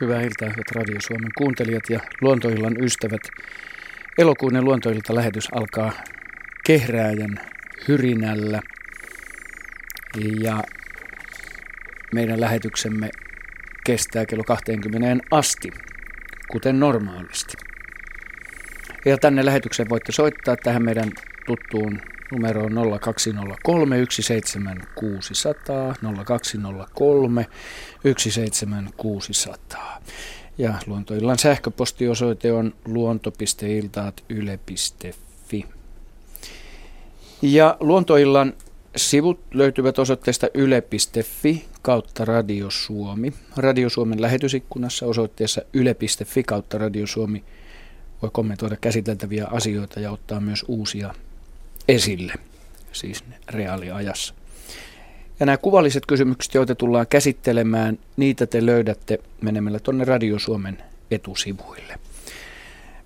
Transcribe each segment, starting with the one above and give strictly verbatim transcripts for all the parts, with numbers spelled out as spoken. Hyvää iltaa, hyvät Radio Suomen kuuntelijat ja Luontoillan ystävät. Elokuinen Luontoilta lähetys alkaa kehrääjän hyrinällä. Ja meidän lähetyksemme kestää kello kahteenkymmeneen asti, kuten normaalisti. Ja tänne lähetykseen voitte soittaa tähän meidän tuttuun numeroon nolla kaksi nolla kolme yksi seitsemän kuusi nolla nolla nolla kaksi nolla kolme yksi seitsemän kuusi nolla nolla. Ja Luontoillan sähköpostiosoite on luonto piste iltaat yle piste fi. Ja Luontoillan sivut löytyvät osoitteesta yle piste fi kautta Radio Suomi. Radio Suomen lähetysikkunassa osoitteessa yle piste fi kautta Radio Suomi voi kommentoida käsiteltäviä asioita ja ottaa myös uusia esille, siis reaaliajassa. Ja nämä kuvalliset kysymykset, joita tullaan käsittelemään, niitä te löydätte menemällä tuonne Radio Suomen etusivuille.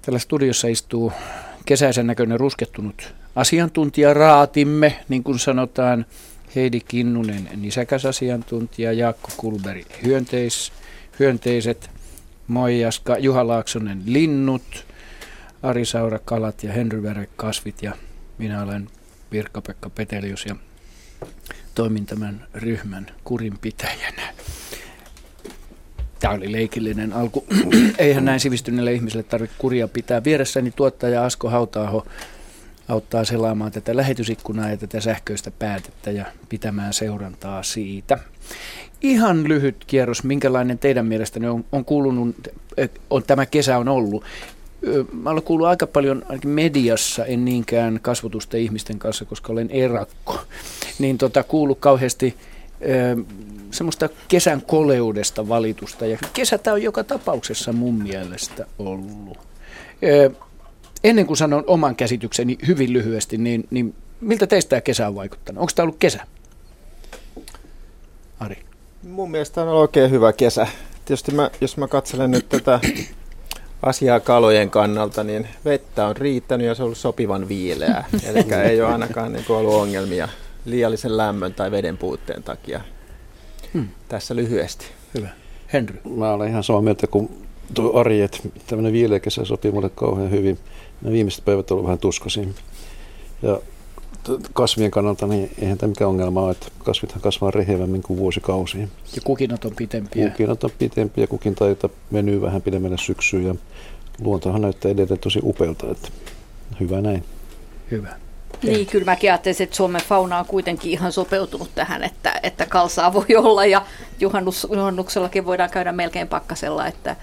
Tällä studiossa istuu kesäisen näköinen ruskettunut asiantuntijaraatimme, niin kuin sanotaan, Heidi Kinnunen, nisäkäsasiantuntija, Jaakko Kullberg, hyönteis, hyönteiset, moi Jaska, Juha Laaksonen, linnut, Ari Saura, kalat ja Henry Väre, kasvit, ja minä olen Pirkka-Pekka Petelius ja toimin tämän ryhmän kurinpitäjänä. Tämä oli leikillinen alku. Eihän näin sivistyneelle ihmiselle tarvitse kuria pitää. Vieressäni tuottaja Asko Hauta-aho auttaa selaamaan tätä lähetysikkunaa ja tätä sähköistä päätettä ja pitämään seurantaa siitä. Ihan lyhyt kierros, minkälainen teidän mielestänne on, on kuulunut, on, tämä kesä on ollut. Mä olen kuullut aika paljon mediassa, en niinkään kasvotusten ihmisten kanssa, koska olen erakko, niin tota, kuullut kauheasti ö, semmoista kesän koleudesta valitusta. Ja kesä tämä on joka tapauksessa mun mielestä ollut. Ö, ennen kuin sanon oman käsitykseni hyvin lyhyesti, niin, niin miltä teistä tämä kesä on vaikuttanut? Onko tämä ollut kesä? Ari? Mun mielestä on ollut oikein hyvä kesä. Tietysti mä, jos mä katselen nyt tätä asiaa kalojen kannalta, niin vettä on riittänyt ja se on ollut sopivan viileää. Eli ei ole ainakaan niin ollut ongelmia liiallisen lämmön tai veden puutteen takia. Hmm. Tässä lyhyesti. Hyvä. Henry? Mä olen ihan samaa mieltä kuin tuo Ari, että tämmöinen viileä kesä sopii mulle kauhean hyvin. Nämä viimeiset päivät ovat vähän tuskaisia. Ja kasvien kannalta niin eihän tämä mikään ongelma ole, että kasvithan kasvaa rehevämmin kuin vuosikausiin. Ja kukinnat on pitempiä. Kukinnat on pitempiä, kukintaita menyy vähän pidemmälle syksyyn ja luontohan näyttää edelleen tosi upealta, että hyvä näin. Hyvä. Niin, kyllä mäkin ajattelisin, että Suomen fauna on kuitenkin ihan sopeutunut tähän, että, että kalsaa voi olla ja juhannus, juhannuksellakin voidaan käydä melkein pakkasella, että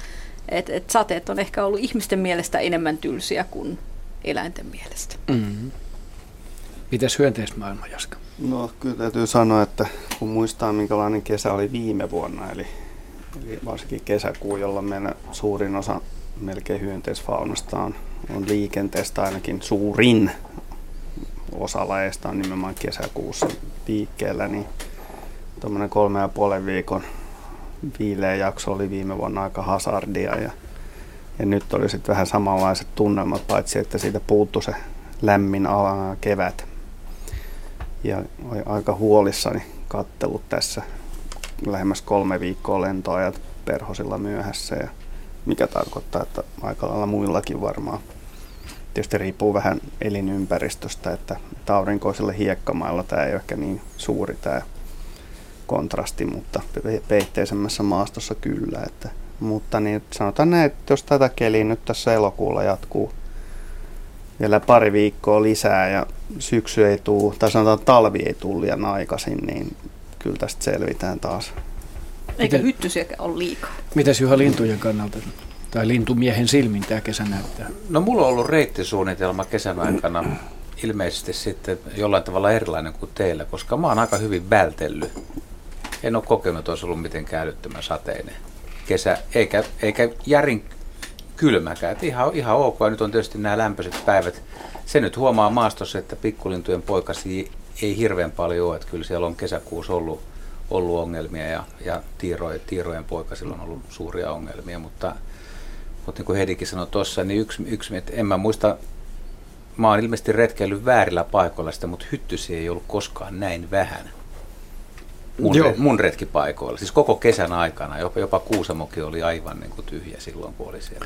et, et sateet on ehkä ollut ihmisten mielestä enemmän tylsiä kuin eläinten mielestä. Mm-hmm. Mites hyönteismaailma, Jaska? No kyllä täytyy sanoa, että kun muistaa minkälainen kesä oli viime vuonna, eli, eli varsinkin kesäkuu, jolloin meidän suurin osa melkein hyönteisfaunasta on, on liikenteestä, ainakin suurin osa lajeista on nimenomaan kesäkuussa liikkeellä, niin tuommoinen kolme ja puolen viikon viileä jakso oli viime vuonna aika hasardia ja, ja nyt oli sitten vähän samanlaiset tunnelmat, paitsi että siitä puuttui se lämmin ala kevät. Ja oli aika huolissani kattelut tässä. Lähemmäs kolme viikkoa lentoajat perhosilla myöhässä, ja mikä tarkoittaa, että aika lailla muillakin varmaan. Tietysti riippuu vähän elinympäristöstä, että aurinkoisilla hiekkamailla tämä ei ole ehkä niin suuri tämä kontrasti, mutta peitteisemmässä maastossa kyllä. Että, mutta niin, sanotaan näin, että jos tätä keliä nyt tässä elokuulla jatkuu vielä pari viikkoa lisää ja syksy ei tule, tai sanotaan talvi ei tule liian aikaisin, niin kyllä tästä selvitään taas. Eikä hyttysiäkään ole liikaa. Mitäs Juha lintujen kannalta tai lintumiehen silmin tämä kesä näyttää? No mulla on ollut reittisuunnitelma kesän aikana ilmeisesti sitten jollain tavalla erilainen kuin teillä, koska mä oon aika hyvin vältellyt. En ole kokenut, että olisi ollut mitenkään älyttömän sateinen kesä, eikä, eikä järin kylmäkään. Ihan, ihan ok. Ja nyt on tietysti nämä lämpöiset päivät. Se nyt huomaa maastossa, että pikkulintujen poikasi ei hirveän paljon ole. Että kyllä siellä on kesäkuussa ollut, ollut ongelmia ja, ja tiirojen, tiirojen poikasilla on ollut suuria ongelmia. Mutta, mutta niin kuin Heidikin sanoi tuossa, niin yksi, yksi että en mä muista, mä oon ilmeisesti retkeillyt väärillä paikoilla sitä, mutta hyttysiä ei ollut koskaan näin vähän. mun, re, mun retkipaikoilla. Siis koko kesän aikana, jopa, jopa Kuusamokin oli aivan niin kuin tyhjä silloin, kun oli siellä.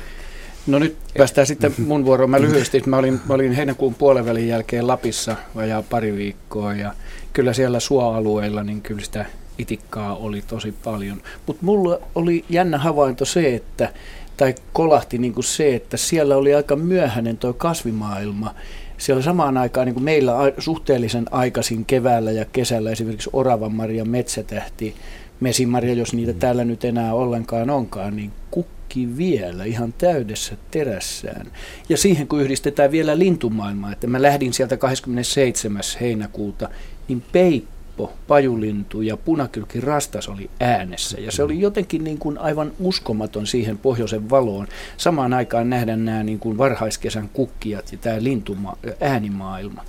No nyt päästään sitten mun vuoroon. Mä lyhyesti, mä olin, mä olin heinäkuun puolenvälin jälkeen Lapissa vajaa pari viikkoa ja kyllä siellä suoalueilla niin kyllä sitä itikkaa oli tosi paljon. Mutta mulla oli jännä havainto se, että, tai kolahti niin kuin se, että siellä oli aika myöhäinen toi kasvimaailma. Siellä samaan aikaan niin kuin meillä suhteellisen aikaisin keväällä ja kesällä esimerkiksi oravanmarja, metsätähti, mesimarja, jos niitä täällä nyt enää ollenkaan onkaan, niin kukki vielä ihan täydessä terässään. Ja siihen kun yhdistetään vielä lintumaailmaa, että mä lähdin sieltä kahdeskymmenesseitsemäs heinäkuuta, niin peippo, pajulintu ja punakylki rastas oli äänessä. Ja se oli jotenkin niin kuin aivan uskomaton siihen pohjoisen valoon. Samaan aikaan nähdään nämä niin kuin varhaiskesän kukkijat ja tämä lintuma- ja äänimaailma.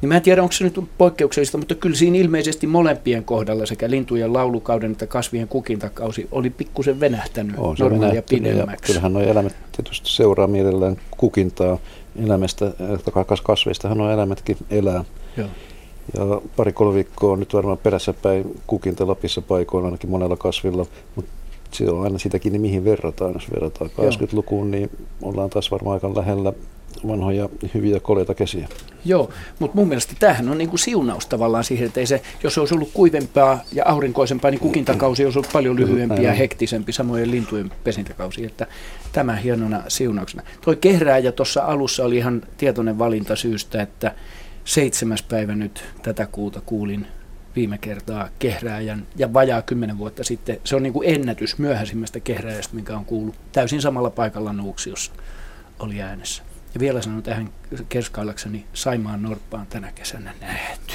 Niin mä en tiedä, onko se nyt poikkeuksellista, mutta kyllä siinä ilmeisesti molempien kohdalla sekä lintujen laulukauden että kasvien kukintakausi oli pikkusen venähtänyt on, normaalia pidemmäksi. Kyllähän nuo eläimet tietysti seuraa mielellään kukintaa eläimestä, kasveistahan on eläimetkin elää. Joo. Ja pari-kolme viikkoa on nyt varmaan perässä päin kukinta Lapissa paikoilla ainakin monella kasvilla, mutta se on aina sitäkin, niin mihin verrataan, jos verrataan kahdeksankymmentälukuun, niin ollaan taas varmaan aika lähellä vanhoja, hyviä, koleita kesiä. Joo, mutta mun mielestä tämähän on niinku siunaus tavallaan siihen, että ei se, jos se olisi ollut kuivempaa ja aurinkoisempaa, niin kukintakausi olisi ollut paljon lyhyempi ja hektisempi, samoin lintujen pesintäkausi, että tämä hienona siunauksena. Toi kehrääjä tuossa alussa oli ihan tietoinen valinta syystä, että seitsemäs päivä nyt tätä kuuta kuulin viime kertaa kehrääjän ja vajaa kymmenen vuotta sitten. Se on niinku ennätys myöhäisimmästä kehrääjästä, minkä on kuullut. Täysin samalla paikalla Nuuksiossa oli äänessä. Ja vielä sanon tähän kerskaillakseni, Saimaan norppaan tänä kesänä nähty.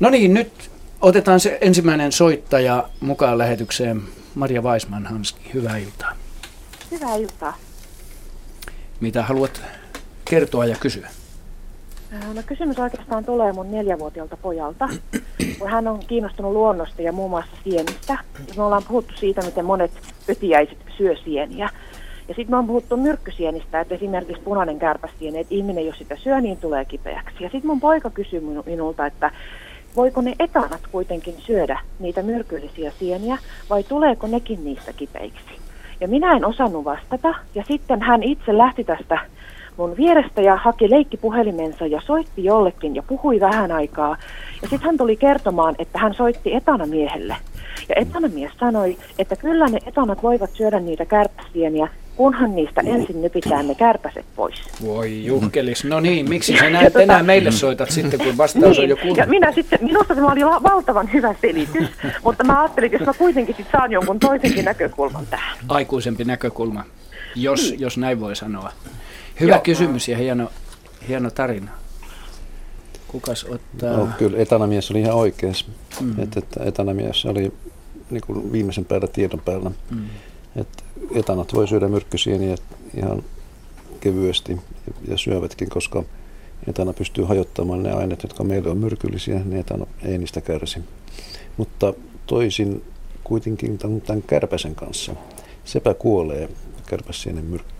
No niin, nyt otetaan se ensimmäinen soittaja mukaan lähetykseen. Maria Vaisman, Hanski, hyvää iltaa. Hyvää iltaa. Mitä haluat kertoa ja kysyä? No, kysymys oikeastaan tulee mun neljävuotiaalta pojalta, kun hän on kiinnostunut luonnosta ja muun muassa sienistä. Ja me ollaan puhuttu siitä, miten monet ötiäiset syö sieniä. Ja sitten me on puhuttu myrkkysienistä, että esimerkiksi punainen kärpäsieni, että ihminen jos sitä syö, niin tulee kipeäksi. Ja sitten mun poika kysyi minulta, että voiko ne etanat kuitenkin syödä niitä myrkyllisiä sieniä vai tuleeko nekin niistä kipeiksi? Ja minä en osannut vastata ja sitten hän itse lähti tästä mun vierestä ja haki leikkipuhelimensa ja soitti jollekin ja puhui vähän aikaa. Ja sitten hän tuli kertomaan, että hän soitti etanamiehelle. Ja etanamies sanoi, että kyllä ne etanat voivat syödä niitä kärpäsieniä, kunhan niistä ensin nypitään ne kärpäset pois. Voi juhkelis, no niin, miksi sä näet enää tota... meille soitat sitten, kun vastaus niin. On jo kun... Ja minä sitten, minusta se oli valtavan hyvä selitys, mutta mä ajattelin, että jos mä kuitenkin sit saan jonkun toisenkin näkökulman tähän. Aikuisempi näkökulma, jos, niin. jos näin voi sanoa. Hyvä Joo. kysymys ja hieno, hieno tarina. Kukas ottaa? No, kyllä etanamies oli ihan oikeassa. Mm. Et, et, etanamies oli niin kuin viimeisen päällä tiedon päällä. Mm. Et etanat voi syödä myrkkysieniä ihan kevyesti ja, ja syövätkin, koska etana pystyy hajottamaan ne aineet, jotka meille on myrkyllisiä, niin etana ei niistä kärsi. Mutta toisin kuitenkin tämän kärpäsen kanssa. Sepä kuolee kärpässienen myrkkyyn.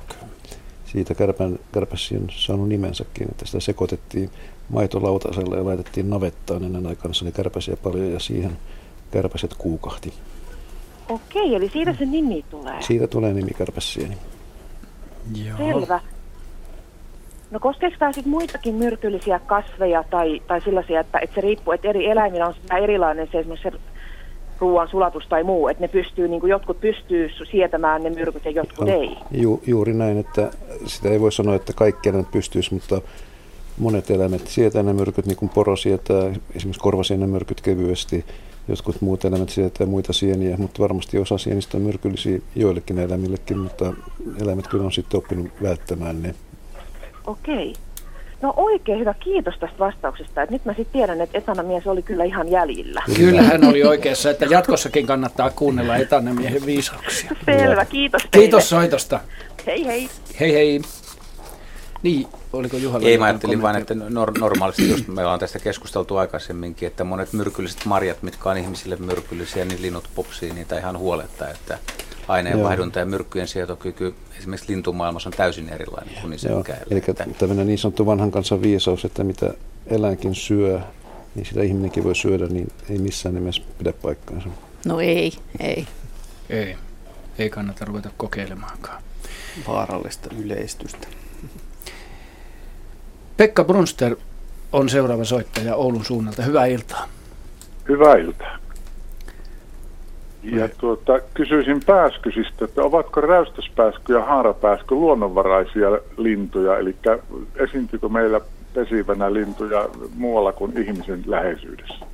Siitä kärpän, kärpässien on saanut nimensäkin, että sitä sekoitettiin maitolautaselle ja laitettiin navettaan ennen aikana, se oli kärpäsiä paljon ja siihen kärpäset kuukahti. Okei, eli siitä se nimi tulee. Siitä tulee nimi kärpässieni. Joo. Selvä. No koskeeko tämä sitten muitakin myrkyllisiä kasveja tai, tai sellaisia, että, että se riippuu, että eri eläimillä on sitä erilainen se esimerkiksi ruoan sulatus tai muu, että ne pystyy, niin kuin jotkut pystyy sietämään ne myrkyt ja jotkut no, ei? Ju, juuri näin, että sitä ei voi sanoa, että kaikki eläimet pystyisi, mutta monet eläimet sietää ne myrkyt, niin kuin poro sietää, esimerkiksi korvasienen myrkyt kevyesti. Jotkut muut eläimet sietää muita sieniä, mutta varmasti osa sienistä on myrkyllisiä joillekin eläimillekin, mutta eläimet kyllä on sitten oppinut välttämään ne. Okei. No oikein hyvä. Kiitos tästä vastauksesta. Et nyt mä sitten tiedän, että etanamies oli kyllä ihan jäljillä. Kyllä hän oli oikeassa, että jatkossakin kannattaa kuunnella etanamiehen viisauksia. Selvä. Kiitos teille. Kiitos soitosta. Hei hei. Hei hei. Niin, oliko Juhalla? Ei, mä ajattelin vain, että nor- normaalisti, jos meillä on tästä keskusteltu aikaisemminkin, että monet myrkylliset marjat, mitkä on ihmisille myrkyllisiä, niin linnut popsii niitä ihan huoletta, että aineenvaihdunta ja myrkkyjen sietokyky esimerkiksi lintumaailmassa on täysin erilainen kuin niissä käydään. Eli tämmöinen niin sanottu vanhan kansan viisaus, että mitä eläinkin syö, niin sitä ihminenkin voi syödä, niin ei missään nimessä pidä paikkaansa. No ei, ei. Ei, ei kannata ruveta kokeilemaankaan. Vaarallista yleistystä. Pekka Brunster on seuraava soittaja Oulun suunnalta. Hyvää iltaa. Hyvää iltaa. Ja tuota, kysyisin pääskysistä, että ovatko räystäspääsky ja haarapääsky luonnonvaraisia lintuja, eli esiintyykö meillä pesivänä lintuja muualla kuin ihmisen läheisyydessä?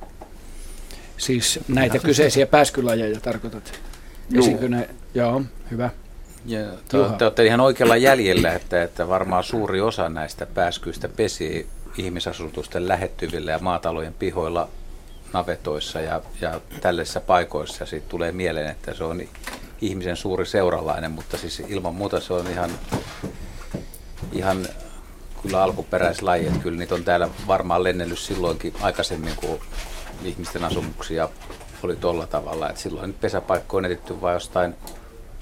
Siis näitä kyseisiä pääskylajeja tarkoitat? Esiinkö ne? Joo, hyvä. Ja te, te olette ihan oikealla jäljellä, että, että varmaan suuri osa näistä pääskyistä pesii ihmisasutusten lähettyvillä ja maatalojen pihoilla, navetoissa ja, ja tällaisissa paikoissa. Siitä tulee mieleen, että se on ihmisen suuri seuralainen, mutta siis ilman muuta se on ihan, ihan kyllä alkuperäislaji. Kyllä niitä on täällä varmaan lennellyt silloinkin aikaisemmin, kun ihmisten asumuksia oli tolla tavalla. Et silloin pesäpaikkoja on etitty vain jostain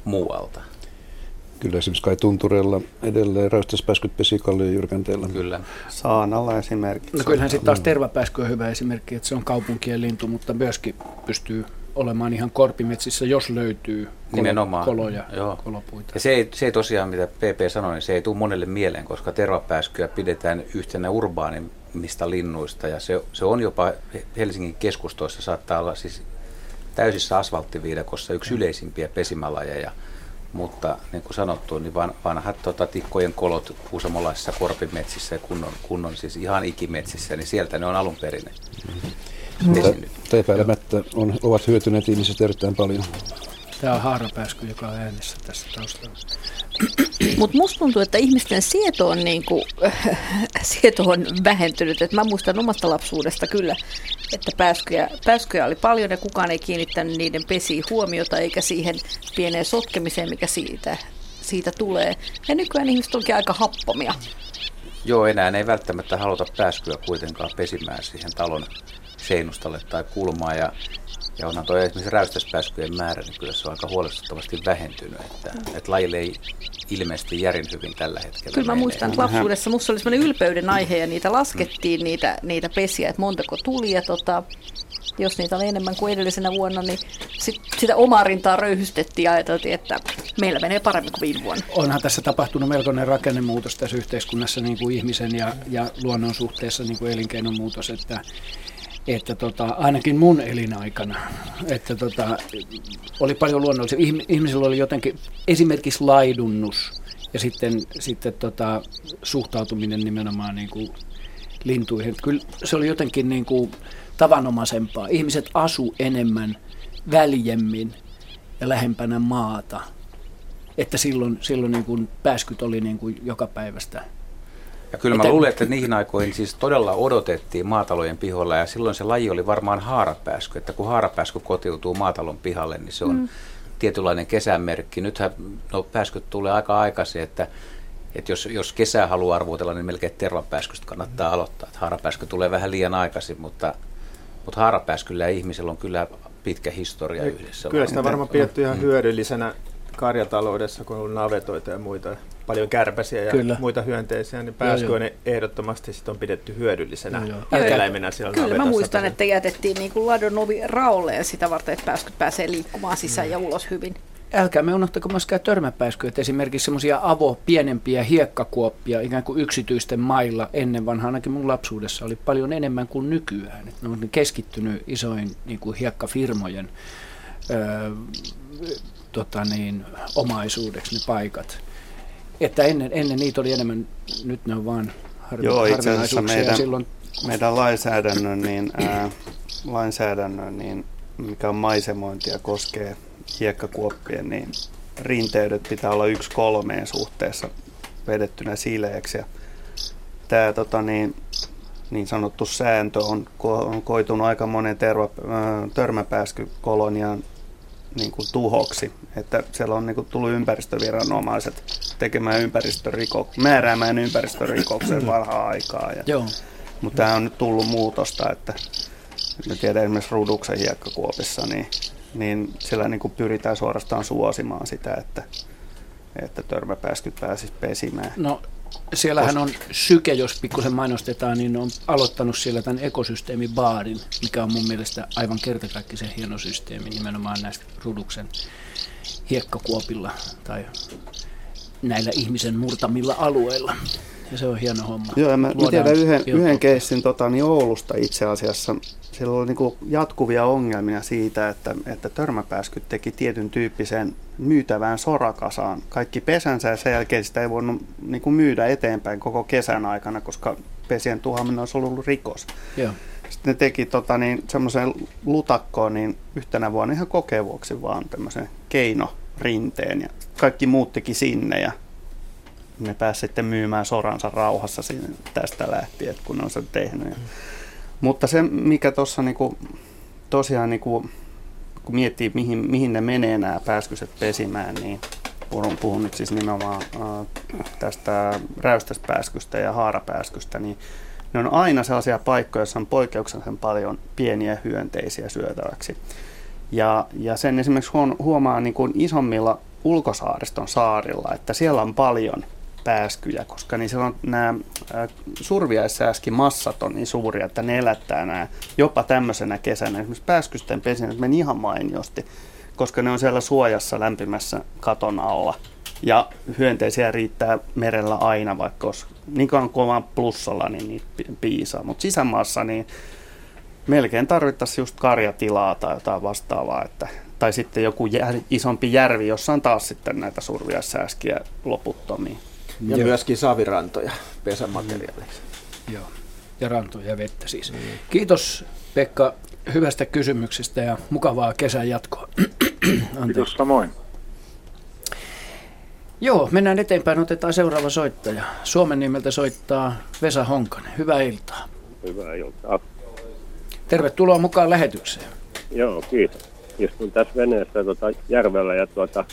muualta. Kyllä esimerkiksi kai tuntureilla edelleen räystäspääskyt pesii kalliojyrkänteillä. Kyllä. Saanalla esimerkiksi. No kyllähän sitten taas tervapääsky on hyvä esimerkki, että se on kaupunkien lintu, mutta myöskin pystyy olemaan ihan korpimetsissä, jos löytyy nimenomaan koloja, joo, kolopuita. Ja se ei, se ei tosiaan, mitä P P sanoi, niin se ei tule monelle mieleen, koska tervapääskyä pidetään yhtenä urbaanimmista linnuista. Ja se, se on jopa Helsingin keskustoissa, saattaa olla siis täysissä asfalttiviidakossa yksi yleisimpiä pesimälajeja. Mutta niin kuin sanottu, niin vanhat tota, tikkojen kolot kuusamolaisissa korpimetsissä ja kunnon, kunnon siis ihan ikimetsissä, niin sieltä ne on alun perin esiinnyt. Epäilemättä ovat hyötyneet ihmiset erittäin paljon. Tämä on haarapääsky, joka on äänessä tässä taustalla. Mutta musta tuntuu, että ihmisten sieto on, niinku, sieto on vähentynyt. Et mä muistan omasta lapsuudesta kyllä, että pääskyjä, pääskyjä oli paljon ja kukaan ei kiinnittänyt niiden pesiin huomiota eikä siihen pieneen sotkemiseen, mikä siitä, siitä tulee. Ja nykyään ihmiset onkin aika happomia. Joo, enää ei välttämättä haluta pääskyä kuitenkaan pesimään siihen talon seinustalle tai kulmaan. Ja Ja onhan tuo esimerkiksi räystäspääskyjen määrä, niin kyllä se on aika huolestuttavasti vähentynyt, että, mm. että lajille ei ilmeisesti järin hyvin tällä hetkellä. Kyllä mä muistan, että lapsuudessa musta oli semmoinen ylpeyden aihe ja niitä laskettiin, mm. niitä, niitä pesiä, että montako tuli ja tota, jos niitä oli enemmän kuin edellisenä vuonna, niin sit, sitä omaa rintaa röyhystettiin ja ajateltiin, että meillä menee paremmin kuin viime vuonna. Onhan tässä tapahtunut melkoinen rakennemuutos tässä yhteiskunnassa niin kuin ihmisen ja, ja luonnon suhteessa niin kuin elinkeinon muutos, että Että tota, ainakin mun elinaikana, että tota, oli paljon luonnollisia. Ihmisillä oli jotenkin esimerkiksi laidunnus ja sitten, sitten tota, suhtautuminen nimenomaan niin kuin lintuihin. Kyllä se oli jotenkin niin kuin tavanomaisempaa. Ihmiset asu enemmän väljemmin ja lähempänä maata, että silloin, silloin niin kuin pääskyt oli niin kuin joka päivästä. Ja kyllä mä luulen, että niihin aikoihin siis todella odotettiin maatalojen piholla ja silloin se laji oli varmaan haarapääsky, että kun haarapääsky kotiutuu maatalon pihalle, niin se on mm. tietynlainen kesämerkki. Nythän no, pääskyt tulee aika aikaisin, että, että jos, jos kesää haluaa arvuutella, niin melkein tervapääskystä kannattaa mm. aloittaa. Että haarapääsky tulee vähän liian aikaisin, mutta, mutta haarapääskyllä ihmisellä on kyllä pitkä historia ja yhdessä. Kyllä sitä varmaan pidetty ihan hyödyllisenä karjataloudessa, kun on navetoita ja muita, paljon kärpäsiä ja kyllä. muita hyönteisiä, niin pääskyä ehdottomasti sit on pidetty hyödyllisenä eläimenä siellä navetassa. Kyllä mä muistan, tasen. Että jätettiin niin kuin ladon ovi raolleen sitä varten, että pääskyt pääsee liikkumaan sisään mm. ja ulos hyvin. Älkää me unohtako myöskään törmäpääskyä, että esimerkiksi semmoisia avo pienempiä hiekkakuoppia ikään kuin yksityisten mailla ennen vanhaa, ainakin mun lapsuudessa oli paljon enemmän kuin nykyään. Et ne on keskittynyt isoin niin kuin hiekkafirmojen öö, tota niin, omaisuudeksi ne paikat. Että ennen, ennen niitä oli enemmän, nyt ne on vaan harvi, Joo, harvinaisuuksia. Meidän, silloin... meidän lainsäädännön, niin, ää, lainsäädännön niin, mikä on maisemointia koskee hiekkakuoppien, niin rinteydet pitää olla yksi kolmeen suhteessa vedettynä sileeksi. Tämä tota, niin, niin sanottu sääntö on, ko- on koitunut aika monen terva, ää, törmäpääskykolonian niin kuin tuhoksi, että siellä on niin kuin tullut ympäristöviranomaiset tekemään ympäristörikoksen, määräämään ympäristörikoksen vanhaa aikaa. Ja, mutta tämä on nyt tullut muutosta, että me tiedän esimerkiksi Ruduksen hiekkakuopissa, niin, niin siellä niin kuin pyritään suorastaan suosimaan sitä, että, että törmäpääskyt pääsisi pesimään. No Siellähän on Syke, jos pikkusen mainostetaan, niin on aloittanut siellä tämän ekosysteemibaarin, mikä on mun mielestä aivan kertakaikkisen hieno systeemi nimenomaan näistä Ruduksen hiekkakuopilla tai näillä ihmisen murtamilla alueilla. Ja se on hieno homma. Joo, mä, mä tiedän yhden, yhden keissin tota, niin Oulusta itse asiassa. Siellä oli niin kuin jatkuvia ongelmia siitä, että, että törmäpääskyt teki tietyn tyyppisen myytävään sorakasaan kaikki pesänsä, ja sen jälkeen sitä ei voinut niin kuin myydä eteenpäin koko kesän aikana, koska pesien tuhaaminen olisi ollut rikos. Joo. Sitten ne teki tota, niin, semmoiseen lutakkoon niin yhtenä vuonna ihan kokeen vuoksi vaan tämmöisen keinorinteen, ja kaikki muut teki sinne, ja ne pääsivät sitten myymään soransa rauhassa tästä lähtien, kun ne on sen tehnyt. Mm. Mutta se, mikä tuossa niinku, tosiaan, niinku, kun miettii, mihin, mihin ne menee nämä pääskyset pesimään, niin puhun, puhun nyt siis nimenomaan äh, tästä räystäspääskystä ja haarapääskystä, niin ne on aina sellaisia paikkoja, joissa on poikkeuksellisen paljon pieniä hyönteisiä syötäväksi. Ja, ja sen esimerkiksi huomaa niin kuin isommilla ulkosaariston saarilla, että siellä on paljon pääskyjä, koska niin siellä on nämä surviaissääskimassat on niin suuria, että ne elättää nämä jopa tämmöisenä kesänä. Esimerkiksi pääskysten pesinnät meni ihan mainiosti, koska ne on siellä suojassa lämpimässä katon alla. Ja hyönteisiä riittää merellä aina, vaikka olisi niin kuin on vaan plussalla, niin niitä piisaa. Mutta sisämaassa niin melkein tarvittaisiin just karjatilaa tai jotain vastaavaa, että tai sitten joku jär, isompi järvi, jossa on taas sitten näitä surviaissääskiä loputtomiin. Ja Joo. myöskin savirantoja pesämateriaaliksi. Mm. Joo, ja rantoja ja vettä siis. Mm. Kiitos Pekka hyvästä kysymyksestä ja mukavaa kesän jatkoa. Kiitos samoin. Joo, mennään eteenpäin, otetaan seuraava soittaja. Suomen nimeltä soittaa Vesa Honkanen. Hyvää iltaa. Hyvää iltaa. Tervetuloa mukaan lähetykseen. Joo, kiitos. Istun tässä veneessä tuota, järvellä ja tuota,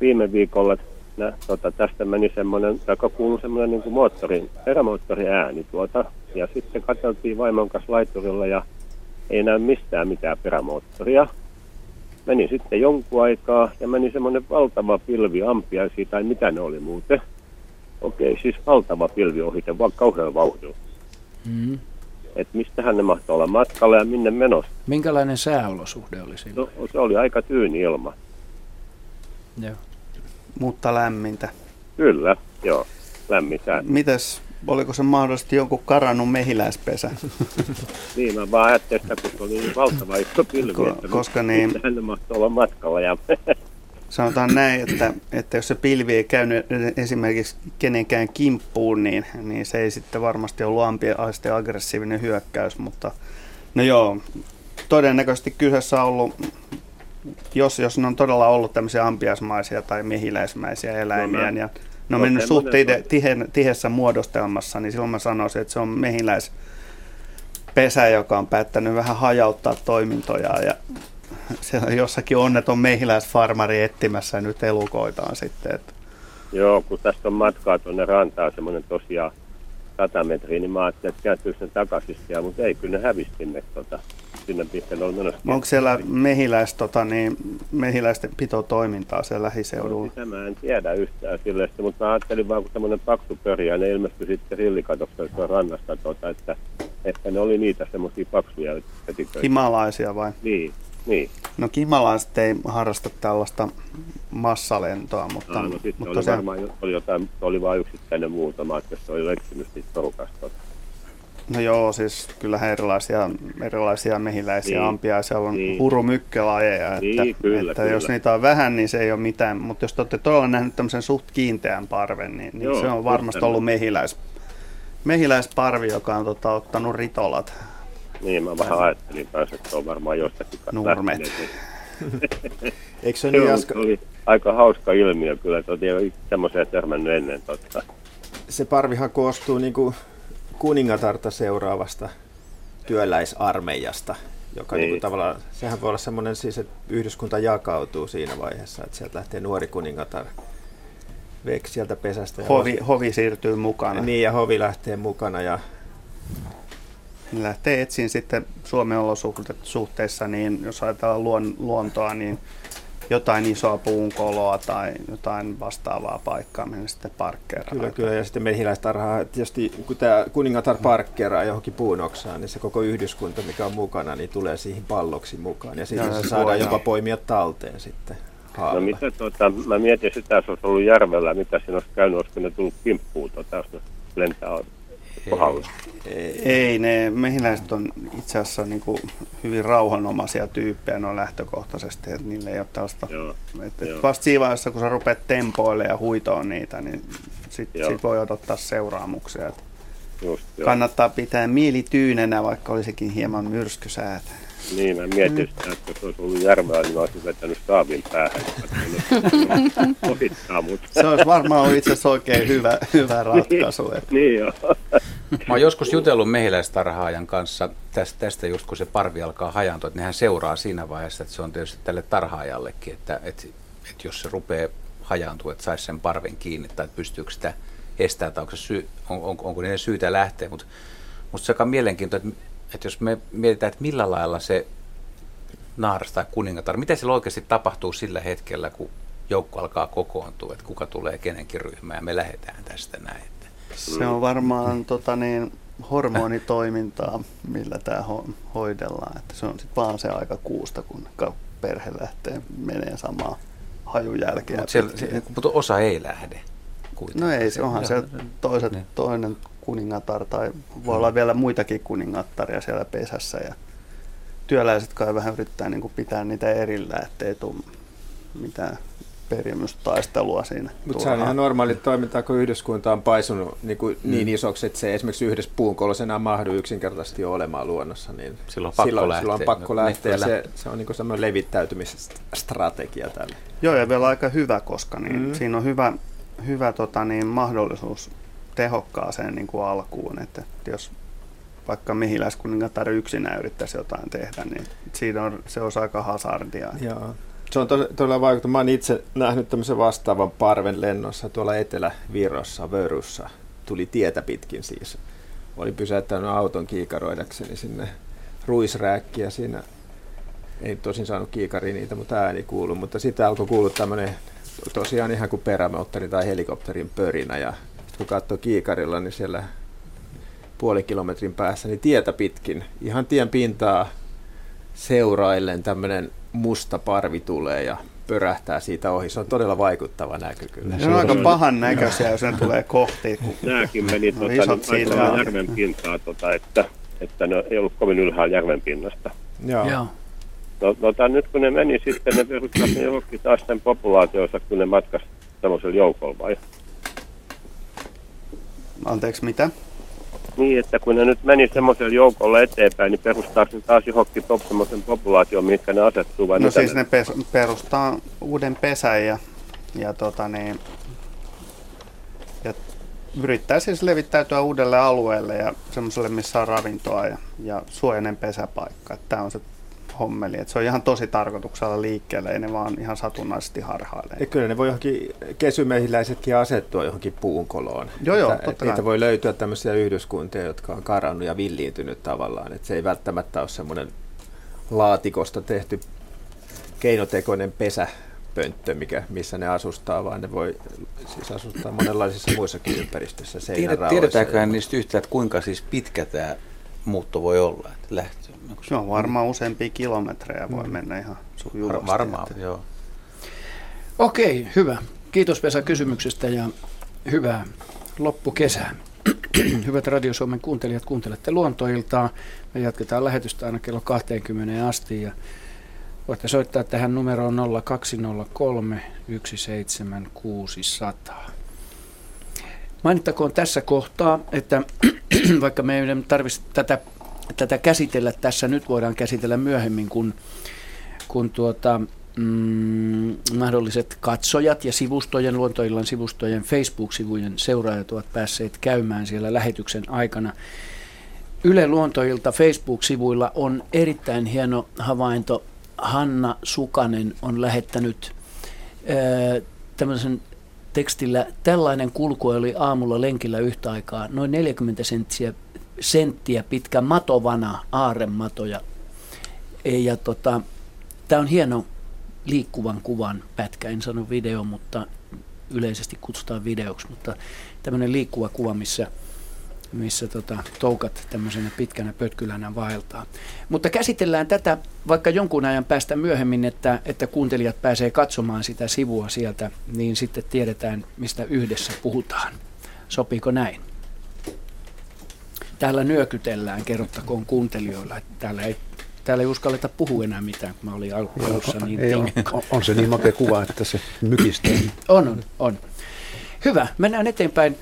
viime viikolla nä, tuota, tästä meni semmoinen, joka kuului semmoinen niin kuin moottorin, perämoottorin ääni tuota. Ja sitten katseltiin vaimon kanssa laiturilla ja ei näy mistään mitään perämoottoria. Meni sitten jonkun aikaa ja meni semmoinen valtava pilvi ampiaisia tai mitä ne oli muuten. Okei, siis valtava pilvi ohite, vaan kauhean vauhdilla. Mm. Että mistähän ne mahtoi olla matkalla ja minne menossa. Minkälainen sääolosuhde oli siinä? No, se oli aika tyyni ilma. Joo. Mutta lämmintä. Kyllä, joo. Lämmin sää. Mites, oliko se mahdollisesti jonkun karannut mehiläispesä? Niin, mä vaan ajattelin sitä, kun oli niin valtava iso pilvi. Ko- koska niin, mistähän ne mahtoi olla matkalla ja sanotaan näin, että, että jos se pilvi ei käynyt esimerkiksi kenenkään kimppuun, niin, niin se ei sitten varmasti ollut ampiaisten aggressiivinen hyökkäys, mutta no joo, todennäköisesti kyseessä on ollut, jos, jos ne on todella ollut tämmöisiä ampiasmaisia tai mehiläismäisiä eläimiä, no, mä, ja ne on mennyt suht tiheässä muodostelmassa, niin silloin mä sanoisin, että se on mehiläispesä, joka on päättänyt vähän hajauttaa toimintojaan ja siellä on jossakin onneton mehiläisfarmari etsimässä nyt elukoitaan sitten. Että. Joo, kun tästä on matkaa tuonne rantaan semmoinen tosiaan sata metriä, niin mä ajattelin, että kääntyy sen takaisin siellä, mutta ei, kyllä ne hävisi sinne, tota, sinne pisteen on menossa. Onko siellä mehiläis, tota, niin, mehiläisten pitotoimintaa siellä lähiseudulla? No, sitä mä en tiedä yhtään silleen, mutta mä ajattelin vaan, kun semmoinen paksu pörjäinen ilmestyi sitten rillikatoksella rannasta, tota, että ehkä ne oli niitä semmoisia paksuja petiköitä. Himalaisia vai? Niin. Niin. No kimalaiset ei harrasta tällaista massalentoa, mutta Aa, no, sitten mutta oli se varmaan oli jotain, oli vain yksittäinen muutama, että se oli leksynyt siitä porukasta. No joo, siis kyllähän erilaisia, erilaisia mehiläisiä niin. ampiaisia on niin. hurumykkelajeja, niin, että, kyllä, että kyllä. Jos niitä on vähän, niin se ei ole mitään, mutta jos te olette todella nähnyt tämmöisen suht kiinteän parven, niin, niin joo, se on varmasti ollut mehiläis, mehiläisparvi, joka on tota, ottanut ritolat. Niin, mä vähän ajattelin päässä, että on varmaan jostakin nurmet. Eikö se niin aska? Oli aika hauska ilmiö kyllä, että otin tämmöiseen törmännyt ennen totta. Se parvihan koostuu niin kuin kuningatarta seuraavasta työläisarmeijasta, joka niin. Niin kuin tavallaan, sehän voi olla semmoinen siis, että yhdyskunta jakautuu siinä vaiheessa, että sieltä lähtee nuori kuningatar veksi sieltä pesästä. Hovi, ja hovi siirtyy mukana. Niin, ja hovi lähtee mukana ja ne lähtee etsiin sitten Suomen olosuhteissa, niin jos ajatellaan luontoa, niin jotain isoa puunkoloa tai jotain vastaavaa paikkaa, minne sitten parkkeeraan. Kyllä, kyllä. Ja sitten mehiläistarhaa, tietysti kun tämä kuningatar parkkeeraa johonkin puun oksaan, niin se koko yhdyskunta, mikä on mukana, niin tulee siihen palloksi mukaan. Ja sitten se saadaan jopa poimia talteen sitten. Haalla. No mitä tuota, mä mietin sitä, jos olisi ollut järvellä, mitä siinä olisi käynyt, olisiko ne tullut kimppuun tuota, jos ne lentää kohdalle? Ei, ei, ne mehiläiset on itse asiassa niin kuin hyvin rauhanomaisia tyyppejä noin lähtökohtaisesti, että niille ei ole tällaista. Joo, et, et vasta siinä vaiheessa, kun sä rupeat tempoilemaan ja huitoon niitä, niin sitten sit voi odottaa seuraamuksia. Just, kannattaa pitää mieli tyynenä, vaikka olisikin hieman myrskysäätä. Niin, mä mietin sitä, että jos olisi ollut järvää, niin mä olisin vetänyt saavin päähän. Ohittaa mut. Se olisi varmaan ollut itse asiassa oikein hyvä, hyvä ratkaisu. Että. Niin, niin joo. Mä oon joskus jutellut mehiläistarhaajan kanssa tästä, tästä just kun se parvi alkaa hajaantua, että nehän seuraa siinä vaiheessa, että se on tietysti tälle tarhaajallekin, että, että, että jos se rupeaa hajaantua, että saisi sen parven kiinni tai että pystyykö sitä estää tai onko, syy, on, on, onko niiden syytä lähteä, mutta musta se on mielenkiintoista, että että jos me mietitään, että millä lailla se naaras tai kuningatar, mitä siellä oikeasti tapahtuu sillä hetkellä, kun joukko alkaa kokoontua, että kuka tulee kenenkin ryhmään ja me lähdetään tästä näin. Se on varmaan tota niin, hormonitoimintaa, millä tämä ho- hoidellaan. Että se on sitten vaan se aika kuusta, kun perhe lähtee menee samaan hajun jälkeen. Mutta osa ei lähde kuitenkaan. No ei, se onhan se toiset, toinen kuningatar tai voi olla vielä muitakin kuningattaria siellä pesässä ja työläiset kai vähän yrittää niin kuin pitää niitä erillään, ettei tule mitään perimystaistelua siinä. Mutta se on ihan normaali toimintaa, kun yhdyskunta on paisunut niin, kuin niin mm. isoksi, että se esimerkiksi yhdessä puunkolos enää mahdu yksinkertaisesti olemaan luonnossa, niin silloin on pakko lähteä. On pakko lähteä. Se, se on niin kuin semmoinen levittäytymisstrategia tällä. Joo, ja vielä aika hyvä, koska niin mm. siinä on hyvä, hyvä tota, niin, mahdollisuus tehokkaaseen niin kuin alkuun, että jos vaikka mehiläiskuningatar yksinään yrittäisi jotain tehdä, niin siinä on, se on aika hazardia. Joo. Se on todella, todella vaikuttanut. Mä oon itse nähnyt tämmöisen vastaavan parven lennossa tuolla Etelä-Virossa, Vörussa. Tuli tietä pitkin siis. Olin pysäyttänyt auton kiikaroidakseni sinne ruisrääkkiä siinä. Ei tosin saanut kiikariin niitä, mutta ääni kuului. Mutta sitten alkoi kuulua tämmöinen tosiaan ihan kuin perämoottori tai helikopterin pörinä ja kun katsoo kiikarilla, niin siellä puoli kilometrin päässä, niin tietä pitkin, ihan tien pintaa seuraillen tämmöinen musta parvi tulee ja pörähtää siitä ohi. Se on todella vaikuttava näky kyllä. Se on aika pahan näköisiä, jos ne tulee kohti. Nämäkin meni no, tuota, niin, järven pintaa, tuota, että, että ne ei ollut kovin ylhäällä järven pinnasta. Joo. Joo. No, tota, nyt kun ne meni sitten, ne perustavat ne johonkin taas sen populaatioissa, kun ne matkas tämmöisellä joukolla vai? Anteeksi, mitä? Niin, että kun ne nyt meni semmoiselle joukolle eteenpäin, niin perustaako ne taas johonkin semmoisen populaation, mihinkä ne asettuu? Vai no siis ne, ne pes- perustaa uuden pesän ja, ja, tota niin, ja yrittää siis levittäytyä uudelle alueelle ja semmoiselle, missä on ravintoa ja, ja suojainen pesäpaikka. Tämä on se hommeli. Et se on ihan tosi tarkoituksella liikkeellä, ei ne vaan ihan satunnaisesti harhaile. Ja kyllä ne voi johonkin kesymehiläisetkin asettua johonkin puunkoloon. Joo, joo, että, että niitä voi löytyä tämmöisiä yhdyskuntia, jotka on karannut ja villiintynyt tavallaan. Et se ei välttämättä ole semmoinen laatikosta tehty keinotekoinen pesäpönttö, mikä, missä ne asustaa, vaan ne voi siis asustaa monenlaisissa muissakin ympäristöissä, seinärauissa. Tiedetäänkö niistä yhtään, että kuinka siis pitkä tämä muutto voi olla? Lähtö. Se on varmaan useampia kilometrejä, voi mm. mennä ihan sujuvasti. Varmaan, joo. Okei, hyvä. Kiitos Vesa kysymyksestä ja hyvää loppukesää. Hyvät Radio Suomen kuuntelijat, kuuntelette Luontoiltaa. Me jatketaan lähetystä aina kello kahteenkymmeneen asti ja voitte soittaa tähän numeroon nolla kaksi nolla kolme yksi seitsemän kuusi nolla nolla. Mainittakoon tässä kohtaa, että vaikka me ei tarvitse tätä Tätä käsitellä tässä nyt voidaan käsitellä myöhemmin, kun, kun tuota, mm, mahdolliset katsojat ja sivustojen, Luontoillan sivustojen, Facebook-sivujen seuraajat ovat päässeet käymään siellä lähetyksen aikana. Yle Luontoilta Facebook-sivuilla on erittäin hieno havainto. Hanna Sukanen on lähettänyt ää, tämmöisen tekstillä, tällainen kulku oli aamulla lenkillä yhtä aikaa, noin neljäkymmentä senttiä. senttiä pitkä matovana, aarematoja. Ja tota, tämä on hieno liikkuvan kuvan pätkä, en sano video, mutta yleisesti kutsutaan videoksi, mutta tämmöinen liikkuva kuva, missä, missä tota, toukat tämmöisenä pitkänä pötkylänä vaeltaa. Mutta käsitellään tätä vaikka jonkun ajan päästä myöhemmin, että, että kuuntelijat pääsee katsomaan sitä sivua sieltä, niin sitten tiedetään, mistä yhdessä puhutaan. Sopiiko näin? Täällä nyökytellään, kerrottakoon kuuntelijoilla, että täällä ei, täällä ei uskalleta puhua enää mitään, kun mä olin alussa niin tinkko. On, on se niin makea kuva, että se mykistää. On, on, on. Hyvä, mennään eteenpäin.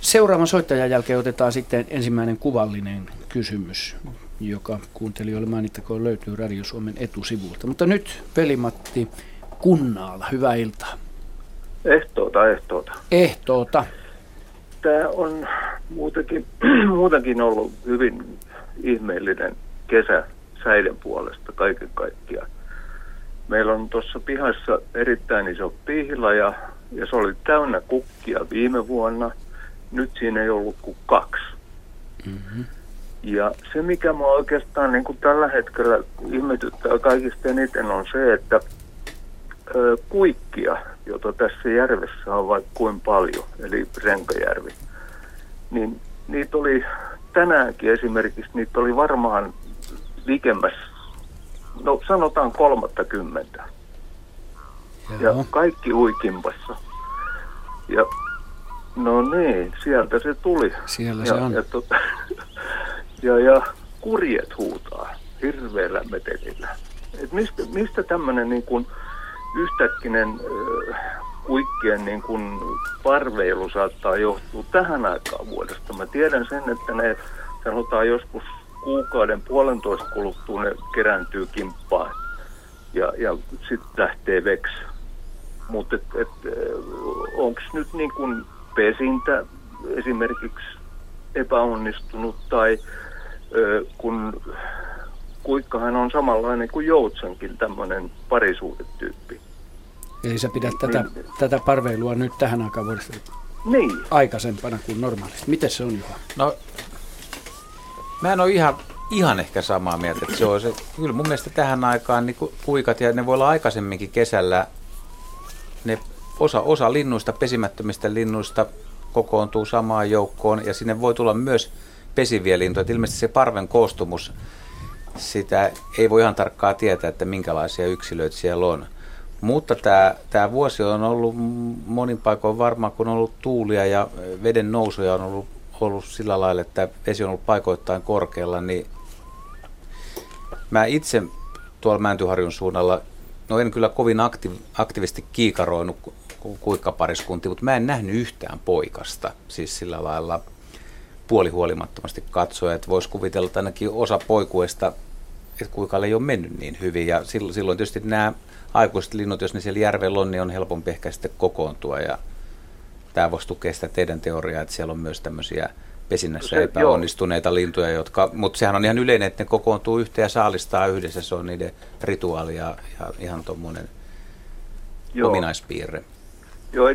Seuraavan soittajan jälkeen otetaan sitten ensimmäinen kuvallinen kysymys, joka kuuntelijoille mainittakoon löytyy Radio Suomen etusivulta. Mutta nyt Veli-Matti Kunnaala, hyvää iltaa. Ehtoota, ehtoota. Ehtoota. Tämä on muutenkin, muutenkin ollut hyvin ihmeellinen kesä säiden puolesta kaiken kaikkiaan. Meillä on tuossa pihassa erittäin iso pihlaja ja se oli täynnä kukkia viime vuonna. Nyt siinä ei ollut kuin kaksi. Mm-hmm. Ja se, mikä minua oikeastaan niin kuin tällä hetkellä ihmetyttää kaikista eniten, on se, että ö, kuikkia, jota tässä järvessä on vaikka kuin paljon, eli Renkojärvi, niin niitä oli tänäänkin esimerkiksi, niitä oli varmaan likemmäs, no sanotaan kolmekymmentä. Ja kaikki uikimpassa. Ja no niin, sieltä se tuli. Siellä se ja, on. Ja, tuota, ja, ja kurjet huutaa hirveällä metelillä. Et mistä mistä tämmöinen niin kuin yhtäkkinen äh, kuikkien niin kuin parveilu saattaa johtua tähän aikaan vuodesta. Mä tiedän sen, että ne sanotaan joskus kuukauden puolentoista kuluttua ne kerääntyy kimppaan ja, ja sitten lähtee veksi. Mutta onko nyt niin kuin pesintä esimerkiksi epäonnistunut tai ö, kun kuikkahan on samanlainen kuin joutsenkin tämmöinen parisuhdetyyppi. Eli sä pidät tätä, niin, tätä parveilua nyt tähän aikaan vuodesta niin aikaisempana kuin normaalisti. Miten se on, Juha? No, mä en ole ihan, ihan ehkä samaa mieltä, että se on se. Kyllä mun mielestä tähän aikaan niin kuikat, ja ne voi olla aikaisemminkin kesällä, ne osa, osa linnuista, pesimättömistä linnuista kokoontuu samaan joukkoon, ja sinne voi tulla myös pesiviä lintuja. Et ilmeisesti se parven koostumus, sitä ei voi ihan tarkkaan tietää, että minkälaisia yksilöitä siellä on. Mutta tämä, tämä vuosi on ollut monin paikoin varmaan, kun on ollut tuulia ja veden nousuja on ollut, ollut sillä lailla, että vesi on ollut paikoittain korkealla, niin mä itse tuolla Mäntyharjun suunnalla, no en kyllä kovin akti, aktiivisesti kiikaroinut kuikkapariskuntia, mutta mä en nähnyt yhtään poikasta, siis sillä lailla puolihuolimattomasti katsoen, että voisi kuvitella, että ainakin osa poikuista, että kuikalle ei ole mennyt niin hyvin, ja silloin tietysti nämä aikuiset linnut, jos ne siellä järvellä on, niin on helpompi ehkä sitten kokoontua, ja tämä voisi tukea sitä teidän teoriaa, että siellä on myös tämmöisiä pesinnässä se, epäonnistuneita joo. lintuja, jotka, mutta sehän on ihan yleinen, että ne kokoontuu yhteen ja saalistaa yhdessä, se on niiden rituaali ja, ja ihan tuommoinen ominaispiirre. Joo,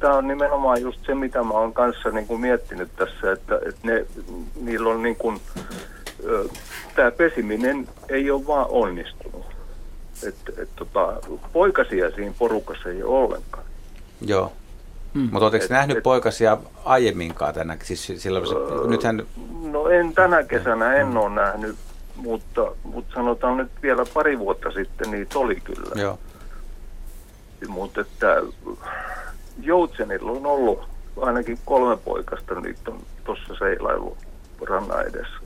tämä on nimenomaan just se, mitä mä oon kanssa niin kuin miettinyt tässä, että, että ne, niillä on niin kuin, tämä pesiminen ei ole vaan onnistunut. Et, et, tota, poikasia siinä porukassa ei ole ollenkaan. Joo. Mm. Mutta oletko nähnyt et, poikasia aiemminkaan tänä? Siis silloin, se, öö, nythän... No en tänä kesänä, en mm. ole nähnyt, mutta, mutta sanotaan nyt vielä pari vuotta sitten niitä oli kyllä. Joo. Mutta että joutsenilla on ollut ainakin kolme poikasta, niitä on tuossa seilailu rannan edessä.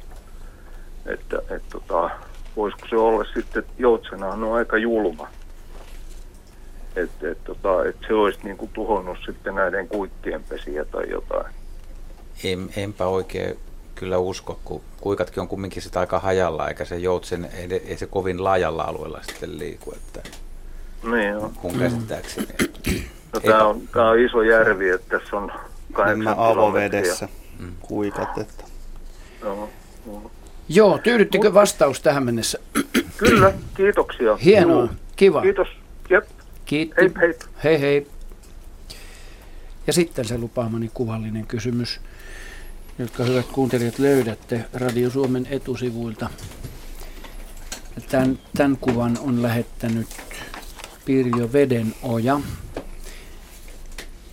Että et, tota... voisiko se olla sitten, että joutsenahan on aika julma, että et, tota, et se olisi niinku tuhonnut sitten näiden kuikkien pesiä tai jotain. En, enpä oikein kyllä usko, kun kuikatkin on kumminkin sitä aika hajalla, eikä se joutsen, ei, ei se kovin laajalla alueella sitten liiku, että niin on. Kun käsittääkseni. No, tämä on, on iso järvi, että tässä on kahdeksan avovedessä mm. kuikat. Että. No, no. Joo, tyydyttikö vastaus tähän mennessä? Kyllä, kiitoksia. Hienoa, Juu. kiva. Kiitos, jep. Kiitti. Hei, hei. Hei hei. Ja sitten se lupaamani kuvallinen kysymys, jotka hyvät kuuntelijat löydätte Radio Suomen etusivuilta. Tämän, tämän kuvan on lähettänyt Pirjo Vedenoja.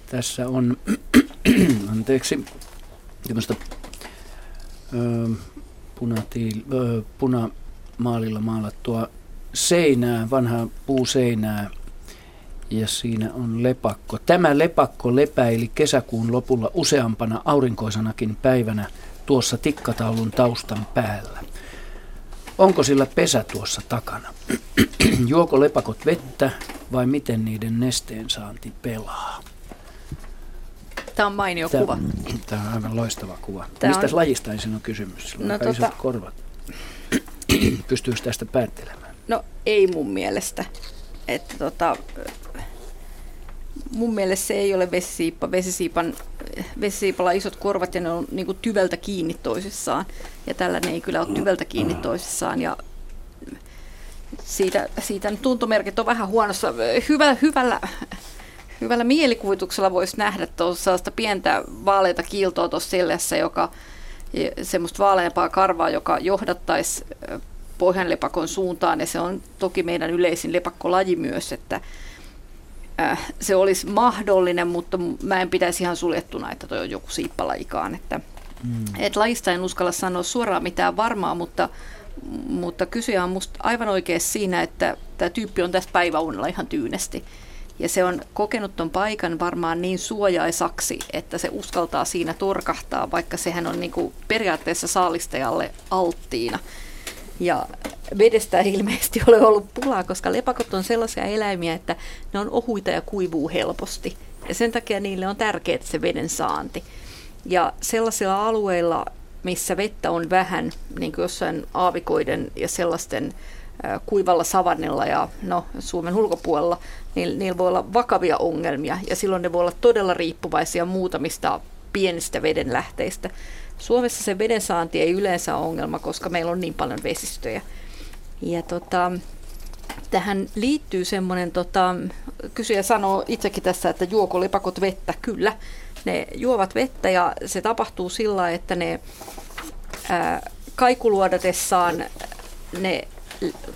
Tässä on anteeksi, tämmöistä punamaalilla maalattua seinää, vanhaa puuseinää, ja siinä on lepakko. Tämä lepakko lepäili kesäkuun lopulla useampana aurinkoisanakin päivänä tuossa tikkataulun taustan päällä. Onko sillä pesä tuossa takana? Juoko lepakot vettä vai miten niiden nesteen saanti pelaa? Tämä on mainio tämä, kuva. Tämä on aivan loistava kuva. Tämä Mistä on... lajista on kysymys? Sillä on no, aika tota... isot korvat. Pystyykö tästä päättelemään? No ei mun mielestä. Että, tota, mun mielestä se ei ole vesisiippa. Vesisiipan, vesisiipalla on isot korvat ja ne on niin kuin tyveltä kiinni toisissaan. Ja tällä ne ei kyllä ole tyveltä kiinni toisissaan. Ja siitä, siitä tuntomerkit on vähän huonossa. Hyvä, hyvällä... Hyvällä mielikuvituksella voisi nähdä tuossa sellaista pientä vaaleita kiiltoa tuossa selässä, joka, semmoista vaaleampaa karvaa, joka johdattaisi pohjanlepakon suuntaan. Ja se on toki meidän yleisin lepakkolaji myös, että äh, se olisi mahdollinen, mutta mä en pitäisi ihan suljettuna, että toi on joku siippalajikaan. Että, mm. et lajista en uskalla sanoa suoraan mitään varmaa, mutta, mutta kysyjä on musta aivan oikeassa siinä, että tämä tyyppi on tässä päiväunella ihan tyynesti. Ja se on kokenut ton paikan varmaan niin suojaisaksi, että se uskaltaa siinä torkahtaa, vaikka sehän on niinku periaatteessa saalistajalle alttiina. Ja vedestä ei ilmeisesti ole ollut pulaa, koska lepakot on sellaisia eläimiä, että ne on ohuita ja kuivuu helposti. Ja sen takia niille on tärkeää se veden saanti. Ja sellaisilla alueilla, missä vettä on vähän, niin kuin jossain aavikoiden ja sellaisten kuivalla savannilla ja no, Suomen ulkopuolella, niin niillä voi olla vakavia ongelmia ja silloin ne voi olla todella riippuvaisia muutamista pienistä vedenlähteistä. Suomessa se vedensaanti ei yleensä ole ongelma, koska meillä on niin paljon vesistöjä. Ja tota, tähän liittyy semmoinen, tota, kysyjä sanoo itsekin tässä, että juoko lepakot vettä? Kyllä, ne juovat vettä ja se tapahtuu sillä lailla, että ne ää, kaikuluodatessaan ne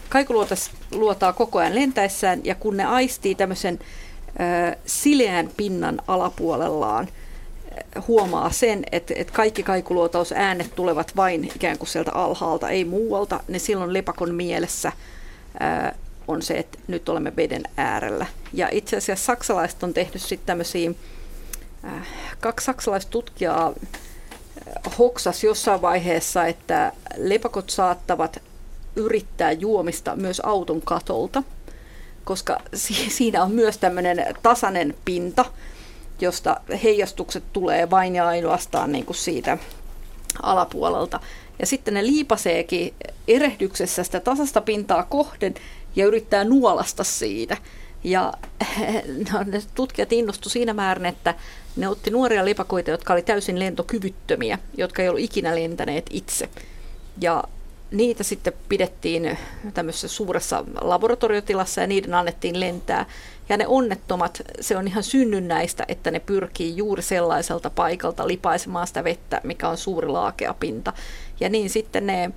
kaikuluotas luotaa koko ajan lentäessään ja kun ne aistii tämmöisen ö, sileän pinnan alapuolellaan, huomaa sen, että, että kaikki kaikuluotausäänet tulevat vain ikään kuin sieltä alhaalta, ei muualta, niin silloin lepakon mielessä ö, on se, että nyt olemme veden äärellä. Ja itse asiassa saksalaiset on tehnyt sitten tämmöisiä, ö, kaksi saksalaistutkijaa hoksas jossain vaiheessa, että lepakot saattavat yrittää juomista myös auton katolta, koska siinä on myös tämmöinen tasainen pinta, josta heijastukset tulee vain ja ainoastaan niin kuin siitä alapuolelta. Ja sitten ne liipaseekin erehdyksessä sitä tasasta pintaa kohden ja yrittää nuolasta siitä. Ja no, ne tutkijat innostuivat siinä määrin, että ne otti nuoria lepakoita, jotka oli täysin lentokyvyttömiä, jotka ei ollut ikinä lentäneet itse. Ja niitä sitten pidettiin tämmöisessä suuressa laboratoriotilassa ja niiden annettiin lentää. Ja ne onnettomat, se on ihan synnynnäistä, että ne pyrkii juuri sellaiselta paikalta lipaisemaan sitä vettä, mikä on suuri laakea pinta. Ja niin sitten ne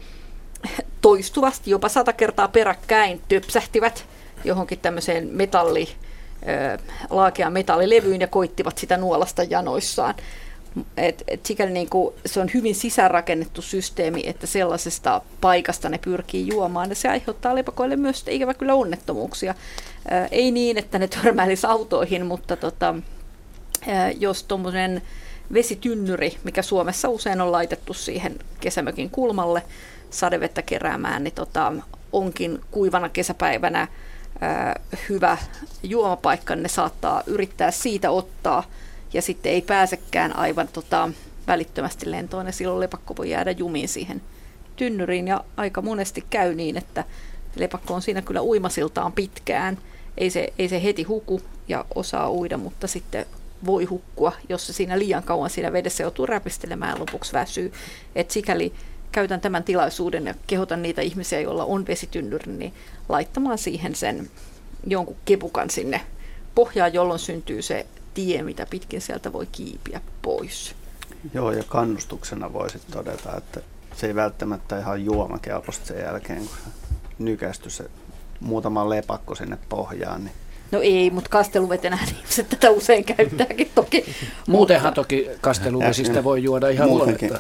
toistuvasti, jopa sata kertaa peräkkäin, töpsähtivät johonkin tämmöiseen metalli, laakeaan metallilevyyn ja koittivat sitä nuolasta janoissaan. Et, et sikäli niinku, se on hyvin sisäänrakennettu systeemi, että sellaisesta paikasta ne pyrkii juomaan ja se aiheuttaa lepakoille myös ikävä kyllä onnettomuuksia. Ää, ei niin, että ne törmäilisi autoihin, mutta tota, ää, jos tuommoinen vesitynnyri, mikä Suomessa usein on laitettu siihen kesämökin kulmalle sadevettä keräämään, niin tota, onkin kuivana kesäpäivänä ää, hyvä juomapaikka, ne saattaa yrittää siitä ottaa. Ja sitten ei pääsekään aivan tota, välittömästi lentoon ja silloin lepakko voi jäädä jumiin siihen tynnyriin. Ja aika monesti käy niin, että lepakko on siinä kyllä uimasiltaan pitkään. Ei se, ei se heti huku ja osaa uida, mutta sitten voi hukkua, jos se siinä liian kauan siinä vedessä joutuu räpistelemään ja lopuksi väsyy. Et sikäli käytän tämän tilaisuuden ja kehotan niitä ihmisiä, joilla on vesitynnyri, niin laittamaan siihen sen jonkun kepukan sinne pohjaan, jolloin syntyy se tie, mitä pitkin sieltä voi kiipiä pois. Joo, ja kannustuksena voisit todeta, että se ei välttämättä ihan juomakelpoista sen jälkeen, kun nykästy se muutama lepakko sinne pohjaan. Niin. No ei, mutta kasteluvetenään ihmiset tätä usein käyttääkin toki. Muutenhan toki kasteluvesistä voi juoda ihan muutenkin,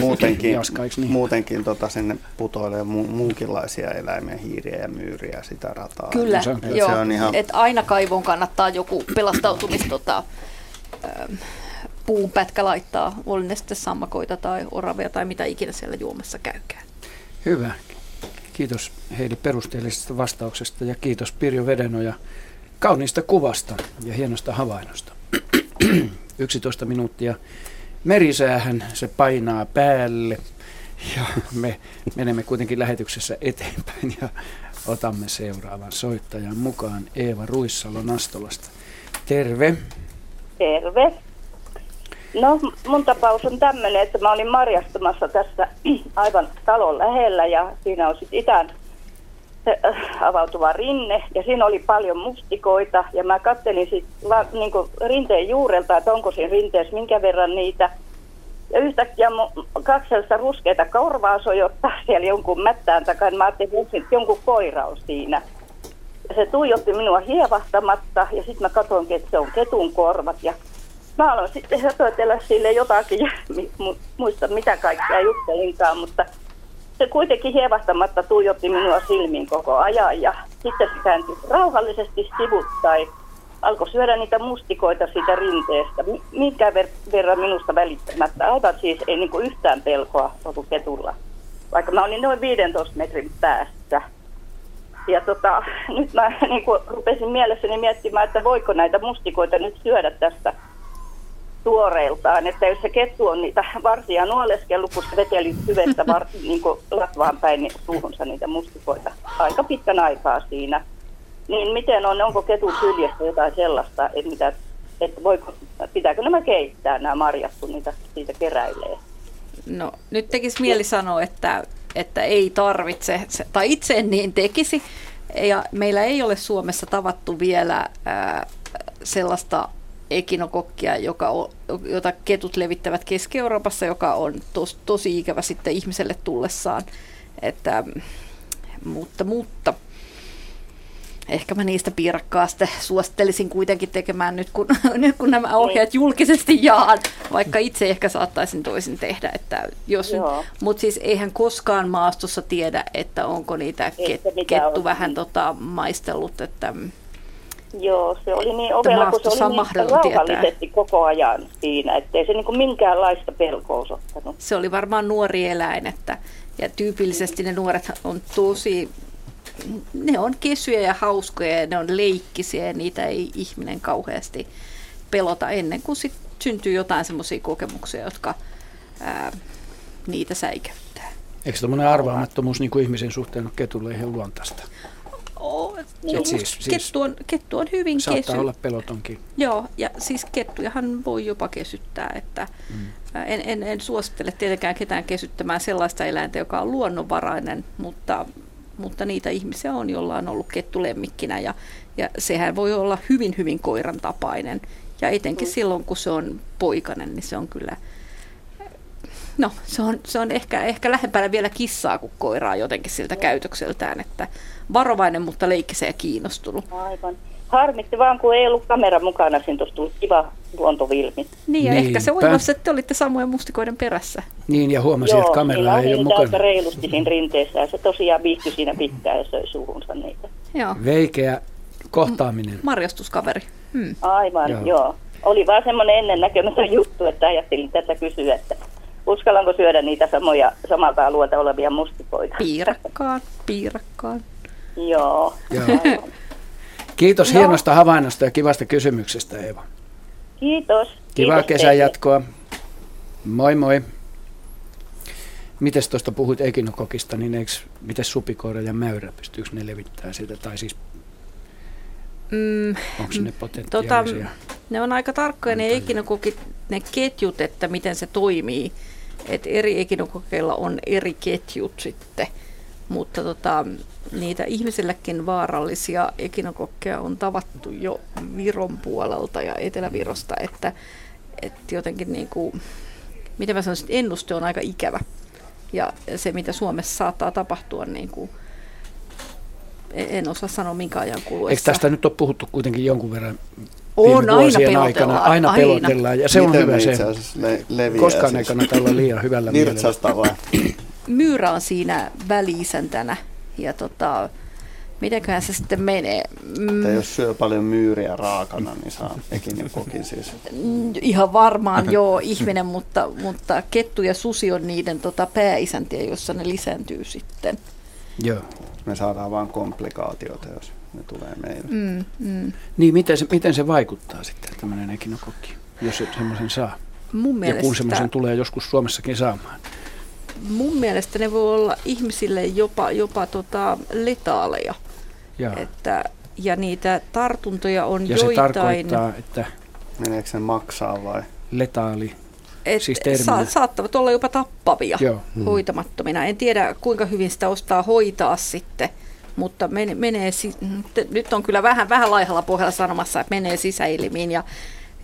muutenkin, niin. muutenkin tota, sinne putoilee mu- muunkinlaisia eläimiä, hiiriä ja myyriä sitä rataa. Kyllä, niin, joo, ihan... että aina kaivoon kannattaa joku pelastautumista tota, puunpätkä laittaa, oli ne sitten sammakoita tai oravia tai mitä ikinä siellä juomassa käykään. Hyvä. Kiitos Heidi perusteellisesta vastauksesta ja kiitos Pirjo Vedenoja kauniista kuvasta ja hienosta havainnosta. yksitoista minuuttia merisäähän, se painaa päälle ja me menemme kuitenkin lähetyksessä eteenpäin ja otamme seuraavan soittajan mukaan. Eeva Ruissalo Nastolasta. Terve. Terve. No mun tapaus on tämmöinen, että mä olin marjastumassa tässä aivan talon lähellä ja siinä on sitten itään avautuva rinne ja siinä oli paljon mustikoita ja mä katselin sitten niin rinteen juurelta, että onko siinä rinteessä minkä verran niitä ja yhtäkkiä kaksi sellaista ruskeita korvaa sojottaa siellä jonkun mättään takaa, niin mä ajattelin, että jonkun koira on siinä. Ja se tuijotti minua hievahtamatta ja sitten mä katsoinkin, että se on ketun korvat ja mä aloin sitten höpötellä sille jotakin ja muista mitä kaikkea juttelinkaan, mutta se kuitenkin hievahtamatta tuijotti minua silmiin koko ajan ja sitten se kääntyi rauhallisesti sivuttain. Alkoi syödä niitä mustikoita siitä rinteestä, minkä verran minusta välittämättä. Aivan siis ei niinku yhtään pelkoa ollut ketulla, vaikka mä olin noin viidentoista metrin päässä. Ja tota, nyt mä niinku rupesin mielessäni miettimään, että voiko näitä mustikoita nyt syödä tästä tuoreeltaan, että jos se kettu on niitä varsia nuoleskellut, kun se veteli syvettä var, niin kuin latvaan päin niin suuhunsa niitä mustikoita aika pitkän aikaa siinä, niin miten on, onko ketun syljestä jotain sellaista, että, mitä, että voiko, pitääkö nämä keittää nämä marjat, kun niitä siitä keräilee? No nyt tekisi mieli sanoa, että, että ei tarvitse, tai itse en niin tekisi, ja meillä ei ole Suomessa tavattu vielä ää, sellaista ekinokokkia, joka on, jota ketut levittävät Keski-Euroopassa, joka on tos, tosi ikävä sitten ihmiselle tullessaan. Että, mutta, mutta ehkä mä niistä piirakkaa sitten suosittelisin kuitenkin tekemään nyt kun, nyt, kun nämä ohjeet julkisesti jaan, vaikka itse ehkä saattaisin toisin tehdä. Että jos, mutta siis eihän koskaan maastossa tiedä, että onko niitä ket, kettu on vähän tota, maistellut, että... Joo, se oli niin ovella, kun se oli niin rauhallisesti koko ajan siinä, ettei se niin kuin minkäänlaista pelkoa ottanut. Se oli varmaan nuori eläin, että, ja tyypillisesti ne nuoret on tosi, ne on kesyjä ja hauskoja ja ne on leikkisiä ja niitä ei ihminen kauheasti pelota ennen kuin sit syntyy jotain semmoisia kokemuksia, jotka ää, niitä säikäyttää. Eikö tämmöinen arvaamattomuus niin kuin ihmisen suhteen on ketulle ihan luontaista? Oh, niin, siis, kettu, on, kettu on hyvin kesy. Saattaa olla pelotonkin. Joo, ja siis kettujahan voi jopa kesyttää. Että mm. en, en, en suosittele tietenkään ketään kesyttämään sellaista eläintä, joka on luonnonvarainen, mutta, mutta niitä ihmisiä on, jolla on ollut kettu lemmikkinä. Ja, ja sehän voi olla hyvin, hyvin koiran tapainen. Ja etenkin mm. silloin, kun se on poikainen, niin se on kyllä... No, se on, se on ehkä, ehkä lähempänä vielä kissaa kuin koiraa jotenkin siltä käytökseltään, että varovainen, mutta leikkisä ja kiinnostunut. Aivan. Harmitti vaan, kun ei ollut kamera mukana, siinä tuossa tuli kiva luontovilmi. Niin, ja niin, ehkä se oivas, että te olitte samojen mustikoiden perässä. Niin, ja huomasin, että kamera ei ole mukana. Joo, niin reilusti siinä rinteessä, ja se tosiaan viihtyi siinä pitkään ja söi suuhunsa niitä. Joo. Veikeä kohtaaminen. Marjastuskaveri. Hmm. Aivan, joo. joo. Oli vaan semmoinen ennennäkemätön juttu, että ajattelin tätä kysyä, että... Uskallanko syödä niitä samoja, samalta alueelta olevia mustikoita? Piirakkaan, piirakkaan. Joo. Joo. Kiitos no. hienosta havainnosta ja kivasta kysymyksestä, Eeva. Kiitos. Kivaa Kiitos kesän teille. Jatkoa. Moi moi. Mites tuosta puhuit ekinokokista, niin eikö, mites supikoira ja mäyrä, pystyykö ne levittämään sitä, tai siis mm, onko ne potentiaalisia? Tota, ne on aika tarkkoja ne ekinokokit. Ne ketjut, että miten se toimii, että eri ekinokokeilla on eri ketjut sitten, mutta tota, niitä ihmiselläkin vaarallisia ekinokokkeja on tavattu jo Viron puolelta ja Etelä-Virosta, että, että jotenkin niin kuin, miten mä sanoisin, ennuste on aika ikävä ja se mitä Suomessa saattaa tapahtua niin kuin en osaa sanoa minkä ajan kuluessa. Eikö tästä nyt ole puhuttu kuitenkin jonkun verran on, aina aikana? Aina pelotellaan. Aina. Ja se on miten hyvä se. Le- Koskaan ei kannata olla liian hyvällä mielellä. Myyrä on siinä väliisäntänä ja tota... Mitenköhän se sitten menee? Mm. Jos syö paljon myyriä raakana, niin saa ekinen kokin siis. Ihan varmaan joo, ihminen, mutta, mutta kettu ja susi on niiden tota, pääisäntiä, jossa ne lisääntyy sitten. Joo. Me saadaan vain komplikaatioita, jos ne tulee meille. Mm, mm. Niin, miten se, miten se vaikuttaa sitten tämmöinen ekinen kokki, jos semmoisen saa? Mun mielestä... Ja kun semmoisen tulee joskus Suomessakin saamaan. Mun mielestä ne voi olla ihmisille jopa, jopa tota letaaleja. Ja. Että, ja niitä tartuntoja on ja joitain. Ja se tarkoittaa, että meneekö sen maksaa vai letaali? Et siis sa- saattavat olla jopa tappavia Joo. hoitamattomina. En tiedä kuinka hyvin sitä ostaa hoitaa sitten, mutta menee, menee si- nyt on kyllä vähän, vähän laihalla pohjalla sanomassa, että menee sisäilmiin. Ja,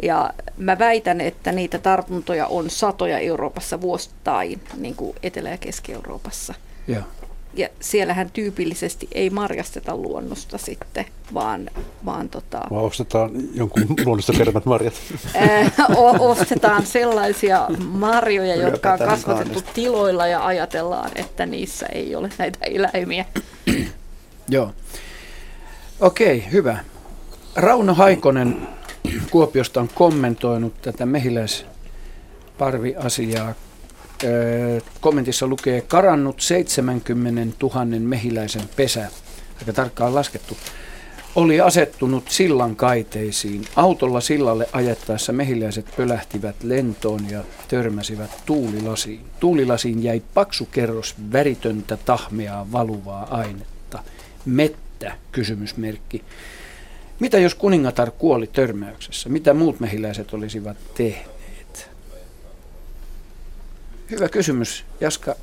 ja mä väitän, että niitä tartuntoja on satoja Euroopassa vuosittain, niin kuin Etelä- ja Keski-Euroopassa. Joo. Ja siellähän tyypillisesti ei marjasteta luonnosta sitten, vaan... vaan tota... ostetaan jonkun luonnosta termät marjat. o- ostetaan sellaisia marjoja, jotka on kasvatettu tiloilla ja ajatellaan, että niissä ei ole näitä eläimiä. Joo. Okei, hyvä. Rauno Haikonen Kuopiosta on kommentoinut tätä mehiläisparviasiaa. Kommentissa lukee karannut seitsemänkymmentätuhatta mehiläisen pesä, aika tarkkaan laskettu, oli asettunut sillan kaiteisiin. Autolla sillalle ajettaessa mehiläiset pölähtivät lentoon ja törmäsivät tuulilasiin. Tuulilasiin jäi paksu kerros väritöntä tahmeaa valuvaa ainetta. Mettä, kysymysmerkki. Mitä jos kuningatar kuoli törmäyksessä? Mitä muut mehiläiset olisivat tehneet? Hyvä kysymys. Jaska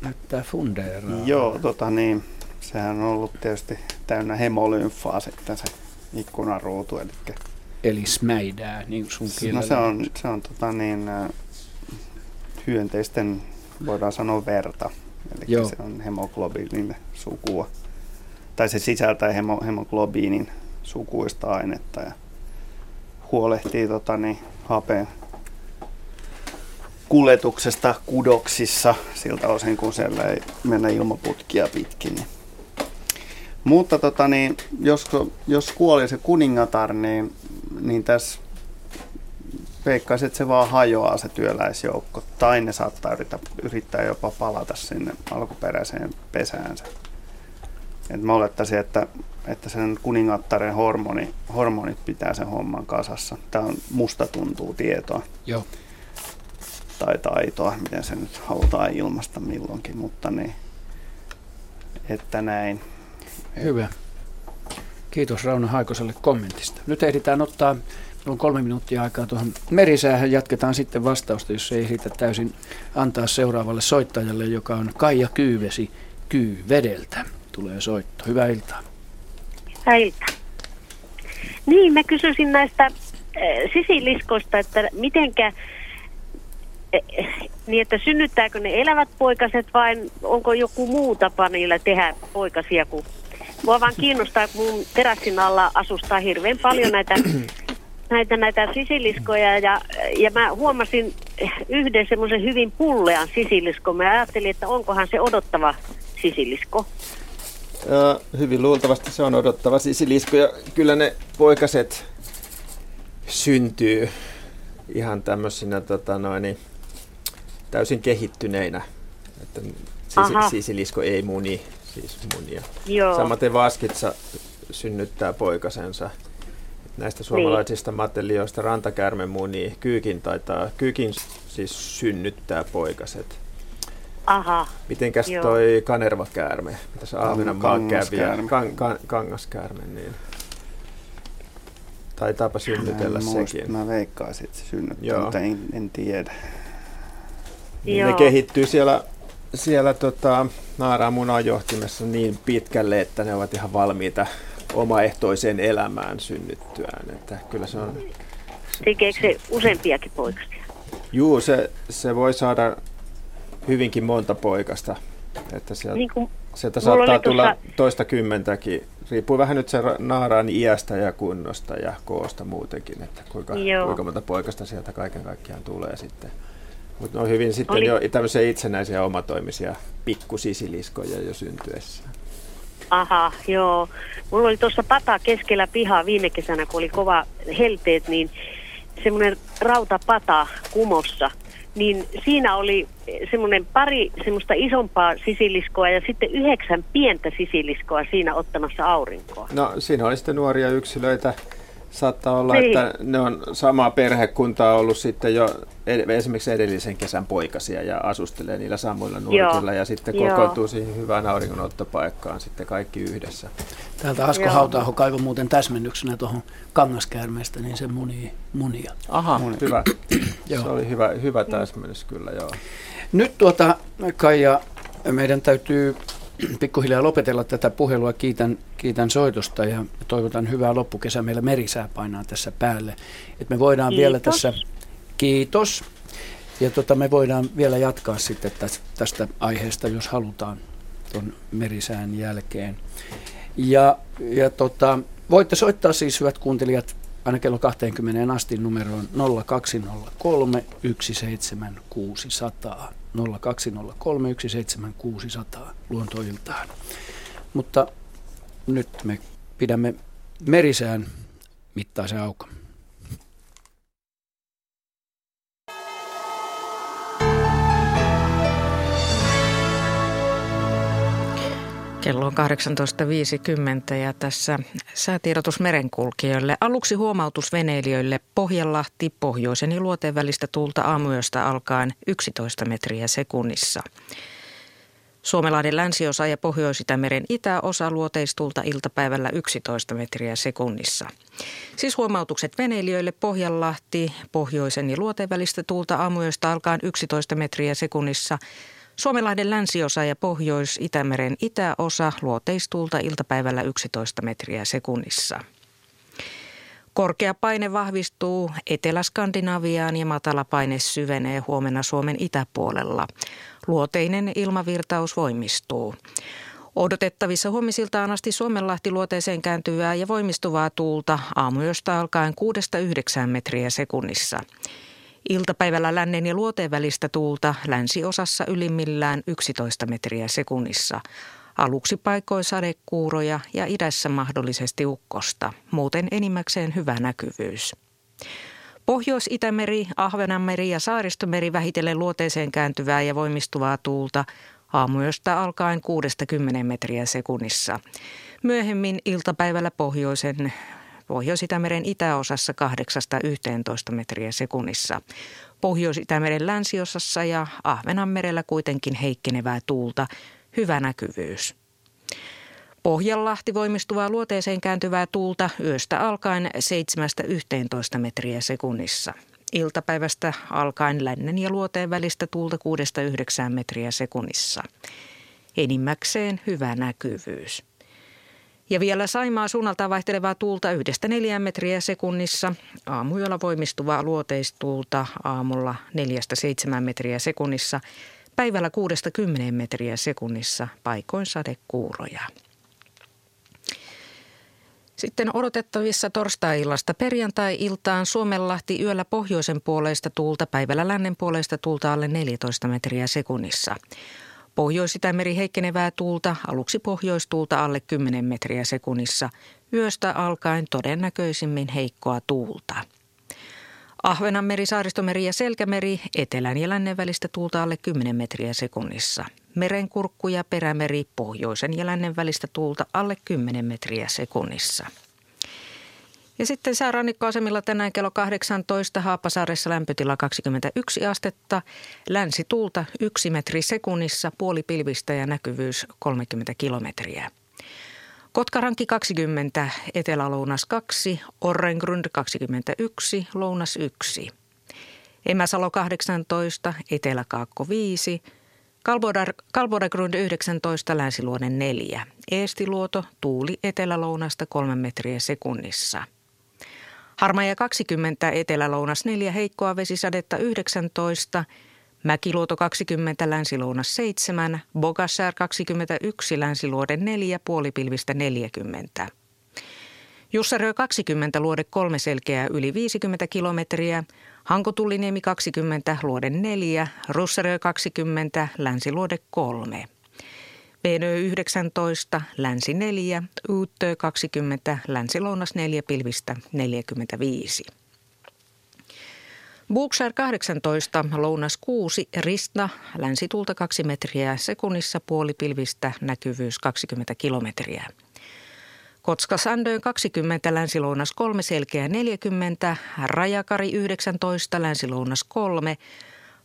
näyttää fundeeraa. Joo, tota niin, sehän on ollut tietysti täynnä hemolymfaa sitten se ikkunaruutu. Elikkä... Eli smäidää, niin sun kielellä. No se on, se on tota niin, hyönteisten, voidaan sanoa verta, eli se on hemoglobiinin sukua. Tai se sisältää hemo, hemoglobiinin sukuista ainetta ja huolehtii tota niin, hapeen kuljetuksesta kudoksissa siltä osin, kun siellä ei mennä ilmaputkia pitkin. Niin. Mutta tota, niin, jos, jos kuoli se kuningatar, niin, niin tässä veikkaisin, että se vaan hajoaa se työläisjoukko. Tai ne saattaa yrittää, yrittää jopa palata sinne alkuperäiseen pesäänsä. Et mä olettaisin, että, että sen kuningattaren hormoni, hormonit pitää sen homman kasassa. Tää on musta tuntuu tietoa. Joo. Tai taitoa, miten se nyt halutaan ilmaista milloinkin, mutta niin, että näin. Hyvä. Kiitos Rauno Haikoselle kommentista. Nyt ehditään ottaa, on kolme minuuttia aikaa tuohon merisäähän, jatketaan sitten vastausta, jos ei ehditä täysin antaa seuraavalle soittajalle, joka on Kaija Kyyvesi Kyyvedeltä. Tulee soitto. Hyvää iltaa. Hyvää iltaa. Niin, mä kysyisin näistä äh, sisiliskoista, että mitenkä niin, että synnyttääkö ne elävät poikaset vai onko joku muu tapa niillä tehdä poikasia? Kun mua vaan kiinnostaa, kun mun terassin alla asustaa hirveän paljon näitä, näitä, näitä sisiliskoja. Ja, ja mä huomasin yhden semmoisen hyvin pullean sisiliskon. Mä ajattelin, että onkohan se odottava sisilisko. Ja hyvin luultavasti se on odottava sisilisko. Ja kyllä ne poikaset syntyy ihan tämmöisinä... Tota noin, täysin kehittyneinä, että sisi, sisilisko ei muni, siis munia. Joo. Samaten vaskitsa synnyttää poikasensa. Näistä suomalaisista niin. Matelioista rantakäärme munii, kyykin taitaa, kyykin siis synnyttää poikaset. Aha. Mitenkäs Joo. toi kanervakäärme, mitä se Ahvenanmaan käviä, kan, kan, kangaskäärme, niin taitaapa synnytellä mä en sekin. Mä veikkaisin, että se synnyttää, mutta en, en tiedä. Niin ne kehittyy siellä, siellä tota, naaraanmunanjohtimessa niin pitkälle, että ne ovat ihan valmiita omaehtoiseen elämään synnyttyään. Että kyllä se on... Tekeekö se useampiakin poikasia? Juu, se, se voi saada hyvinkin monta poikasta. Että sieltä... Niin kuin Sieltä saattaa tulla tuossa toista kymmentäkin. Riippuu vähän nyt sen naaraan iästä ja kunnosta ja koosta muutenkin, että kuinka, kuinka monta poikasta sieltä kaiken kaikkiaan tulee sitten. Mutta on hyvin sitten Oli. jo tämmöisiä itsenäisiä omatoimisia pikkusisiliskoja jo syntyessään. Aha, joo. Mulla oli tuossa pata keskellä pihaa viime kesänä, kun oli kova helteet, niin semmoinen rautapata kumossa. Niin siinä oli semmoinen pari semmoista isompaa sisiliskoa ja sitten yhdeksän pientä sisiliskoa siinä ottamassa aurinkoa. No siinä oli sitten nuoria yksilöitä. Saattaa olla, niin, että ne on samaa perhekuntaa ollut sitten jo ed- esimerkiksi edellisen kesän poikasia ja asustelee niillä samoilla nuorilla ja sitten kokoontuu Joo. siihen hyvään auringonottopaikkaan sitten kaikki yhdessä. Täältä Asko Hauta-aho kaivoi muuten täsmennyksenä tuohon kangaskäärmeestä, niin se munii munia. Aha, munia. Hyvä. Se oli hyvä, hyvä täsmennys kyllä, joo. Nyt tuota, Kaija, meidän täytyy pikkuhiljaa lopetella tätä puhelua. Kiitän, kiitän soitosta ja toivotan hyvää loppukesää. Meillä merisää painaa tässä päälle. Et me voidaan kiitos. vielä tässä... Kiitos. Ja tota, me voidaan vielä jatkaa sitten tästä, tästä aiheesta, jos halutaan tuon merisään jälkeen. Ja, ja tota, voitte soittaa siis, hyvät kuuntelijat, aina kello kaksikymmentä asti numeroon nolla kaksi nolla kolme yksi seitsemän kuusi nolla nolla. nolla kaksi nolla kolme yksi seitsemän kuusi nolla nolla luontoiltaan. Mutta nyt me pidämme merisään mittaisen aukon. Kello on kahdeksantoista viisikymmentä ja tässä säätiedotus merenkulkijoille. Aluksi huomautus veneilijöille. Pohjanlahti, pohjoisen ja luoteen välistä tuulta aamuyöstä alkaen yksitoista metriä sekunnissa. Suomenlahden länsiosa ja Pohjois-Itämeren itäosa luoteistuulta iltapäivällä yksitoista metriä sekunnissa. Siis huomautukset veneilijöille. Pohjanlahti, pohjoisen ja luoteen välistä tuulta aamuyöstä alkaen yksitoista metriä sekunnissa. Suomenlahden länsiosa ja Pohjois-Itämeren itäosa luoteistuulta iltapäivällä yksitoista metriä sekunnissa. Korkea paine vahvistuu Etelä-Skandinaviaan ja matala paine syvenee huomenna Suomen itäpuolella. Luoteinen ilmavirtaus voimistuu. Odotettavissa huomisiltaan asti Suomenlahti luoteeseen kääntyvää ja voimistuvaa tuulta aamuyöstä alkaen kuudesta yhdeksään metriä sekunnissa. Iltapäivällä lännen ja luoteen välistä tuulta länsiosassa ylimmillään yksitoista metriä sekunnissa. Aluksi paikoin sadekuuroja ja idässä mahdollisesti ukkosta. Muuten enimmäkseen hyvä näkyvyys. Pohjois-Itämeri, Ahvenanmeri ja Saaristomeri vähitellen luoteeseen kääntyvää ja voimistuvaa tuulta aamuyöstä alkaen kuudesta kymmeneen metriä sekunnissa. Myöhemmin iltapäivällä pohjoisen Pohjois-Itämeren itäosassa kahdeksasta yhteentoista metriä sekunnissa. Pohjois-Itämeren länsiosassa ja Ahvenanmerellä kuitenkin heikkenevää tuulta. Hyvä näkyvyys. Pohjanlahti voimistuvaa luoteeseen kääntyvää tuulta yöstä alkaen seitsemästä yhteentoista metriä sekunnissa. Iltapäivästä alkaen lännen ja luoteen välistä tuulta kuudesta yhdeksään metriä sekunnissa. Enimmäkseen hyvä näkyvyys. Ja vielä Saimaa suunnaltaan vaihtelevaa tuulta yhdestä neljään metriä sekunnissa. Aamuyöllä voimistuvaa luoteistuulta aamulla neljästä seitsemään metriä sekunnissa. Päivällä kuudesta kymmeneen metriä sekunnissa paikoin sadekuuroja. Sitten odotettavissa torstai-illasta perjantai-iltaan Suomenlahti yöllä pohjoisen puoleista tuulta, päivällä lännen puoleista tuulta alle neljätoista metriä sekunnissa. Pohjois-Itämeri heikkenevää tuulta, aluksi pohjoistuulta alle kymmenen metriä sekunnissa. Yöstä alkaen todennäköisimmin heikkoa tuulta. Ahvenanmeri, Saaristomeri ja Selkämeri, etelän ja lännen välistä tuulta alle kymmenen metriä sekunnissa. Merenkurkku ja Perämeri, pohjoisen ja lännen välistä tuulta alle kymmenen metriä sekunnissa. Ja sitten säärannikkoasemilla tänään kello kahdeksantoista Haapasaaressa lämpötila kaksikymmentäyksi astetta, länsituulta yksi metri sekunnissa, puoli pilvistä ja näkyvyys kolmekymmentä kilometriä. Kotkarankki kaksikymmentä, etelälounas kaksi, Orrengrund kaksikymmentäyksi, lounas yksi. Emäsalo kahdeksantoista, eteläkaakko viisi, Kalbodagrund yhdeksäntoista, länsiluode neljä. Eestiluoto, tuuli etelälounasta kolme metriä sekunnissa. Harmaja kaksikymmentä, etelälounas neljä, heikkoa vesisadetta yhdeksäntoista, Mäkiluoto kaksikymmentä, länsilounas seitsemän, Bogassaar kaksikymmentäyksi, länsiluode neljä, puolipilvistä neljäkymmentä. Jussarö kaksikymmentä, luode kolme, selkeää yli viisikymmentä kilometriä, Hankotulliniemi kaksikymmentä, luode neljä, Russarö kaksikymmentä, länsiluode kolme. Venö yhdeksäntoista, länsi neljä, Uuttö kaksikymmentä, länsilounas neljä, pilvistä neljäkymmentäviisi. Buxar kahdeksantoista, lounas kuusi, Ristna, länsituulta kaksi metriä sekunnissa, puolipilvistä, näkyvyys kaksikymmentä kilometriä. Kotska Sandöön kaksikymmentä, länsilounas kolme, selkeä neljäkymmentä, Rajakari yhdeksäntoista, länsilounas kolme,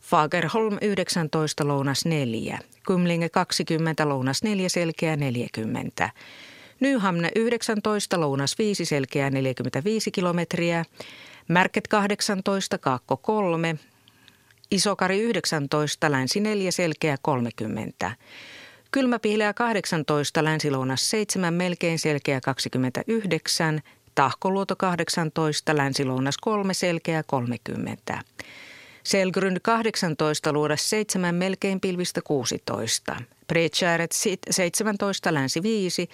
Fagerholm yhdeksäntoista, lounas neljä, Kymlinge kaksikymmentä, lounas neljä, selkeä neljäkymmentä, Nyhamne yhdeksäntoista, lounas viisi, selkeä neljäkymmentäviisi kilometriä, Märket kahdeksantoista, Kaakko kolme, Isokari yhdeksäntoista, länsi neljä, selkeä kolmekymmentä. Kylmäpihleä kahdeksantoista, länsilounas seitsemän, melkein selkeä kaksikymmentäyhdeksän. Tahkoluoto kahdeksantoista, länsilounas kolme, selkeä kolmekymmentä. Selgryn kahdeksantoista, luodas seitsemän, melkein pilvistä kuusitoista. Prechäret seitsemäntoista, länsi viisi,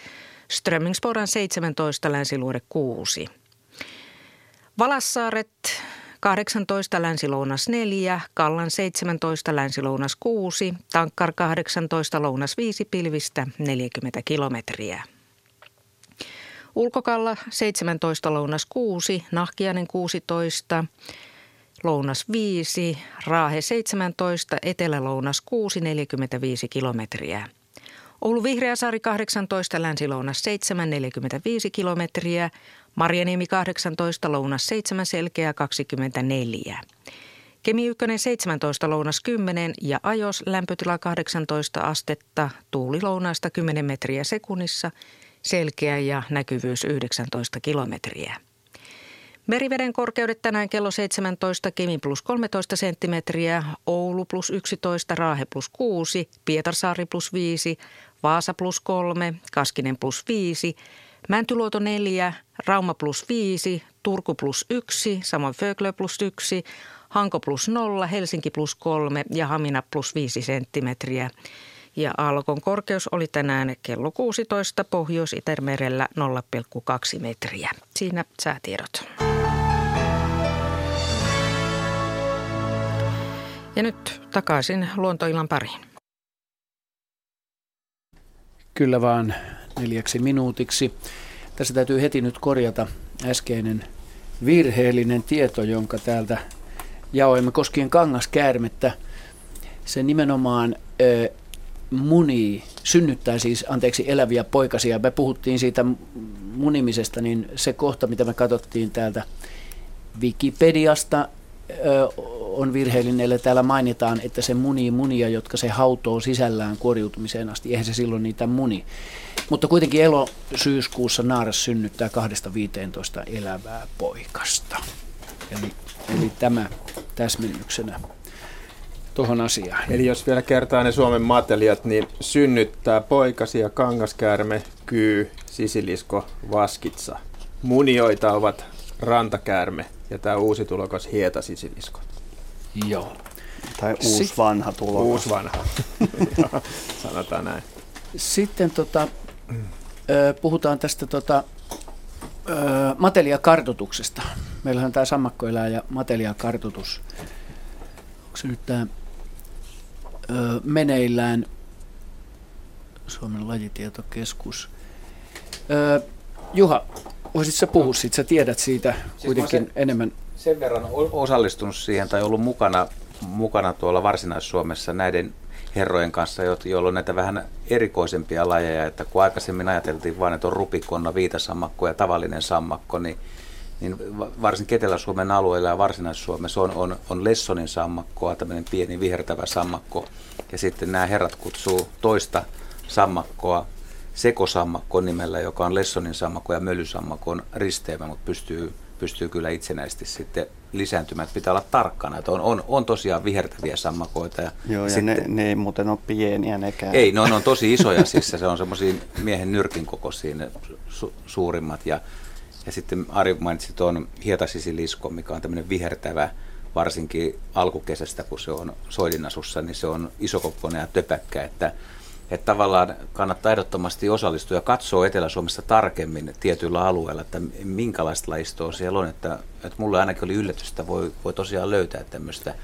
Strömingsporan seitsemäntoista, länsiluode kuusi. Valassaaret kahdeksantoista, länsilounas neljä, Kallan seitsemäntoista, länsilounas kuusi, Tankkar kahdeksantoista, lounas viisi, pilvistä neljäkymmentä kilometriä. Ulkokalla seitsemäntoista, lounas kuusi, Nahkiainen kuusitoista, lounas viisi, Raahe seitsemäntoista, etelälounas kuusi, neljäkymmentäviisi kilometriä. Oulu Vihreäsaari kahdeksantoista, länsilounas seitsemän, neljäkymmentäviisi kilometriä. Marjaniemi kahdeksantoista, lounas seitsemän, selkeä kaksikymmentäneljä. Kemi ykkönen seitsemäntoista, lounas kymmenen ja Ajos lämpötila kahdeksantoista astetta, tuuli lounaasta kymmenen metriä sekunnissa, selkeä ja näkyvyys yhdeksäntoista kilometriä. Meriveden korkeudet tänään kello seitsemäntoista, Kemi plus kolmetoista senttimetriä, Oulu plus yksitoista, Raahe plus kuusi, Pietarsaari plus viisi, Vaasa plus kolme, Kaskinen plus viisi, Mäntyluoto neljä, Rauma plus viisi, Turku plus yksi, samoin Föglö plus yksi, Hanko plus nolla, Helsinki plus kolme ja Hamina plus viisi senttimetriä. Ja aallokon korkeus oli tänään kello kuusitoista, Pohjois-Itämerellä nolla pilkku kaksi metriä. Siinä säätiedot. Ja nyt takaisin luontoillan pariin. Kyllä vaan neljäksi minuutiksi. Tässä täytyy heti nyt korjata äskeinen virheellinen tieto, jonka täältä jaoimme koskien kangaskäärmettä. Se nimenomaan ö, munii, synnyttää siis, anteeksi, eläviä poikasia. Me puhuttiin siitä munimisesta, niin se kohta, mitä me katsottiin täältä Wikipediasta, ö, on virheellinen. Eli täällä mainitaan, että se munii munia, jotka se hautoo sisällään kuoriutumiseen asti. Eihän se silloin niitä muni. Mutta kuitenkin elo-syyskuussa naaras synnyttää kahdesta viiteentoista elävää poikasta. Eli, eli tämä täsmennyksenä tuohon asiaan. Eli jos vielä kertaa ne Suomen matelijat, niin synnyttää poikasia kangaskäärme, kyy, sisilisko, vaskitsa. Munioita ovat rantakäärme ja tämä uusi tulokas hietasisilisko. Joo. Tai uusi vanha tulokas. Uusi vanha. Sanotaan näin. Sitten tota, puhutaan tästä tota, mateliakartoituksesta. Meillähän on tämä sammakkoeläin ja mateliakartoitus. Onko se nyt tämä meneillään Suomen lajitietokeskus? Ö, Juha, voisit sä puhua siitä? Sä tiedät siitä kuitenkin siis sen, enemmän. Sen verran olen osallistunut siihen tai ollut mukana, mukana tuolla Varsinais-Suomessa näiden herrojen kanssa, joilla on näitä vähän erikoisempia lajeja, että kun aikaisemmin ajateltiin vain, että on rupikonna, viitasammakko ja tavallinen sammakko, niin, niin varsinkin Etelä-Suomen alueella ja Varsinais-Suomessa on, on, on lessonin sammakkoa, tämmöinen pieni vihertävä sammakko, ja sitten nämä herrat kutsuu toista sammakkoa sekosammakko nimellä, joka on lessonin sammakko ja mölysammakon risteymä, mutta pystyy, pystyy kyllä itsenäisesti sitten lisääntymät pitää olla tarkkana, että on, on, on tosiaan vihertäviä sammakoita. Ja joo, ja sitten, ne, ne ei muuten ole pieniä nekään. Ei, no, ne on tosi isoja sissä, se on semmoisia miehen nyrkin kokoisia ne su, suurimmat. Ja, ja sitten Ari mainitsi tuon hietasisiliskon, mikä on tämmöinen vihertävä varsinkin alkukesästä, kun se on soidinasussa, niin se on isokokoinen ja töpäkkä, että, että tavallaan kannattaa ehdottomasti osallistua ja katsoa Etelä-Suomessa tarkemmin tietyillä alueilla, että minkälaista lajistoa siellä on, että, että mulle ainakin oli yllätys, että voi, voi tosiaan löytää tämmöistä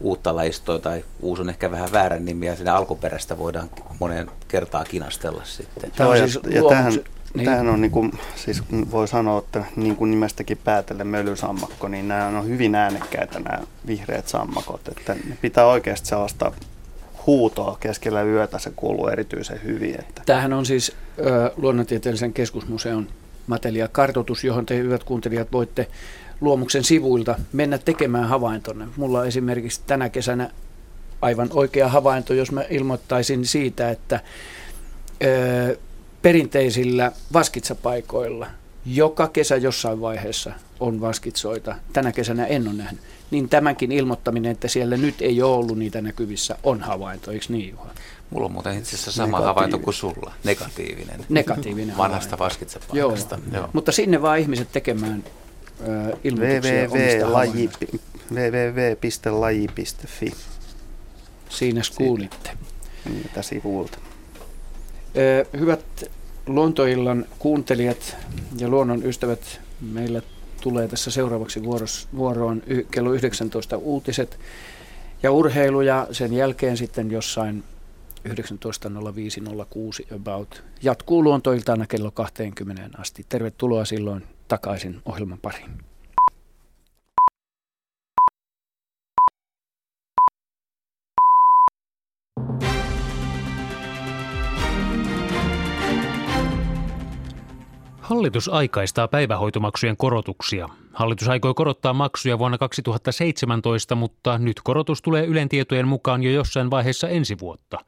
uutta lajistoa, tai uusi on ehkä vähän väärän nimi, ja siinä alkuperäistä voidaan moneen kertaan kinastella sitten. Tämä on siis, ja tähän, niin. Tämähän on, niin kuin, siis voi sanoa, että niin kuin nimestäkin päätellen mölysammakko, niin nämä on hyvin äänekkäitä nämä vihreät sammakot, että ne pitää oikeasti sellaista huutoa keskellä yötä, se kuuluu erityisen hyvin. Että. Tämähän on siis äh, Luonnontieteellisen keskusmuseon matelia-kartoitus, johon te hyvät kuuntelijat voitte Luomuksen sivuilta mennä tekemään havaintonne. Mulla on esimerkiksi tänä kesänä aivan oikea havainto, jos mä ilmoittaisin siitä, että ö, perinteisillä vaskitsapaikoilla joka kesä jossain vaiheessa on vaskitsoita. Tänä kesänä en ole nähnyt. Niin tämänkin ilmoittaminen, että siellä nyt ei ole ollut niitä näkyvissä, on havainto. Eikö niin, Juha? Mulla on muuten itse asiassa sama havainto kuin sulla. Negatiivinen. Negatiivinen vanhasta vaskitsapaikasta. Joo. Joo. Mutta sinne vaan ihmiset tekemään www piste laji piste fi. Siinä kuulitte. Mitä sivuilta. Hyvät luontoillan kuuntelijat ja luonnon ystävät, meillä tulee tässä seuraavaksi vuoros, vuoroon y, kello yhdeksäntoista uutiset ja urheilu, ja sen jälkeen sitten jossain yhdeksäntoista nolla viisi nolla kuusi about jatkuu luontoiltana kello kahteenkymmeneen asti. Tervetuloa silloin takaisin ohjelman pariin. Hallitus aikaistaa päivähoitomaksujen korotuksia. Hallitus aikoi korottaa maksuja vuonna kaksituhattaseitsemäntoista, mutta nyt korotus tulee Ylen tietojen mukaan jo jossain vaiheessa ensi vuotta.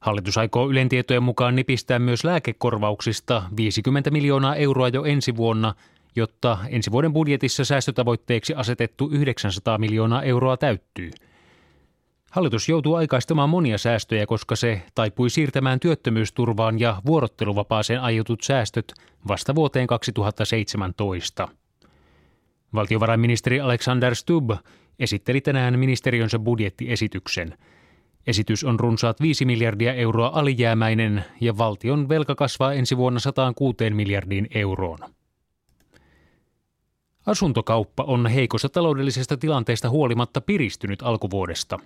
Hallitus aikoo Ylen tietojen mukaan nipistää myös lääkekorvauksista viisikymmentä miljoonaa euroa jo ensi vuonna, jotta ensi vuoden budjetissa säästötavoitteeksi asetettu yhdeksänsataa miljoonaa euroa täyttyy. Hallitus joutuu aikaistamaan monia säästöjä, koska se taipui siirtämään työttömyysturvaan ja vuorotteluvapaaseen aiotut säästöt vasta vuoteen kaksituhattaseitsemäntoista. Valtiovarainministeri Alexander Stubb esitteli tänään ministeriönsä budjettiesityksen. Esitys on runsaat viisi miljardia euroa alijäämäinen ja valtion velka kasvaa ensi vuonna sataankuuteen miljardiin euroon. Asuntokauppa on heikosta taloudellisesta tilanteesta huolimatta piristynyt alkuvuodesta.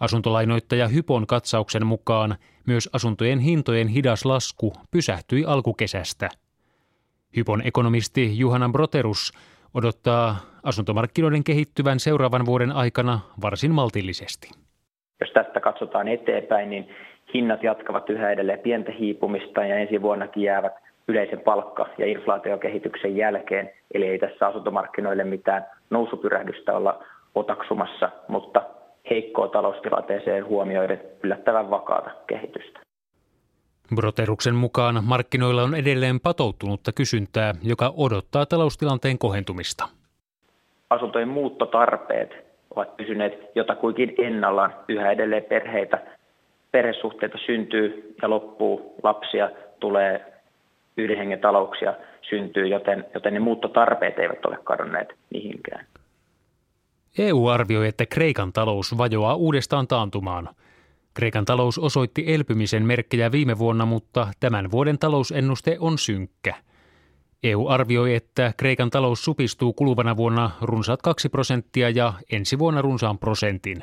Asuntolainoittaja Hypon katsauksen mukaan myös asuntojen hintojen hidas lasku pysähtyi alkukesästä. Hypon ekonomisti Juhana Broterus odottaa asuntomarkkinoiden kehittyvän seuraavan vuoden aikana varsin maltillisesti. Jos tästä katsotaan eteenpäin, niin hinnat jatkavat yhä edelleen pientä hiipumista ja ensi vuonnakin jäävät yleisen palkka- ja inflaatiokehityksen jälkeen. Eli ei tässä asuntomarkkinoille mitään nousupyrähdystä olla otaksumassa, mutta heikkoa taloustilanteeseen huomioiden yllättävän vakaata kehitystä. Broteruksen mukaan markkinoilla on edelleen patoutunutta kysyntää, joka odottaa taloustilanteen kohentumista. Asuntojen muuttotarpeet ovat pysyneet jotakuinkin ennallaan. Yhä edelleen perheitä, perhesuhteita syntyy ja loppuu, lapsia tulee, yhden hengen talouksia syntyy, joten, joten ne muuttotarpeet eivät ole kadonneet mihinkään. E U arvioi, että Kreikan talous vajoaa uudestaan taantumaan. Kreikan talous osoitti elpymisen merkkejä viime vuonna, mutta tämän vuoden talousennuste on synkkä. E U arvioi, että Kreikan talous supistuu kuluvana vuonna runsaat kaksi prosenttia ja ensi vuonna runsaan prosentin.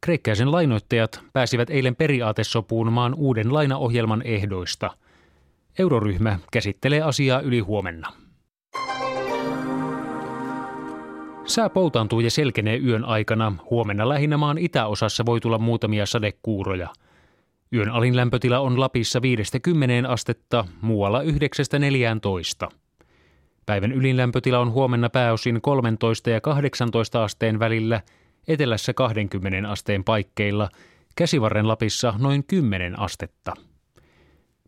Kreikkäisen lainoittajat pääsivät eilen periaatesopuun maan uuden lainaohjelman ehdoista. Euroryhmä käsittelee asiaa yli huomenna. Sää poutaantuu ja selkenee yön aikana. Huomenna lähinnä maan itäosassa voi tulla muutamia sadekuuroja. Yön alin lämpötila on Lapissa viidestä kymmeneen astetta, muualla yhdeksästä neljääntoista. Päivän ylin lämpötila on huomenna pääosin kolmetoista ja kahdeksantoista asteen välillä, etelässä kaksikymmentä asteen paikkeilla, Käsivarren Lapissa noin kymmenen astetta.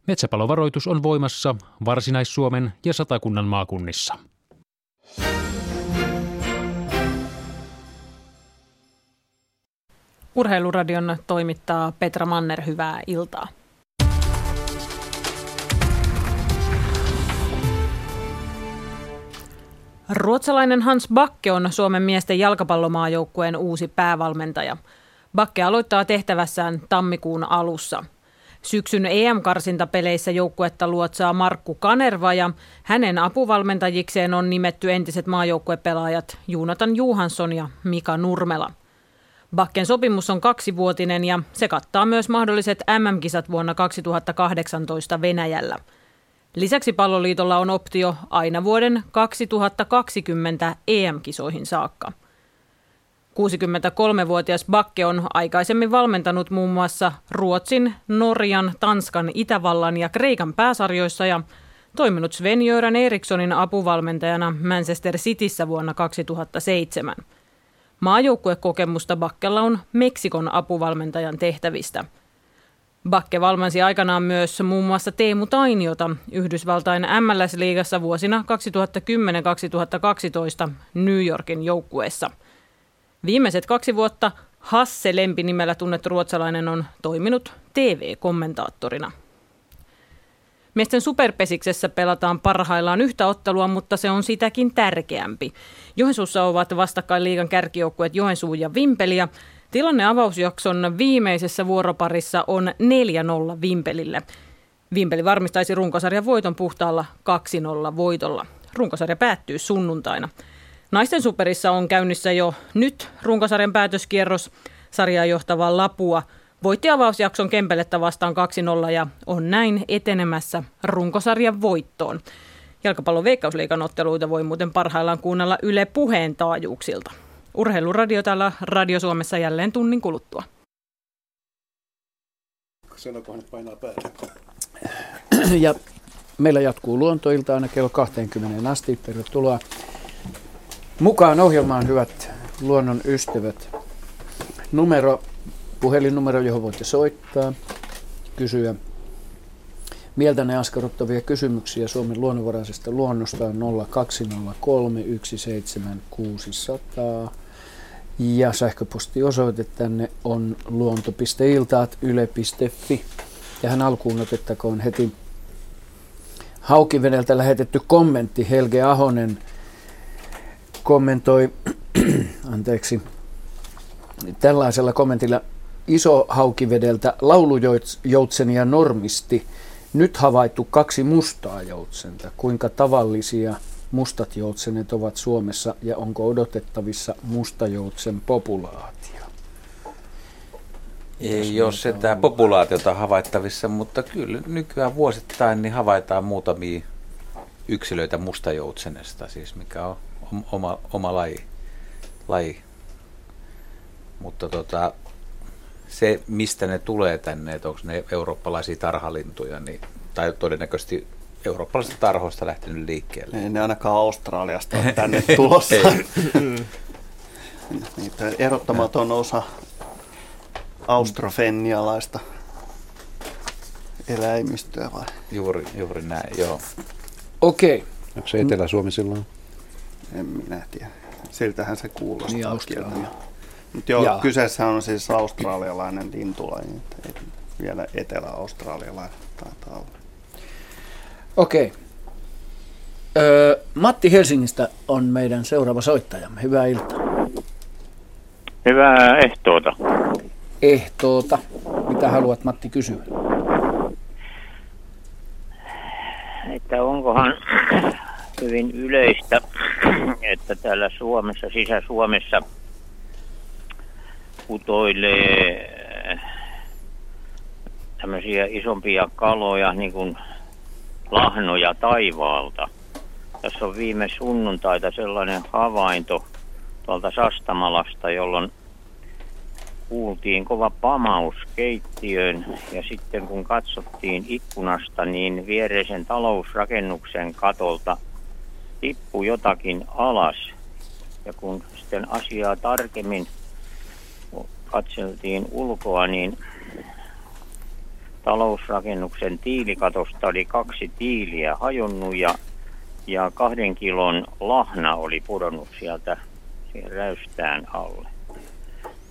Metsäpalovaroitus on voimassa Varsinais-Suomen ja Satakunnan maakunnissa. Urheiluradion toimittaa Petra Manner. Hyvää iltaa. Ruotsalainen Hans Backe on Suomen miesten jalkapallomaajoukkueen uusi päävalmentaja. Backe aloittaa tehtävässään tammikuun alussa. Syksyn E M-karsintapeleissä joukkuetta luotsaa Markku Kanerva ja hänen apuvalmentajikseen on nimetty entiset maajoukkuepelaajat Jonathan Johansson ja Mika Nurmela. Backen sopimus on kaksivuotinen ja se kattaa myös mahdolliset M M-kisat vuonna kaksituhattakahdeksantoista Venäjällä. Lisäksi Palloliitolla on optio aina vuoden kaksituhattakaksikymmentä E M-kisoihin saakka. kuusikymmentäkolmevuotias Backe on aikaisemmin valmentanut muun muassa Ruotsin, Norjan, Tanskan, Itävallan ja Kreikan pääsarjoissa ja toiminut Sven-Göran Erikssonin apuvalmentajana Manchester Cityssä vuonna kaksituhattaseitsemän. Maajoukkuekokemusta Backella on Meksikon apuvalmentajan tehtävistä. Backe valmensi aikanaan myös muun muassa Teemu Tainiota Yhdysvaltain M L S-liigassa vuosina kaksituhattakymmenen kaksituhattakaksitoista New Yorkin joukkueessa. Viimeiset kaksi vuotta Hasse lempinimellä tunnettu ruotsalainen on toiminut T V-kommentaattorina. Miesten superpesiksessä pelataan parhaillaan yhtä ottelua, mutta se on sitäkin tärkeämpi. Joensuussa ovat vastakkain liigan kärkijoukkueet Joensuu ja Vimpeli. Ja tilanne avausjakson viimeisessä vuoroparissa on neljä nolla Vimpelille. Vimpeli varmistaisi runkosarjan voiton puhtaalla kaksi nolla voitolla. Runkosarja päättyy sunnuntaina. Naisten superissa on käynnissä jo nyt runkosarjan päätöskierros sarjaa johtavaa Lapua. Voitti avausjakson Kempelettä vastaan kaksi nolla ja on näin etenemässä runkosarjan voittoon. Jalkapallon Veikkausliigan otteluita voi muuten parhaillaan kuunnella Yle Puheen taajuuksilta. Urheiluradio täällä Radio Suomessa jälleen tunnin kuluttua. Sanokohan, että painaa päälle. Ja meillä jatkuu luontoilta aina kello kaksikymmentä asti. Tervetuloa mukaan ohjelmaan, hyvät luonnon ystävät. Numero, puhelinnumero, johon voitte soittaa, kysyä mieltäne askarruttavia kysymyksiä Suomen luonnonvaraisesta luonnosta on nolla kaksi nolla kolme yksi seitsemän kuusi nolla nolla ja sähköpostiosoite tänne on luonto piste iltaat yle piste fi. Tähän alkuun otettakoon heti Haukiveneltä lähetetty kommentti. Helge Ahonen kommentoi anteeksi, tällaisella kommentilla: Iso Haukivedeltä laulujoutsenia normisti. Nyt havaittu kaksi mustaa joutsenta. Kuinka tavallisia mustat joutsenet ovat Suomessa ja onko odotettavissa mustajoutsen populaatio? Ei ole sitä populaatiota havaittavissa, mutta kyllä nykyään vuosittain niin havaitaan muutamia yksilöitä mustajoutsenesta, siis mikä on oma, oma laji. laji. Mutta tota, se, mistä ne tulee tänne, että onko ne eurooppalaisia tarhalintuja, niin, tai todennäköisesti eurooppalaisista tarhoista lähtenyt liikkeelle. Ei ne ainakaan Australiasta ole tänne tulossa. Niitä erottamaton osa austrofenialaista eläimistöä vai? Juuri, juuri näin, joo. Okei. Okay. Onko se Etelä-Suomi silloin? En minä tiedä. Siltähän se kuulostaa. Niin, Australia. Mutta joo, kyseessä on siis australialainen lintulaji, vielä etelä-australialainen taitaa olla. Okei. Öö, Matti Helsingistä on meidän seuraava soittajamme. Hyvää iltaa. Hyvää ehtoota. Ehtoota. Mitä haluat, Matti, kysyä? Että onkohan hyvin yleistä, että täällä Suomessa, Sisä-Suomessa putoilee tämmöisiä isompia kaloja, niin kuin lahnoja taivaalta. Tässä on viime sunnuntaita sellainen havainto tuolta Sastamalasta, jolloin kuultiin kova pamaus keittiöön. Ja sitten kun katsottiin ikkunasta, niin viereisen talousrakennuksen katolta tippui jotakin alas. Ja kun sitten asiaa tarkemmin katseltiin ulkoa, niin talousrakennuksen tiilikatosta oli kaksi tiiliä hajonnut ja, ja kahden kilon lahna oli pudonnut sieltä räystään alle.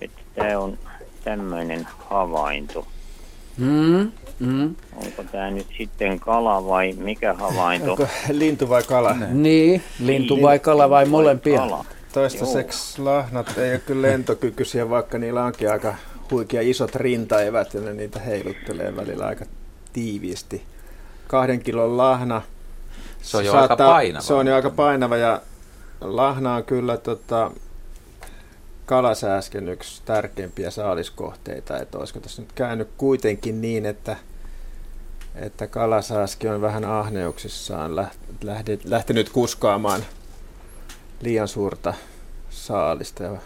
Että tämä on tämmöinen havainto. Mm, mm. Onko tämä nyt sitten kala vai mikä havainto? Onko lintu vai kala? Niin, lintu vai kala vai molempia? Toistaiseksi lahnat ei ole kyllä lentokykyisiä, vaikka niillä onkin aika huikea isot rintaevät ja ne niitä heiluttelee välillä aika tiiviisti. Kahden kilon lahna. Se on jo saattaa, aika painava. Se on jo aika painava ja lahna on kyllä tota, kalasääsken yksi tärkeimpiä saaliskohteita. Että olisiko tässä nyt käynyt kuitenkin niin, että, että kalasääski on vähän ahneuksissaan lähtenyt, lähtenyt kuskaamaan liian suurta saalista ja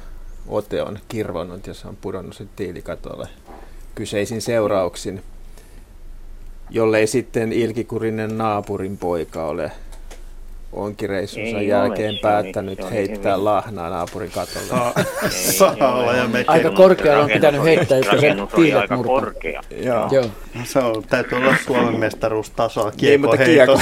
ote on kirvonut ja se on pudonnut sitten tiilikatolle kyseisin seurauksin, jollei sitten ilkikurinen naapurin poika ole onkireissunsa jälkeen ole, päättänyt se heittää hyvin lahnaa naapurin katolle. Saa, saa olla ja me aika korkealla on pitänyt heittää, jotta se tiilet murtaa. Joo. Joo. Se on, täytyy olla Suomen mestaruustasoa kiekoheitto.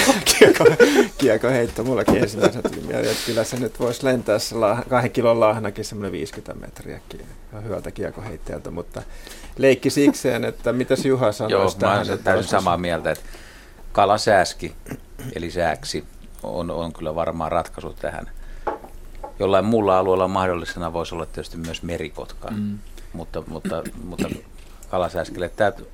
Kiekoheitto mullakin ensimmäisenä tuli mieleen, että kyllä se nyt voisi lentää se lahna, kahden kilon lahnakin semmoinen viisikymmentä metriäkin hyvältä kiekoheittäjältä, mutta leikki sikseen, että mitäs Juha sanoisi tähän? Joo, mä olen täysin samaa mieltä, että kalasääski, eli sääksi, On, on kyllä varmaan ratkaisu tähän. Jollain muulla alueella mahdollisena voisi olla tietysti myös merikotka, mm. mutta, mutta, mutta kalasääskelle täytyy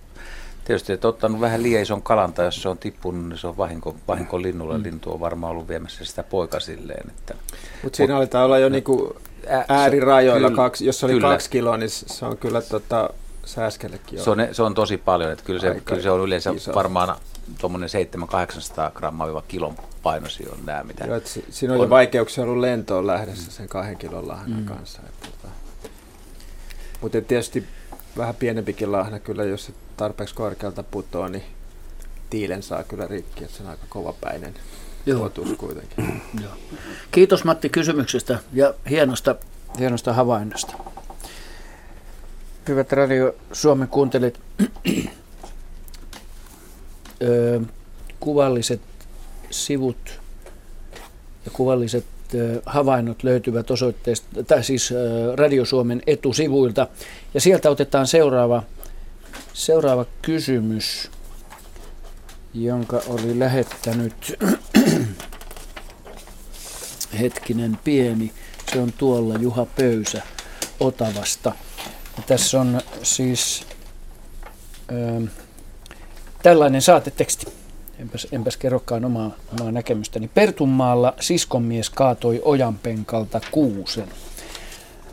tietysti, että ottanut vähän liian ison kalan, tai jos se on tippunut, niin se on vahinko, vahinko linnulle. Lintu on varmaan ollut viemässä sitä poikasilleen. Että, Mut siinä mut, aletaan olla jo no, niinku äärirajoilla, kyllä, kaksi, jos oli kyllä kaksi kiloa, niin se on kyllä tota, sääskellekin. Se on, se on tosi paljon, että kyllä se, kyllä se on yleensä iso, varmaan tuommoinen seitsemän-kahdeksansataa grammaa kilon painosi on nämä, mitä... Joo, siinä on jo vaikeuksia ollut lentoon lähdessä sen kahden kilon lahnan mm. kanssa. Että, mutta tietysti vähän pienempikin lahna kyllä, jos se tarpeeksi korkealta putoaa, niin tiilen saa kyllä rikki, että se on aika kovapäinen otus kuitenkin. Joo. Kiitos Matti kysymyksestä ja hienosta, hienosta havainnosta. Hyvät Radio Suomen kuuntelijat, Öö, kuvalliset sivut ja kuvalliset öö, havainnot löytyvät osoitteesta, tai siis öö, Radio Suomen etusivuilta. Ja sieltä otetaan seuraava, seuraava kysymys, jonka oli lähettänyt hetkinen pieni. Se on tuolla Juha Pöysä Otavasta. Ja tässä on siis... Öö, Tällainen saateteksti, enpäs, enpäs kerrokaan omaa, omaa näkemystäni. Pertunmaalla siskonmies kaatoi ojanpenkalta kuusen.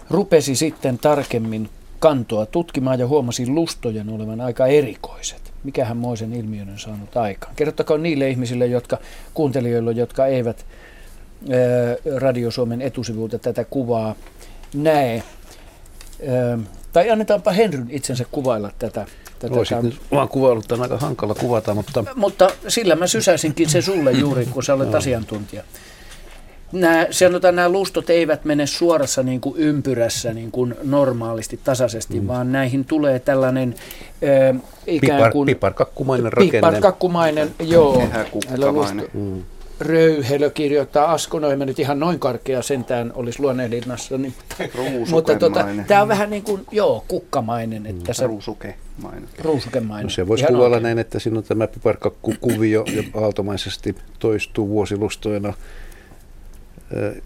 Rupesi sitten tarkemmin kantoa tutkimaan ja huomasi lustojen olevan aika erikoiset. Mikähän moisen ilmiön on saanut aikaan? Kerrottakoon niille ihmisille, jotka kuuntelijoille, jotka eivät ää, Radio Suomen etusivuilta tätä kuvaa näe. Ää, tai annetaanpa Henryn itsensä kuvailla tätä. Olisin vaan kuvaillut, on aika hankala kuvata, mutta... Mutta sillä mä sysäsinkin se sulle juuri, kun sä olet asiantuntija. Nämä, sanotaan, nämä lustot eivät mene suorassa niin kuin ympyrässä niin kuin normaalisti, tasaisesti, mm. vaan näihin tulee tällainen äh, ikään kuin... Pipar, piparkakkumainen rakenne. Piparkakkumainen, joo. Kehäkukkavainen. Mm. Röyhelö kirjoittaa Asko, no ei mä nyt ihan noin karkea sentään olisi luonnehdinnassa, niin, mutta tota, tämä on vähän niin kuin, joo, kukkamainen. Että mm. Ruusukemainen. Ruusukemainen. No se voisi kuvailla näin, että siinä on tämä piparkakkukuvio, joka aaltomaisesti toistuu vuosilustoina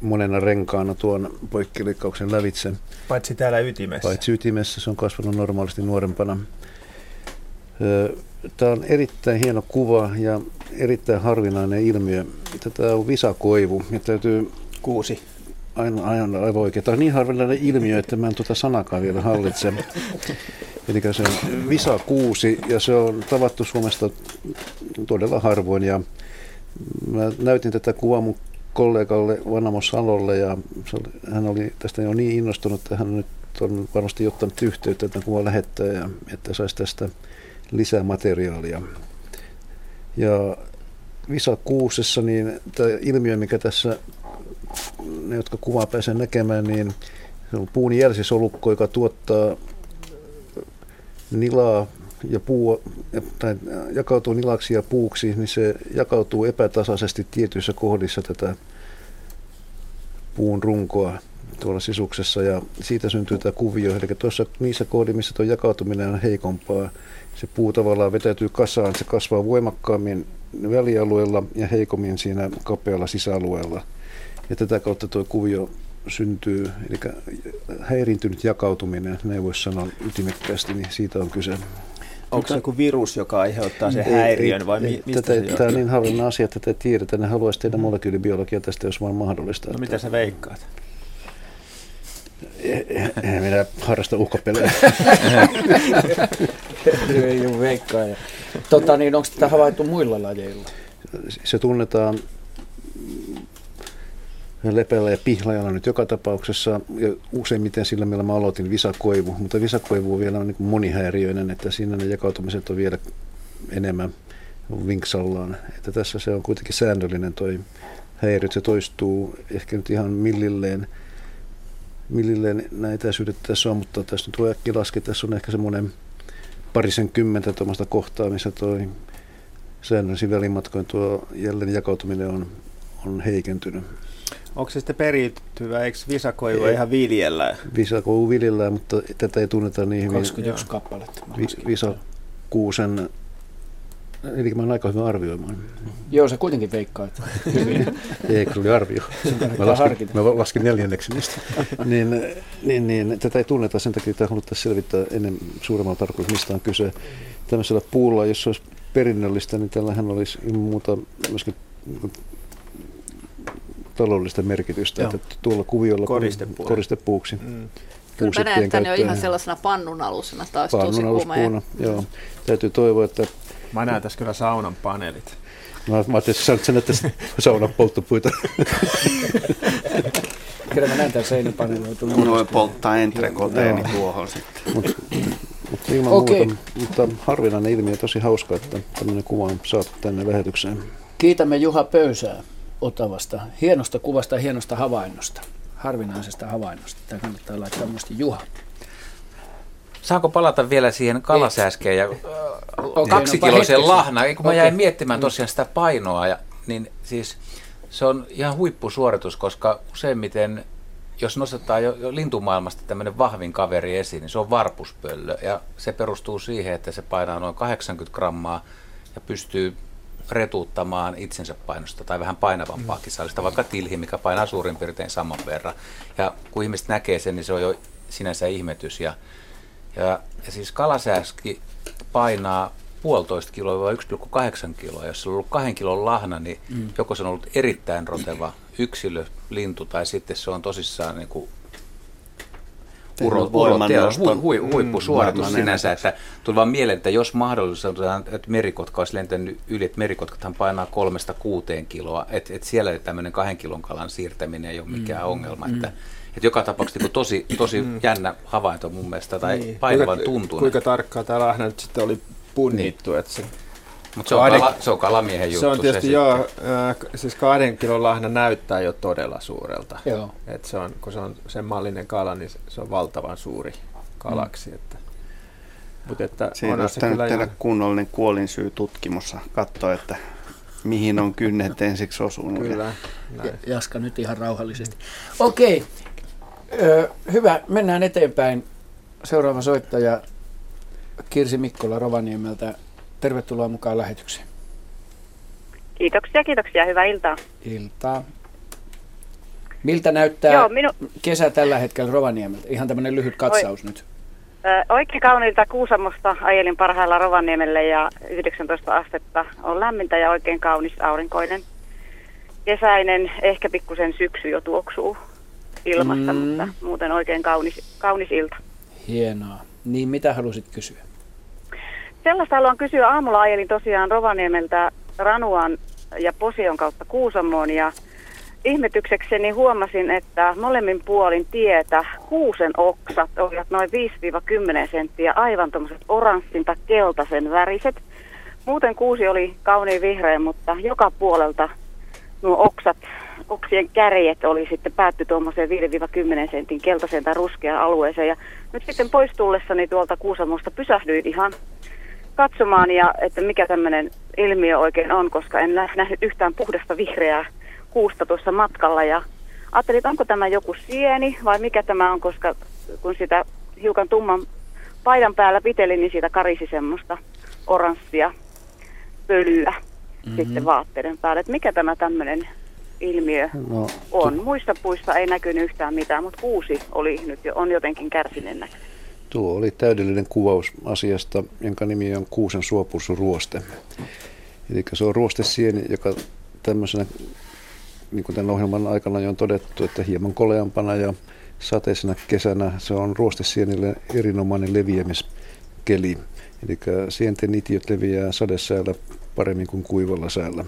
monena renkaana tuon poikkileikkauksen lävitse. Paitsi täällä ytimessä. Paitsi ytimessä, se on kasvanut normaalisti nuorempana. Tämä on erittäin hieno kuva ja erittäin harvinainen ilmiö. Tämä on visakoivu. Ja täytyy kuusi. Aina, aina aivan oikein. Tämä on niin harvinainen ilmiö, että mä en tuota sanakaan vielä hallitse. Eli se on visakuusi ja se on tavattu Suomesta todella harvoin. Ja mä näytin tätä kuvaa mun kollegalle Vanamo Salolle ja hän oli tästä jo niin innostunut, että hän nyt on varmasti ottanut yhteyttä, että kuva lähettää ja että saisi tästä lisämateriaalia. Ja visakuusessa, niin tämä ilmiö, mikä tässä, ne jotka kuvaa pääsee näkemään, niin se on puun jälsisolukko, joka tuottaa nilaa ja puu, tai jakautuu nilaksi ja puuksi, niin se jakautuu epätasaisesti tietyissä kohdissa tätä puun runkoa. tuolla sisuksessa ja siitä syntyy tämä kuvio. Eli tuossa niissä kohdissa, missä tuo jakautuminen on heikompaa, se puu tavallaan vetäytyy kasaan, se kasvaa voimakkaammin välialueella ja heikommin siinä kapealla sisäalueella. Ja tätä kautta tuo kuvio syntyy, eli häiriintynyt jakautuminen, näin voisi sanoa ytimekkäästi, niin siitä on kyse. Onko se joku virus, joka aiheuttaa sen ei, häiriön? Vai ei, mistä tätä, se tämä on niin hallinnan asia, että tätä tiedetään. Ne haluaisi tehdä molekyylibiologiaa tästä, jos vaan mahdollista. No mitä sä veikkaat? En minä harrasta uhkapelejä. Ei ole veikkaaja. Tota, niin onko tätä havaittu muilla lajeilla? Se tunnetaan lepeällä ja pihlajalla nyt joka tapauksessa, ja useimmiten sillä, millä mä aloitin, visakoivu, mutta visakoivu on vielä niin kuin monihäiriöinen, että siinä ne jakautumiset on vielä enemmän vinksallaan. Että tässä se on kuitenkin säännöllinen toi häiriö, se toistuu ehkä nyt ihan millilleen, millilleen nämä etäisyydet tässä on, mutta tässä nyt voi äkki laskea, tässä on ehkä semmoinen parisen kymmentä tuommoista kohtaa, missä toi säännöllisin välimatkoin tuo jälleen jakautuminen on, on heikentynyt. Onko se sitten periytyvä? Eikö visakoivu ei, ihan viljellä? Visakoivu viljellään, mutta tätä ei tunneta niin hyvin. kaksikymmentäyksi kappaletta. Vi- visakuusen, eli mä oon aika hyvä arvioimaan. Joo, se kuitenkin veikkaat. Ei, kun se oli arvio. Mä laskin, mä laskin neljänneksi niistä. niin, niin, niin, tätä ei tunneta, sen takia tämä haluttaisiin selvittää ennen suuremmalla tarkoituksella, mistä on kyse. Tämmöisellä puulla, jos se olisi perinnöllistä, niin tällähän olisi ilman muuta myöskin taloudellista merkitystä, joo, että tuolla kuviolla koristepuuksi. koristepuuksi. Mm. Kyllä mä näen, että ne on ihan sellaisena pannun alusena, taas tosi kuumea. Joo. Täytyy toivoa, että... Mä näen tässä kyllä saunan paneelit. Mä, mä ajattelin, että sä näet tässä saunan polttopuita. Kyllä mä näen tämän seinipaneelit. Mun voi polttaa entrekoteeni tuohon sitten. Mut, mut ilman okay. muuta, mutta harvinainen ilmiö, tosi hauska, että tämmöinen kuva on saatu tänne lähetykseen. Kiitämme Juha Pöysää Otavasta. Hienosta kuvasta ja hienosta havainnosta. Harvinaisesta havainnosta. Tämä kannattaa laittaa muistiin, Juha. Saanko palata vielä siihen kalasääskeen ja okay, kaksikiloiseen no, lahnaan? Kun okay. mä jäin miettimään tosiaan sitä painoa, ja, niin siis se on ihan huippusuoritus, koska useimmiten, jos nostetaan jo, jo lintumaailmasta tämmöinen vahvin kaveri esiin, niin se on varpuspöllö. Ja se perustuu siihen, että se painaa noin kahdeksankymmentä grammaa ja pystyy retuuttamaan itsensä painosta tai vähän painavampaakin saalista, vaikka tilhi, mikä painaa suurin piirtein saman verran. Ja kun ihmiset näkee sen, niin se on jo sinänsä ihmetys. Ja, ja, ja siis kalasääski painaa puolitoista kiloa vai yksi pilkku kahdeksan kiloa. Jos se on ollut kahden kilon lahna, niin mm. joko se on ollut erittäin roteva yksilö, lintu, tai sitten se on tosissaan niin kuin Uroteos, uro, hui, huippusuoritus mm, sinänsä, että tuli vaan mieleen, että jos mahdollista, että merikotka olisi lentänyt yli, että merikotkathan painaa kolmesta kuuteen kiloa, että, että siellä tämmöinen kahden kilon kalan siirtäminen ei ole mikään mm, ongelma, mm. Että, että joka tapauksessa niin tosi, tosi mm. jännä havainto mun mielestä, tai niin, painavan tuntunen. Kuinka tarkkaa tämä lahna nyt sitten oli punnittu, niin. Että se... Mutta se on, kahden, kala, se on kalamiehen juttu. Se on tietysti se joo, äh, siis kahden kilon lahna näyttää jo todella suurelta. Joo. Et se on, kun se on sen mallinen kala, niin se on valtavan suuri kalaksi. Mm. Että, mutta että siinä olisi täytynyt tehdä ihan... kunnollinen kuolinsyy tutkimussa, katsoa, että mihin on kynnet ensiksi osunut. Kyllä. Ja, Jaska nyt ihan rauhallisesti. Okei, Ö, hyvä, mennään eteenpäin. Seuraava soittaja Kirsi Mikkola Rovaniemeltä. Tervetuloa mukaan lähetykseen. Kiitoksia, kiitoksia. Hyvää iltaa. Iltaa. Miltä näyttää Joo, minu... kesä tällä hetkellä Rovaniemeltä? Ihan tämmöinen lyhyt katsaus Oi. nyt. Ö, oikein kauniilta Kuusamosta ajelin parhaillaan Rovaniemelle ja yhdeksäntoista astetta on lämmintä ja oikein kaunis aurinkoinen. Kesäinen, ehkä pikkusen syksy jo tuoksuu ilmasta, mm. mutta muuten oikein kaunis, kaunis ilta. Hienoa. Niin mitä halusit kysyä? Sellaista haluan kysyä. Aamulla ajelin tosiaan Rovaniemeltä Ranuan ja Posion kautta Kuusamoon ja ihmetyksekseni huomasin, että molemmin puolin tietä kuusen oksat olivat noin viisi kymmenen senttiä, aivan tuommoiset oranssin tai keltaisen väriset. Muuten kuusi oli kauniin vihreä, mutta joka puolelta nuo oksat, oksien kärjet oli sitten päätty tuommoiseen viisi kymmenen sentin keltaiseen tai ruskeaan alueeseen. Ja nyt sitten poistullessani tuolta Kuusamosta pysähdyin ihan katsomaan, ja että mikä tämmöinen ilmiö oikein on, koska en nähnyt yhtään puhdasta vihreää kuusta tuossa matkalla, ja Ajattelin, että onko tämä joku sieni vai mikä tämä on, koska kun sitä hiukan tumman paidan päällä pitelin, niin siitä karisi semmoista oranssia pölyä mm-hmm. sitten vaatteiden päälle. Että mikä tämä tämmöinen ilmiö no, on? Tu- Muista puista ei näkynyt yhtään mitään, mutta kuusi oli nyt jo, on jotenkin kärsinen näköinen. Tuo oli täydellinen kuvaus asiasta, jonka nimi on kuusen suopusruoste. Eli se on ruostesieni, joka tämmöisenä, niin kuin tämän ohjelman aikana jo on todettu, että hieman koleampana ja sateisena kesänä se on ruostesienille erinomainen leviämiskeli. Eli sienten itiöt leviää sadesäällä paremmin kuin kuivalla säällä.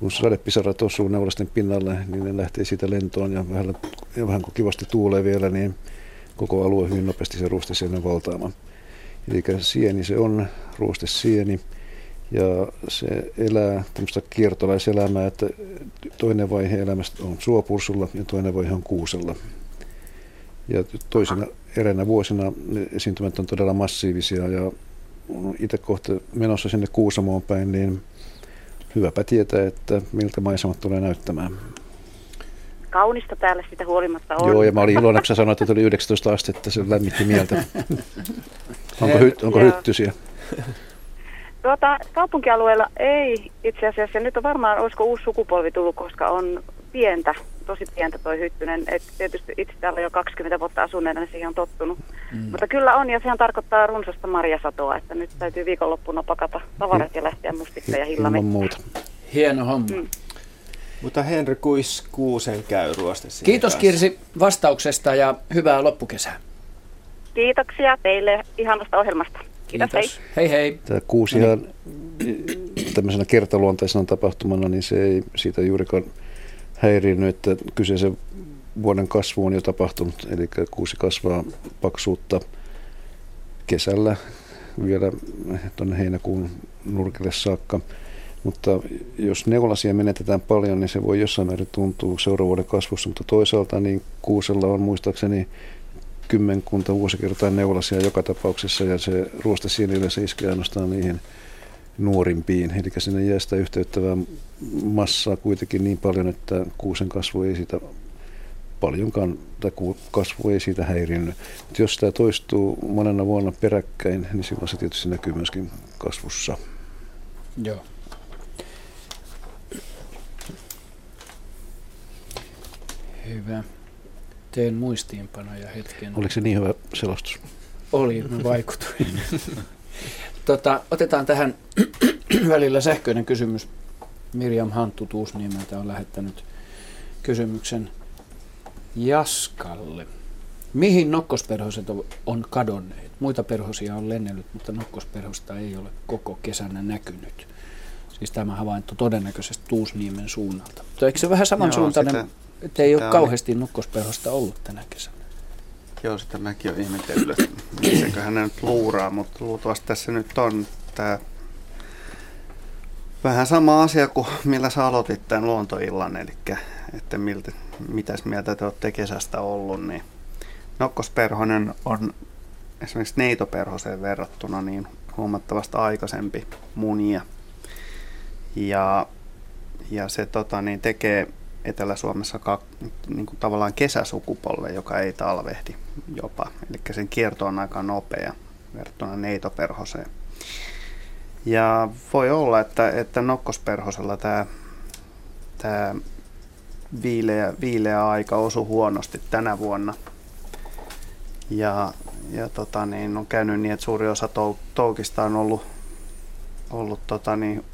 Kun sadepisarat osuu neulasten pinnalle, niin ne lähtee siitä lentoon ja vähän, ja vähän kun kivasti tuulee vielä, niin koko alue hyvin nopeasti se ruostesieni on valtaama. Eli sieni se on, ruostesieni. Ja se elää tämmöistä kiertolaiselämää, että toinen vaihe elämästä on suopursulla ja toinen vaihe on kuusella. Ja toisena eräänä vuosina ne esiintymät on todella massiivisia ja itse kohta menossa sinne Kuusamoon päin, niin hyväpä tietää, että miltä maisemat tulee näyttämään. Kaunista täällä sitä huolimatta on. Joo, ja mä olin iloinen, kun sä sanoit, että tuli yhdeksäntoista astetta, se lämmitti mieltä. Onko, hy- onko hyttysiä? Tuota, kaupunkialueella ei itse asiassa, nyt on varmaan, olisiko uusi sukupolvi tullut, koska on pientä, tosi pientä toi hyttynen, että tietysti itse täällä jo kaksikymmentä vuotta asuneena, niin siihen on tottunut. Mm. Mutta kyllä on, ja sehän tarkoittaa runsasta marjasatoa, että nyt täytyy viikonloppuna pakata tavarat ja lähteä mustikka ja hillamettä. Hieno homma. Mm. Mutta Henry, kuis kuusen käy ruoste siihen. Kiitos Kirsi vastauksesta ja hyvää loppukesää. Kiitoksia teille ihanasta ohjelmasta. Kiitos. Kiitos. Hei hei. Tämä kuusi ihan tämmöisenä kertaluonteisena tapahtumana, niin se ei siitä juurikaan häirinyt, että kyseisen vuoden kasvu on jo tapahtunut. Eli kuusi kasvaa paksuutta kesällä vielä tuonne heinäkuun nurkille saakka. Mutta jos neulasia menetetään paljon, niin se voi jossain määrin tuntua seuraavan vuoden kasvussa, mutta toisaalta niin kuusella on muistaakseni kymmenkunta vuosikertaa neulasia joka tapauksessa, ja se ruostesieni yleensä iskee ainoastaan niihin nuorimpiin. Eli sinne jää sitä yhteyttävää massaa kuitenkin niin paljon, että kuusen kasvu ei siitä paljonkaan, tai kasvu ei siitä häirinnyt. Mutta jos sitä toistuu monena vuonna peräkkäin, niin silloin se tietysti näkyy myöskin kasvussa. Joo. Hyvä. Teen muistiinpanoja hetken. Oliko se niin hyvä selostus? Oli, mä vaikutuin. tota, otetaan tähän välillä sähköinen kysymys. Mirjam Hanttu Tuusniemeltä on lähettänyt kysymyksen Jaskalle. Mihin nokkosperhoset on kadonneet? Muita perhosia on lennellyt, mutta nokkosperhosta ei ole koko kesänä näkynyt. Siis tämä havainto todennäköisesti Tuusniemen suunnalta. Mutta eikö se vähän samansuuntainen? Joo, sitä... Että ei tämä ole kauheasti oli... nokkosperhosta ollut tänä kesänä. Joo, sitä mäkin olen ihmetellyt, että mitäköhän ne nyt luuraa, mutta luultavasti tässä nyt on tämä vähän sama asia kuin millä sä aloitit tämän luontoillan, eli että miltä, mitäs mieltä te olette kesästä ollut, niin nokkosperhonen on esimerkiksi neitoperhoseen verrattuna niin huomattavasti aikaisempi munia, ja, ja se tota, niin tekee Etelä-Suomessa ka, niin kuin tavallaan kesäsukupolve, joka ei talvehdi jopa. Eli sen kierto on aika nopea verrattuna neitoperhoseen. Ja voi olla, että, että nokkosperhosella tämä, tämä viileä, viileä aika osui huonosti tänä vuonna. Ja, ja tota niin, on käynyt niin, että suuri osa tou, toukista on ollut, ollut tota niin,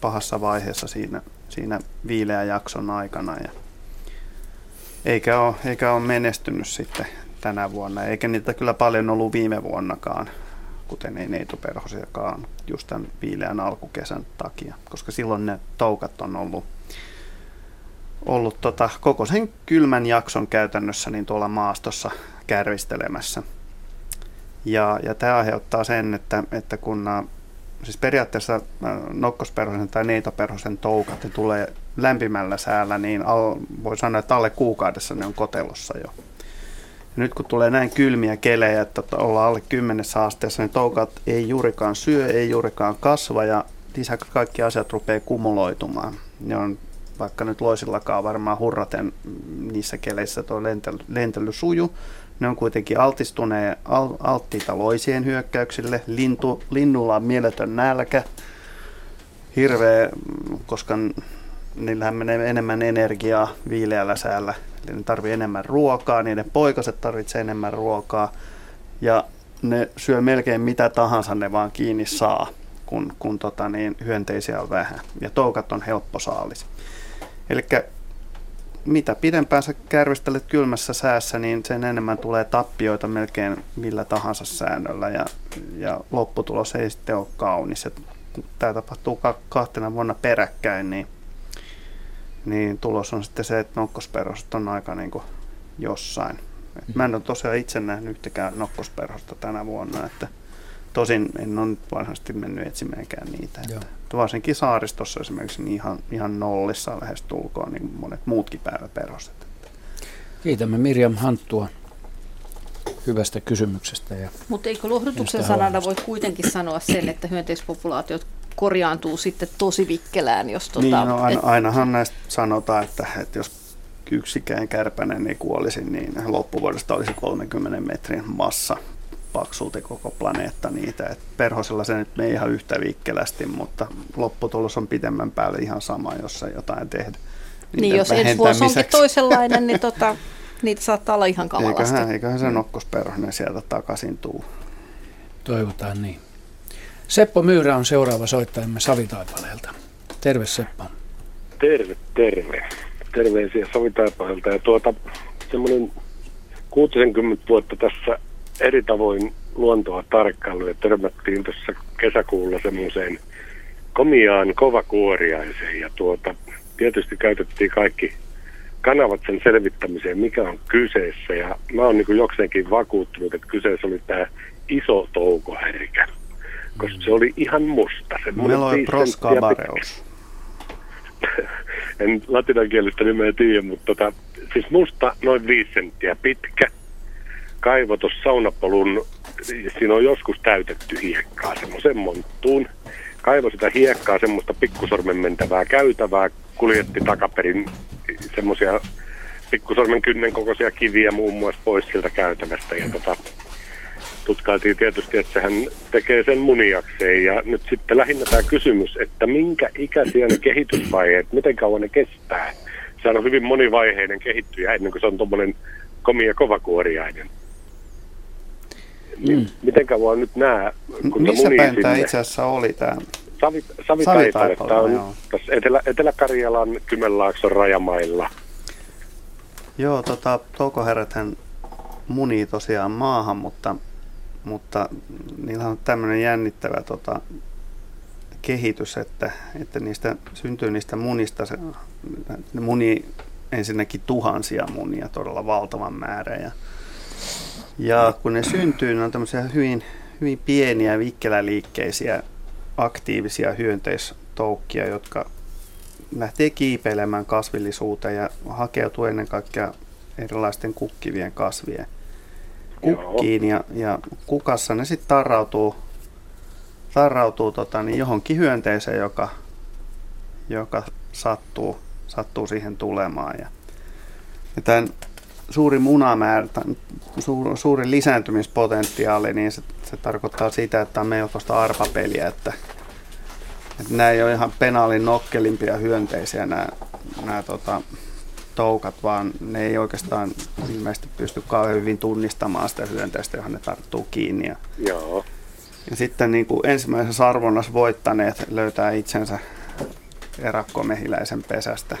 pahassa vaiheessa siinä. siinä viileän jakson aikana, ja eikä ole, eikä ole menestynyt sitten tänä vuonna, eikä niitä kyllä paljon ollut viime vuonnakaan, kuten ei neitoperhosiakaan just tämän viileän alkukesän takia, koska silloin ne toukat on ollut, ollut tota, koko sen kylmän jakson käytännössä niin tuolla maastossa kärvistelemässä. Ja, ja tämä aiheuttaa sen, että, että kun nämä Siis periaatteessa nokkosperhosen tai neitoperhosen toukat ne tulee lämpimällä säällä, niin al, voi sanoa, että alle kuukaudessa ne on kotelossa jo. Ja nyt kun tulee näin kylmiä kelejä, että ollaan alle kymmenessä asteessa, niin toukat ei juurikaan syö, ei juurikaan kasva, ja lisäksi kaikki asiat rupeaa kumuloitumaan. Ne on vaikka nyt loisillakaan varmaan hurraten niissä keleissä tuo lentely, lentely suju. Ne on kuitenkin altistuneet alttiita loisien hyökkäyksille. Lintu, linnulla on mieletön nälkä, hirveä, koska niillähän menee enemmän energiaa viileällä säällä. Eli ne tarvitsee enemmän ruokaa, niiden poikaset tarvitsee enemmän ruokaa ja ne syö melkein mitä tahansa ne vaan kiinni saa, kun, kun tota niin, hyönteisiä on vähän. Ja toukat on helppo saalis. Elikkä mitä pidempään sä kärvistelet kylmässä säässä, niin sen enemmän tulee tappioita melkein millä tahansa säännöllä. Ja, ja lopputulos ei sitten ole kaunis. Tämä tapahtuu ka- kahtena vuonna peräkkäin, niin, niin tulos on sitten se, että nokkosperhoset on aika niin kuin jossain. Et mä en ole tosiaan itse nähnyt yhtäkään nokkosperhosta tänä vuonna. Että tosin en ole varsinaisesti mennyt etsimäänkään niitä. Että varsinkin saaristossa esimerkiksi niin ihan, ihan nollissa lähes tulkoon niin monet muutkin päiväperhoset. Kiitämme Mirjam Hanttua hyvästä kysymyksestä. Mutta eikö lohdutuksen sanalla voi kuitenkin sanoa sen, että hyönteispopulaatiot korjaantuu sitten tosi vikkelään? Jos tuota, niin, no, aina, ainahan näistä sanotaan, että, että jos yksikään kärpänen ei kuolisi, niin loppuvuodesta olisi kolmenkymmenen metrin massa paksulti koko planeetta niitä. Et perhosilla se nyt ei ihan yhtä vikkelästi, mutta lopputulos on pidemmän päälle ihan sama, jos ei jotain tehdä. Niin, jos ensi vuosi onkin toisenlainen, niin tota, niitä saattaa olla ihan kamalasti. Eiköhän, eiköhän se nokkosperhonen sieltä takaisin tuu. Toivotaan niin. Seppo Myyrä on seuraava soittajamme Savitaipaleelta. Terve Seppo. Terve, terve. Terveisiä Savitaipaleelta. Ja tuota, semmoinen kuusikymmentä vuotta tässä eri tavoin luontoa tarkkailuja. Törmättiin tuossa kesäkuulla semmoiseen komiaan kovakuoriaiseen ja tuota, tietysti käytettiin kaikki kanavat sen selvittämiseen, mikä on kyseessä. Ja mä oon niin kuin jokseenkin vakuuttunut, että kyseessä oli tämä iso toukohärkä, koska se oli ihan musta. Meillä oli proskabareus. En latinankielistä nimeä tiedä, mutta tota, siis musta noin viisi senttiä pitkä. Kaivo tuossa saunapolun, siinä on joskus täytetty hiekkaa semmoisen monttuun. Kaivo sitä hiekkaa, semmoista pikkusormen mentävää käytävää, kuljetti takaperin semmoisia pikkusormen kynnen kokoisia kiviä muun muassa pois siltä käytävästä. Ja tota, tutkailtiin tietysti, että sehän tekee sen muniakseen. Ja nyt sitten lähinnä tämä kysymys, että minkä ikäisiä ne kehitysvaiheet, miten kauan ne kestää. Sehän on hyvin monivaiheinen kehittyjä ennen kuin se on tuommoinen komia kovakuoriainen. Mm. Miten kauan nyt nämä, kun no, missä päin tämä itse asiassa oli tämä? Savit, Savitaipale, tämä on tässä Etelä, Etelä-Karjalan Kymenlaakson rajamailla. Joo, tota, toukohäräthän munii tosiaan maahan, mutta, mutta niillä on tämmöinen jännittävä tota, kehitys, että, että niistä syntyy niistä munista, se, ne munii ensinnäkin tuhansia munia, todella valtavan määrä. Ja, ja kun ne syntyy, ne on tämmöisiä hyvin, hyvin pieniä, vikkeläliikkeisiä, aktiivisia hyönteistoukkia, jotka lähtee kiipeilemään kasvillisuuteen ja hakeutuu ennen kaikkea erilaisten kukkivien kasvien kukkiin. Ja, ja kukassa ne sitten tarrautuu, tarrautuu tota, niin johonkin hyönteiseen, joka, joka sattuu. sattuu siihen tulemaan. Ja tämän suuri munamäärä, suuri, suuri lisääntymispotentiaali, niin se, se tarkoittaa sitä, että on meillä tuosta arpapeliä, että, että nämä ei ole ihan penaalin nokkelimpia hyönteisiä nämä, nämä tota, toukat, vaan ne ei oikeastaan ilmeisesti pysty kauhean hyvin tunnistamaan sitä hyönteistä, johon ne tarttuu kiinni. Ja, Joo. ja sitten niin kuin ensimmäisessä sarvonnassa voittaneet löytää itsensä erakkomehiläisen pesästä,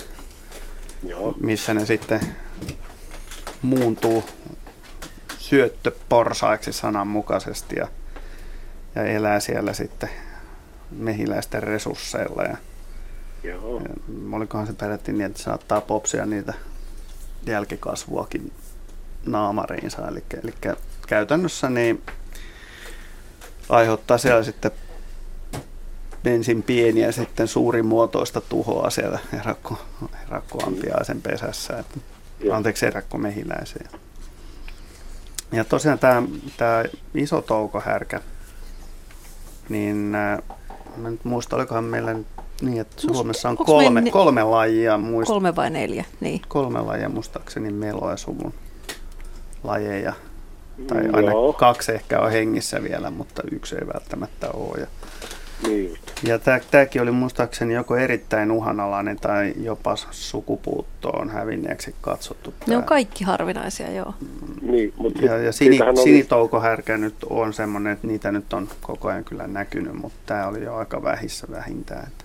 Joo. missä ne sitten muuntuu syöttöporsaiksi sananmukaisesti ja, ja elää siellä sitten mehiläisten resursseilla. Ja, Joo. ja olikohan se peräti niin, että saattaa popsia niitä jälkikasvuakin naamariinsa. Eli, eli käytännössä niin aiheuttaa siellä sitten ensin pieniä, sitten suurimuotoista tuhoa siellä erakko, erakkoampiaisen pesässä, että, anteeksi erakkomehiläiseen. Ja tosiaan tämä, tämä iso toukohärkä, niin mä en muista, olikohan meillä Niin, että Suomessa on kolme, ne... kolme lajia. Muist... Kolme vai neljä, niin. Kolme lajia muistaakseni meloesuvun lajeja. Tai aina Joo. kaksi ehkä on hengissä vielä, mutta yksi ei välttämättä ole. Ja, niin. ja tämäkin oli muistaakseni joko erittäin uhanalainen tai jopa sukupuuttoon hävinneeksi katsottu. Ne tää. on kaikki harvinaisia, joo. Niin, mutta ja ja sini, on... sinitoukohärkä nyt on semmoinen, että niitä nyt on koko ajan kyllä näkynyt, mutta tämä oli jo aika vähissä vähintään. Että...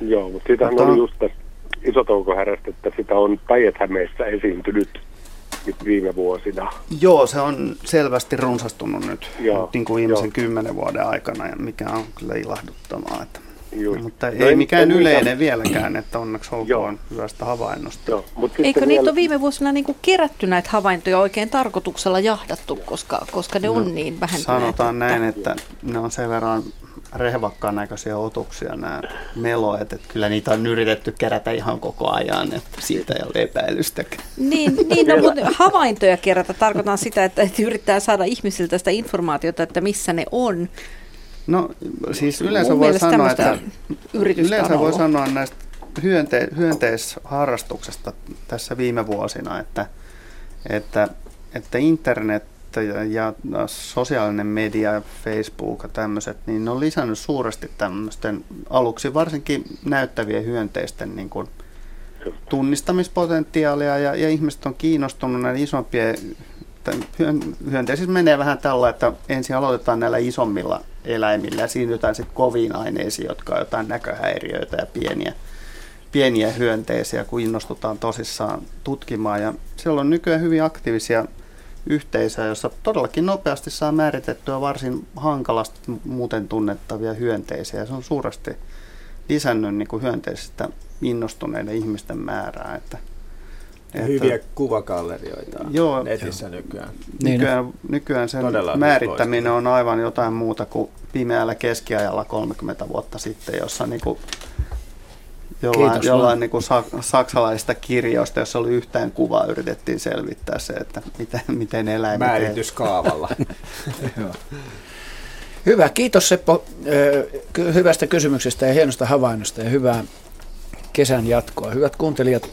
Joo, mutta siitähän mutta... oli just tästä isotoukohärästä, että sitä on Päijät-Hämeessä esiintynyt viime vuosina. Joo, se on selvästi runsastunut nyt, Joo, niin kuin viimeisen kymmenen vuoden aikana, ja mikä on kyllä ilahduttavaa. Että, mutta ei no, mikään en, yleinen en, vieläkään, että onneksi olkoon hyvästä havainnosta. Joo, mutta eikö niitä vielä... ole viime vuosina niin kuin kerätty näitä havaintoja oikein tarkoituksella jahdattu, koska, koska ne on no, niin vähentyneet? Sanotaan näin, että ne on sen verran rehvakkaan näköisiä otuksia nämä meloet, että kyllä niitä on yritetty kerätä ihan koko ajan, että siitä ei ole epäilystäkään. Niin, niin no, mutta havaintoja kerätä tarkoitan sitä, että, että yrittää saada ihmisiltä sitä informaatiota, että missä ne on. No siis yleensä voi sanoa, että yleensä voi sanoa näistä hyönte- hyönteisharrastuksesta tässä viime vuosina, että, että, että internet Ja, ja sosiaalinen media, Facebook ja tämmöiset, niin ne on lisännyt suuresti tämmöisten aluksi varsinkin näyttävien hyönteisten niin kuin tunnistamispotentiaalia ja, ja ihmiset on kiinnostunut näiden isompien, hyönteisissä menee vähän tällä, että ensin aloitetaan näillä isommilla eläimillä ja siirrytään sitten koviin aineisiin, jotka on jotain näköhäiriöitä ja pieniä. pieniä hyönteisiä, kun innostutaan tosissaan tutkimaan, ja siellä on nykyään hyvin aktiivisia yhteisöä, jossa todellakin nopeasti saa määritettyä varsin hankalasti muuten tunnettavia hyönteisiä. Se on suuresti lisännyt niin kuin hyönteisistä innostuneiden ihmisten määrää. Että, että, hyviä kuvagallerioita joo, netissä nykyään. Nykyään, nykyään sen todella määrittäminen on aivan jotain muuta kuin pimeällä keskiajalla kolmekymmentä vuotta sitten, jossa niin kuin jollain, Kiitos, jollain niin kuin saksalaisista kirjoista, jossa oli yhtään kuvaa, yritettiin selvittää se, että miten, miten eläimet... Määrityskaavalla. Hyvä, kiitos Seppo hyvästä kysymyksestä ja hienosta havainnosta ja hyvää kesän jatkoa. Hyvät kuuntelijat,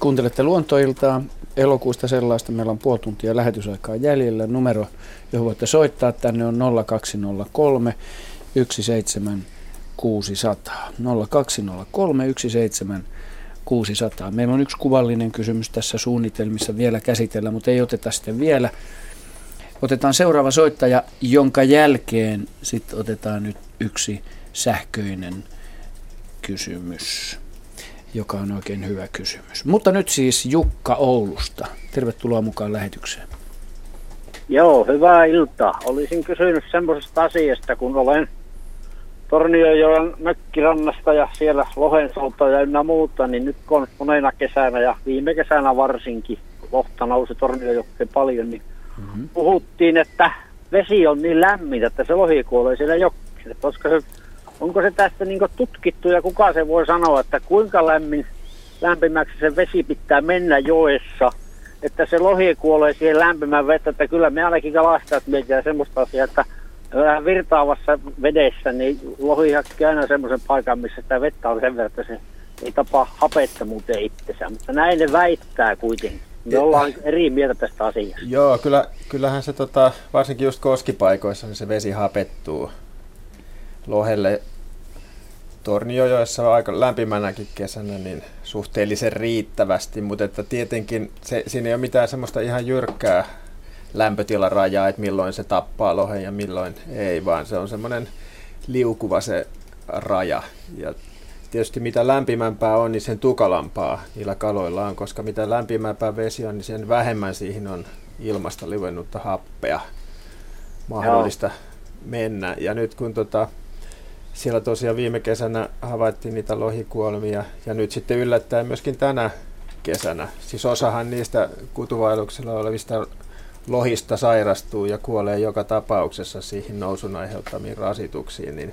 kuuntelette Luontoiltaa, elokuusta sellaista. Meillä on puoli tuntia lähetysaikaa jäljellä. Numero, johon voitte soittaa tänne, on nolla kaksi nolla kolme yksi seitsemän kuusi nolla nolla nolla kaksi nolla kolme yksi seitsemän kuusi nolla nolla. Meillä on yksi kuvallinen kysymys tässä suunnitelmissa vielä käsitellä, mutta ei oteta sitä vielä. Otetaan seuraava soittaja, jonka jälkeen sitten otetaan nyt yksi sähköinen kysymys, joka on oikein hyvä kysymys. Mutta nyt siis Jukka Oulusta. Tervetuloa mukaan lähetykseen. Joo, hyvää iltaa. Olisin kysynyt semmoisesta asiasta, kun olen Torniojoen mökkirannasta ja siellä lohensolta ja ynnä muuta, niin nyt kun on monena kesänä ja viime kesänä varsinkin, lohta nousi Torniojokkeen paljon, niin mm-hmm. puhuttiin, että vesi on niin lämmintä, että se lohi kuolee siellä jokissa. Koska se, onko se tästä niin kuin tutkittu ja kuka se voi sanoa, että kuinka lämmin, lämpimäksi se vesi pitää mennä joessa, että se lohi kuolee siihen lämpimään vettä, että kyllä me ainakin kalastajat mietitään semmoista asiaa, että virtaavassa vedessä, niin lohi hakee aina semmoisen paikan, missä sitä vettä on sen verran, että se ei tapaa hapetta muuten itsensä. Mutta näin ne väittää kuitenkin. Me ollaan eri mieltä tästä asiasta. Joo, kyllä, kyllähän se tota, varsinkin just koskipaikoissa se vesi hapettuu lohelle. Torniojoessa on aika lämpimänäkin kesänä niin suhteellisen riittävästi, mutta että tietenkin se, siinä ei ole mitään semmoista ihan jyrkkää lämpötilarajaa, että milloin se tappaa lohen ja milloin ei, vaan se on semmoinen liukuva se raja. Ja tietysti mitä lämpimämpää on, niin sen tukalampaa niillä kaloilla on, koska mitä lämpimämpää vesi on, niin sen vähemmän siihen on ilmasta liuennutta happea mahdollista Joo. mennä. Ja nyt kun tota, siellä tosiaan viime kesänä havaittiin niitä lohikuolmia ja nyt sitten yllättäen myöskin tänä kesänä. Siis osahan niistä kutuvailuksella olevista lohista sairastuu ja kuolee joka tapauksessa siihen nousun aiheuttamiin rasituksiin, niin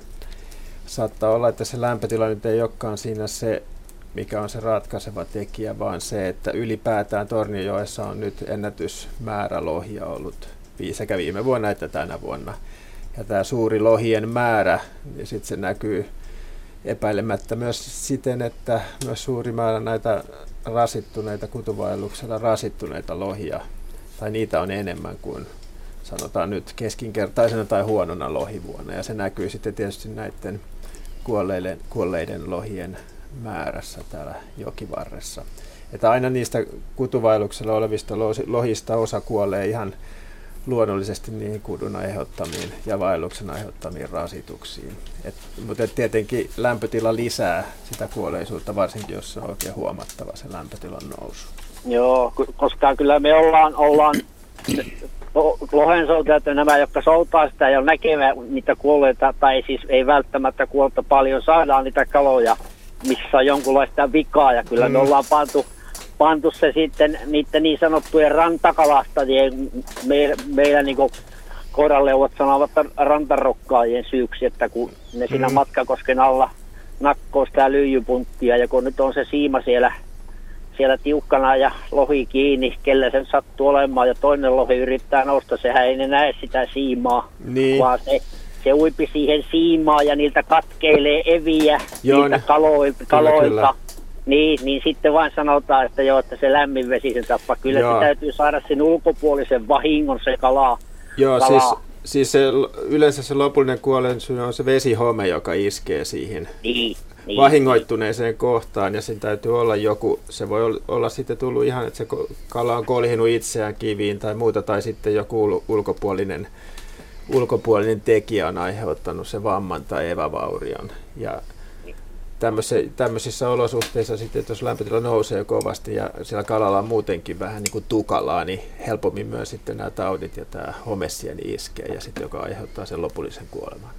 saattaa olla, että se lämpötila nyt ei olekaan siinä se, mikä on se ratkaiseva tekijä, vaan se, että ylipäätään Torniojoessa on nyt ennätysmäärä lohia ollut sekä viime vuonna että tänä vuonna. Ja tämä suuri lohien määrä, niin sitten se näkyy epäilemättä myös siten, että myös suuri määrä näitä rasittuneita, kutuvaelluksella rasittuneita lohia, tai niitä on enemmän kuin sanotaan nyt keskinkertaisena tai huonona lohivuonna, ja se näkyy sitten tietysti näiden kuolleiden, kuolleiden lohien määrässä täällä jokivarressa. Että aina niistä kutuvailuksella olevista lohista osa kuolee ihan luonnollisesti niihin kudun aiheuttamiin ja vaelluksen aiheuttamiin rasituksiin. Et, mutta tietenkin lämpötila lisää sitä kuolleisuutta, varsinkin jos se on oikein huomattava se lämpötilan nousu. Joo, koska kyllä me ollaan, ollaan lohen soutajat ja nämä, jotka soutaa sitä ja näkevät niitä kuolleita, tai siis ei välttämättä kuolta paljon, saadaan niitä kaloja, missä on jonkunlaista vikaa, ja kyllä me ollaan pantu, pantu se sitten niiden niin sanottujen rantakalastajien, meillä, meillä niin kuin kohdalleuvot sanovat rantarokkaajien syyksi, että kun ne siinä matkakosken alla nakkoo sitä lyijypunttia, ja kun nyt on se siima siellä, siellä tiukkana ja lohi kiinni, kelle sen sattuu olemaan, ja toinen lohi yrittää nousta, sehän ei näe sitä siimaa, niin. vaan se... Se uipi siihen siimaan ja niiltä katkeilee eviä, joo, niiltä kaloilta, kaloilta. Kyllä, kyllä. Niin, niin sitten vain sanotaan, että joo, että se lämmin vesi sen tappaa. Kyllä joo. se täytyy saada sen ulkopuolisen vahingon se kalaa. Joo, kalaa. siis, siis se, yleensä se lopullinen kuolleisuus on se vesihome, joka iskee siihen niin, niin, vahingoittuneeseen niin. kohtaan. Ja sen täytyy olla joku, se voi olla sitten tullut ihan, että se kala on kolhinut itseään kiviin tai muuta, tai sitten joku ulkopuolinen. Ulkopuolinen tekijä on aiheuttanut se vamman tai epävaurion. Ja tämmöisissä olosuhteissa sitten, jos lämpötila nousee kovasti ja siellä kalalla on muutenkin vähän niin kuin tukalaa, niin helpommin myös sitten nämä taudit ja tämä homesieni iskee, ja sitten joka aiheuttaa sen lopullisen kuoleman.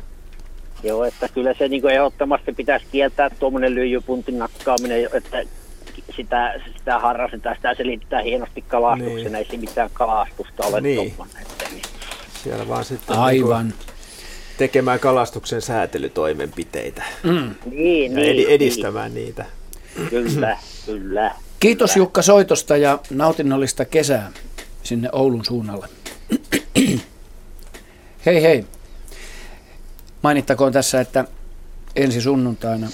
Joo, että kyllä se niin kuin ehdottomasti pitäisi kieltää tuommoinen lyijypuntin nakkaaminen, että sitä, sitä harrastetaan, sitä selittää hienosti kalastuksena, niin. ei se mitään kalastusta ole niin. tuommoinen. Siellä vaan sitten aivan. tekemään kalastuksen säätelytoimenpiteitä mm. niin, ja ed- edistämään niin. niitä. Kyllä, kyllä. Kiitos kyllä. Jukka soitosta ja nautinnollista kesää sinne Oulun suunnalle. Hei hei. Mainittakoon tässä, että ensi sunnuntaina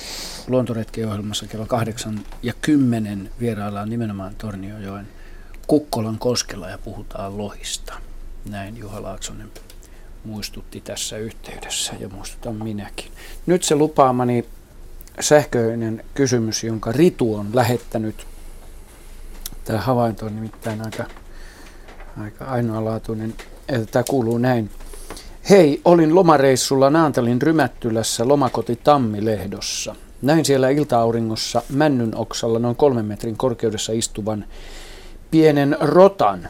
luontoretkiohjelmassa kello kahdeksan ja kymmenen vieraillaan nimenomaan Torniojoen Kukkolan koskella ja puhutaan lohista. Näin Juha Laaksonen muistutti tässä yhteydessä ja muistutan minäkin. Nyt se lupaamani sähköinen kysymys, jonka Ritu on lähettänyt. Tämä havainto on nimittäin aika, aika ainoalaatuinen. Tämä kuuluu näin. Hei, olin lomareissulla Naantalin Rymättylässä Lomakoti Tammi-lehdossa. Näin siellä ilta-auringossa männyn oksalla noin kolmen metrin korkeudessa istuvan pienen rotan.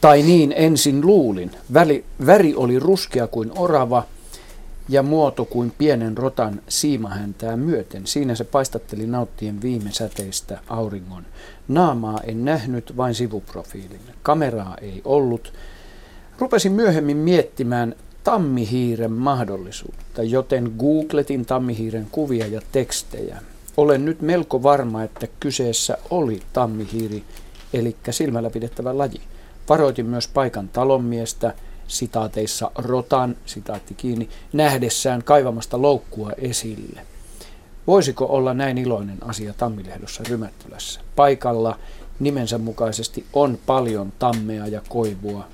Tai niin ensin luulin. Väli, väri oli ruskea kuin orava ja muoto kuin pienen rotan siimahäntää myöten. Siinä se paistatteli nauttien viime säteistä auringon. Naamaa en nähnyt, vain sivuprofiilin. Kameraa ei ollut. Rupesin myöhemmin miettimään tammihiiren mahdollisuutta, joten googletin tammihiiren kuvia ja tekstejä. Olen nyt melko varma, että kyseessä oli tammihiiri, eli silmällä pidettävä laji. Varoitin myös paikan talonmiestä, sitaateissa rotan, sitaatti kiinni, nähdessään kaivamasta loukkua esille. Voisiko olla näin iloinen asia Tammilehdossa Rymättylässä? Paikalla nimensä mukaisesti on paljon tammea ja koivua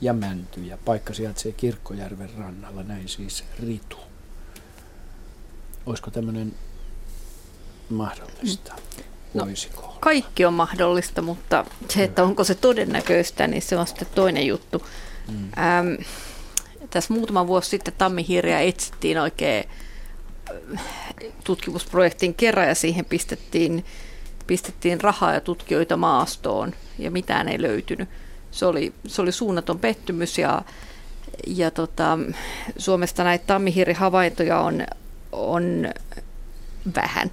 ja mäntyjä. Paikka sijaitsee Kirkkojärven rannalla, näin siis Ritu. Olisiko tämmöinen mahdollista? No, kaikki on mahdollista, mutta se, että onko se todennäköistä, niin se on sitten toinen juttu. Mm. Ähm, tässä muutama vuosi sitten tammihiiriä etsittiin oikein tutkimusprojektin kerran, ja siihen pistettiin, pistettiin rahaa ja tutkijoita maastoon, ja mitään ei löytynyt. Se oli, se oli suunnaton pettymys, ja, ja tota, Suomesta näitä tammihiirihavaintoja on, on vähän.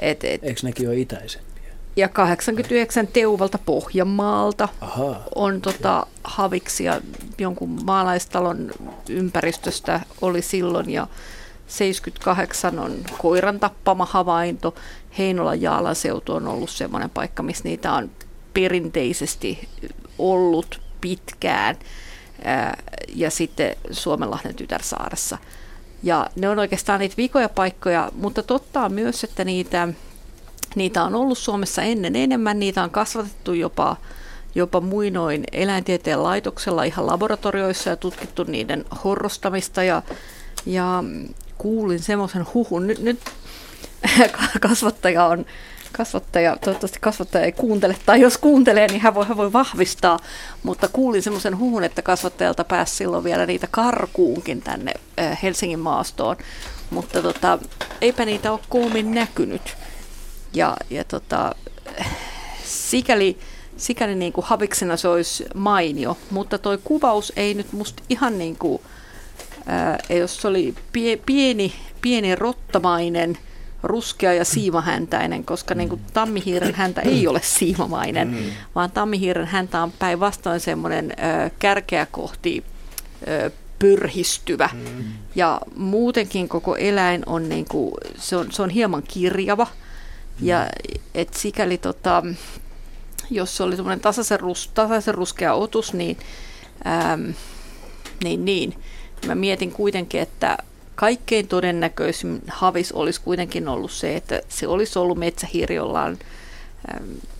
Et, et, Eikö nekin ole itäisempiä? Ja kahdeksankymmentäyhdeksän Teuvalta Pohjanmaalta Aha, on tota okay. haviksia jonkun maalaistalon ympäristöstä oli silloin, ja seitsemänkymmentäkahdeksan on koiran tappama havainto. Heinolan Jaalan seutu on ollut semmoinen paikka, missä niitä on perinteisesti ollut pitkään, ja sitten Suomenlahden Tytärsaaressa Ja ne on oikeastaan niitä vikoja paikkoja, mutta totta on myös, että niitä, niitä on ollut Suomessa ennen enemmän. Niitä on kasvatettu jopa, jopa muinoin eläintieteen laitoksella ihan laboratorioissa ja tutkittu niiden horrostamista. Ja, ja kuulin semmoisen huhun. Nyt, nyt kasvattaja on... Kasvattaja, toivottavasti kasvattaja ei kuuntele, tai jos kuuntelee, niin hän voi, hän voi vahvistaa, mutta kuulin semmoisen huhun, että kasvattajalta pääsi silloin vielä niitä karkuunkin tänne Helsingin maastoon, mutta tota, eipä niitä ole koomin näkynyt. Ja, ja tota, sikäli, sikäli niin kuin habiksena se olisi mainio, mutta toi kuvaus ei nyt musta ihan niin kuin, ää, jos se oli pie, pieni, pieni rottamainen, ruskea ja siimahäntäinen, koska niin kuin tammihiiren häntä ei ole siimamainen, mm. vaan tammihiiren häntä on päinvastoin semmoinen ö, kärkeä kohti ö, pyrhistyvä. Mm. Ja muutenkin koko eläin on, niin kuin, se on, se on hieman kirjava. Mm. Ja et sikäli, tota, jos se oli semmoinen tasaisen, rus, tasaisen ruskea otus, niin, äm, niin, niin mä mietin kuitenkin, että kaikkein todennäköisin havis olisi kuitenkin ollut se, että se olisi ollut metsähiiriollaan.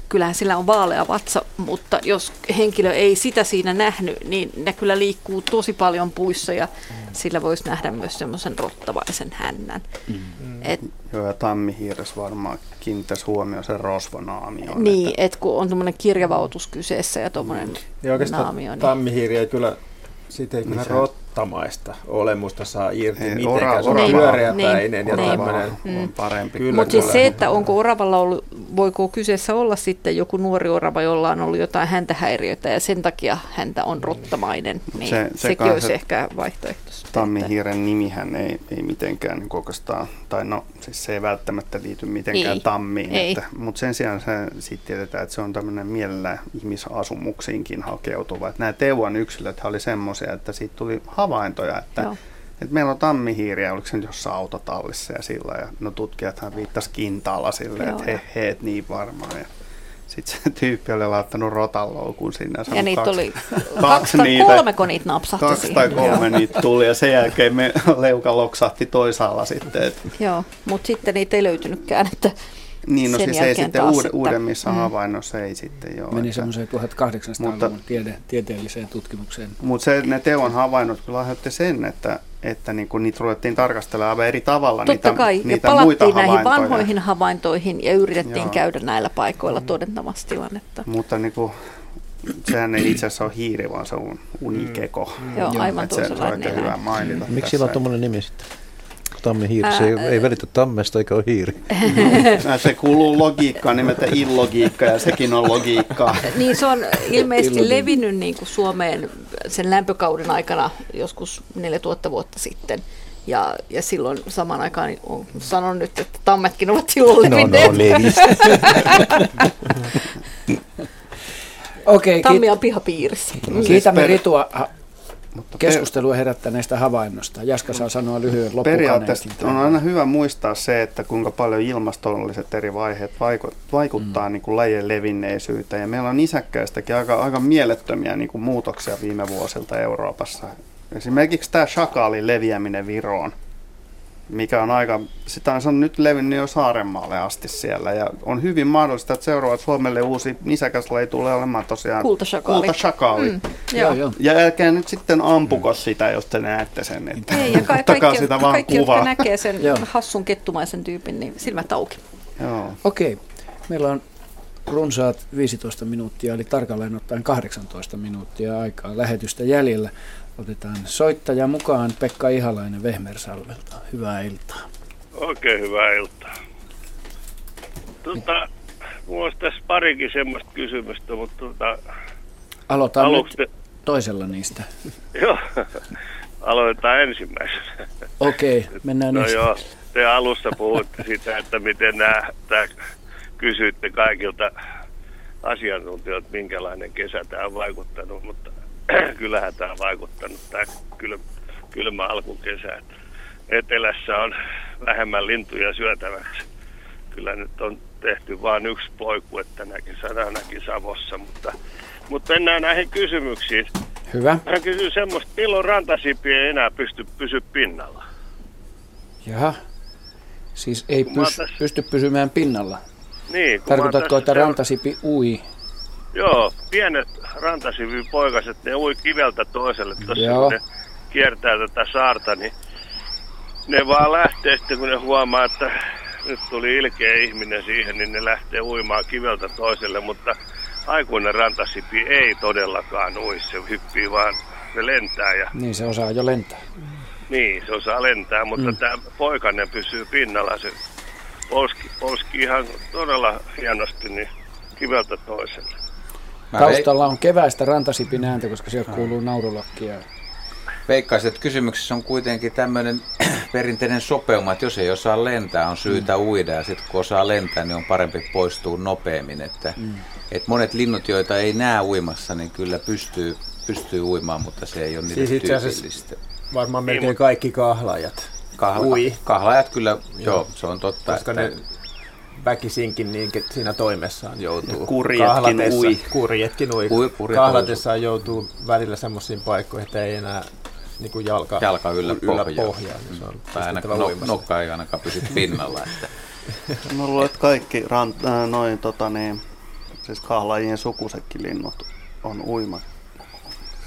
Kyllähän sillä on vaalea vatsa, mutta jos henkilö ei sitä siinä nähnyt, niin ne kyllä liikkuu tosi paljon puissa ja sillä voisi nähdä myös semmoisen rottavaisen hännän. Mm. Et, Joo, ja tammihiires varmaan kiinnittäisi huomioon sen rosvonaamioon. Niin, että et kun on tuommoinen kirjavautus kyseessä ja tuommoinen naamio. Oikeastaan niin tammihiiriä kyllä, siitä ei kyllä rotta. Samaista olemusta saa irti mitenkään, se on pyöreäpäinen ja tämmöinen on parempi. Mutta siis se, että onko oravalla ollut, voiko kyseessä olla sitten joku nuori orava, jolla on ollut jotain häntähäiriötä ja sen takia häntä on rottamainen, niin se, se sekin olisi ehkä vaihtoehtoista. Tammihiiren nimihän ei, ei mitenkään niin oikeastaan, tai no siis se ei välttämättä liity mitenkään ei, tammiin, mutta sen sijaan se sitten tiedetään, että se on tämmöinen mielellä ihmisasumuksiinkin hakeutuva. Et nämä Teuan yksilöt oli semmoisia, että siitä tuli havaintoja, että, että meillä on tammihiiriä, oliko se nyt jossain autotallissa ja sillä, ja no tutkijathan viittasi kintaalla sille, että he, he, et niin varmaan, ja sitten se tyyppi oli laittanut rotanloukun sinne. Ja niitä kaksi, oli, kaksi tai kolmeko niitä napsahti kaksi siihen. Kaksi tai kolme niitä tuli, ja sen jälkeen me leuka loksahti toisaalla sitten. Että. Joo, mutta sitten niitä ei löytynytkään, että niin, no sen siis ei sitten uud- uudemmissa mm. havainnoissa ei sitten joo. Meni semmoiseen tuhatkahdeksansataaluvun tiede, tieteelliseen tutkimukseen. Mutta se, ne Teon havainnot kyllä aiheutti sen, että, että niinku niitä ruvettiin tarkastella aivan eri tavalla. Totta niitä, kai, niitä ja palattiin näihin vanhoihin havaintoihin ja yritettiin joo. käydä näillä paikoilla mm. todentamassa tilannetta. Mutta niinku, sehän ei itse asiassa ole hiiri, vaan se on unikeko. Mm. Mm. Joo, aivan toisenlainen. Se on hyvä mainita. Mm. Miksi sillä on tuommoinen nimi sitten? Tammihiiri, se ei, ei välitä tammesta eikä ole hiiri. Se kuuluu logiikkaan nimeltä illogiikka ja sekin on logiikkaa. Niin se on ilmeisesti levinnyt niin kuin Suomeen sen lämpökauden aikana joskus neljätuhatta vuotta sitten. Ja, ja silloin samaan aikaan on, sanon nyt, että tammetkin ovat silloin levinneet. No, no, okay, Tammia on pihapiirissä. Kiitämme Ritua. Mutta keskustelua herättäneistä havainnosta. Jaska saa sanoa lyhyen loppukaneetin. Periaatteessa on aina hyvä muistaa se, että kuinka paljon ilmastolliset eri vaiheet vaikuttaa mm. niin kuin lajien levinneisyyteen. Ja meillä on nisäkkäistäkin aika, aika mielettömiä niin kuin muutoksia viime vuosilta Euroopassa. Esimerkiksi tämä shakaalin leviäminen Viroon, mikä on aika, sitä on nyt levinnyt jo Saarenmaalle asti siellä. Ja on hyvin mahdollista, että seuraavat Suomelle uusi nisäkäslaji tulee olemaan tosiaan kultashakaali. kultashakaali. Mm, joo. Joo. Ja älkää nyt sitten ampuko sitä, jos te näette sen. Että ei, ja ka- kaikki, sitä vaan kaikki jotka näkee sen hassun kettumaisen tyypin, niin silmät auki. Joo. Okei, meillä on runsaat viisitoista minuuttia, eli tarkalleen ottaen kahdeksantoista minuuttia aikaa lähetystä jäljellä. Otetaan soittaja mukaan, Pekka Ihalainen Vehmersalvelta. Hyvää iltaa. Oikein hyvää iltaa. Tuota, minulla olisi tässä parikin semmoista kysymystä, mutta tuota, aloitaan aluksi nyt toisella niistä. Joo, aloitetaan ensimmäisenä. Okei, okay, mennään no ensin. Joo, te alussa puhuitte sitä, että miten nämä, tämä, kysyitte kaikilta asiantuntijoilta, minkälainen kesä tämä on vaikuttanut, mutta kyllähän tämä on vaikuttanut, tämä kylmä, kylmä alkukesä. Etelässä on vähemmän lintuja syötäväksi. Kyllä nyt on tehty vain yksi poiku, että näkin sadanakin Savossa, mutta, mutta mennään näihin kysymyksiin. Hyvä. Hän kysyy semmoista, milloin rantasipi ei enää pysty pysy pinnalla? Jaha. Siis ei pysty, täs... pysty pysymään pinnalla. Niin. Tarkoitatko, että se... rantasipi ui? Joo, pienet rantasipipoikaset, ne ui kiveltä toiselle. Tuossa kun ne kiertää tätä saarta, niin ne vaan lähtee sitten, kun ne huomaa, että nyt tuli ilkeä ihminen siihen, niin ne lähtee uimaan kiveltä toiselle, mutta aikuinen rantasipi ei todellakaan ui, se hyppii vaan, se lentää. Ja... Niin, se osaa jo lentää. Niin, se osaa lentää, mutta mm. tämä poikainen pysyy pinnalla, se polski, polski ihan todella hienosti niin kiveltä toiselle. Taustalla on keväistä rantasipin ääntä, koska siellä kuuluu naurulakkia. Veikkaisin, että kysymyksessä on kuitenkin tämmöinen perinteinen sopeuma, että jos ei osaa lentää, on syytä mm. uida, ja sitten kun osaa lentää, niin on parempi poistua nopeammin. Että, mm. että monet linnut, joita ei näe uimassa, niin kyllä pystyy, pystyy uimaan, mutta se ei ole niille siis tyypillistä. Varmaan melkein kaikki kahlaajat Kahla, ui. Kahlaajat kyllä, joo, joo, se on totta. Koska että... ne väkisinkin niin, siinä toimessaan joutuu. Ja kurjetkin ui. Kurjetkin ui. ui kurjet Kahlatessaan joutuu välillä semmoisiin paikkoihin, että ei enää niin kuin jalka, jalka yllä, yllä pohjaa. pohjaa niin se on tai ainakaan nokka ei ainakaan pysy pinnalla. Että. Mä luulen, että kaikki rant, äh, noin, tota, niin, siis kahlaajien sukusetkin linnut on uima.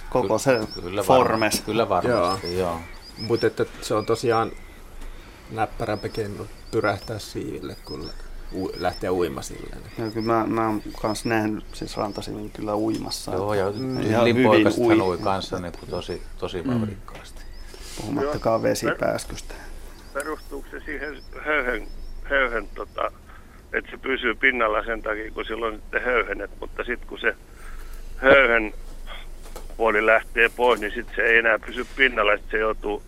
Koko se kyllä formes. Varma, kyllä varmasti, joo. joo. Mutta se on tosiaan näppärämpi keino pyrähtää siiville, kun lähtee uima silleen. Joo, kyllä mä, mä oon myös nähnyt siis rantasivin kyllä uimassa. Joo, ja linpoikastahan ui kanssa niin tosi, tosi mavrikkaasti. Mm. Puhumattakaan vesipääskystä. Perustuuko se siihen höyhen, höyhen tota, että se pysyy pinnalla sen takia, kun silloin sitten höyhenet, mutta sitten kun se höyhen puoli lähtee pois, niin sitten se ei enää pysy pinnalla, että se joutuu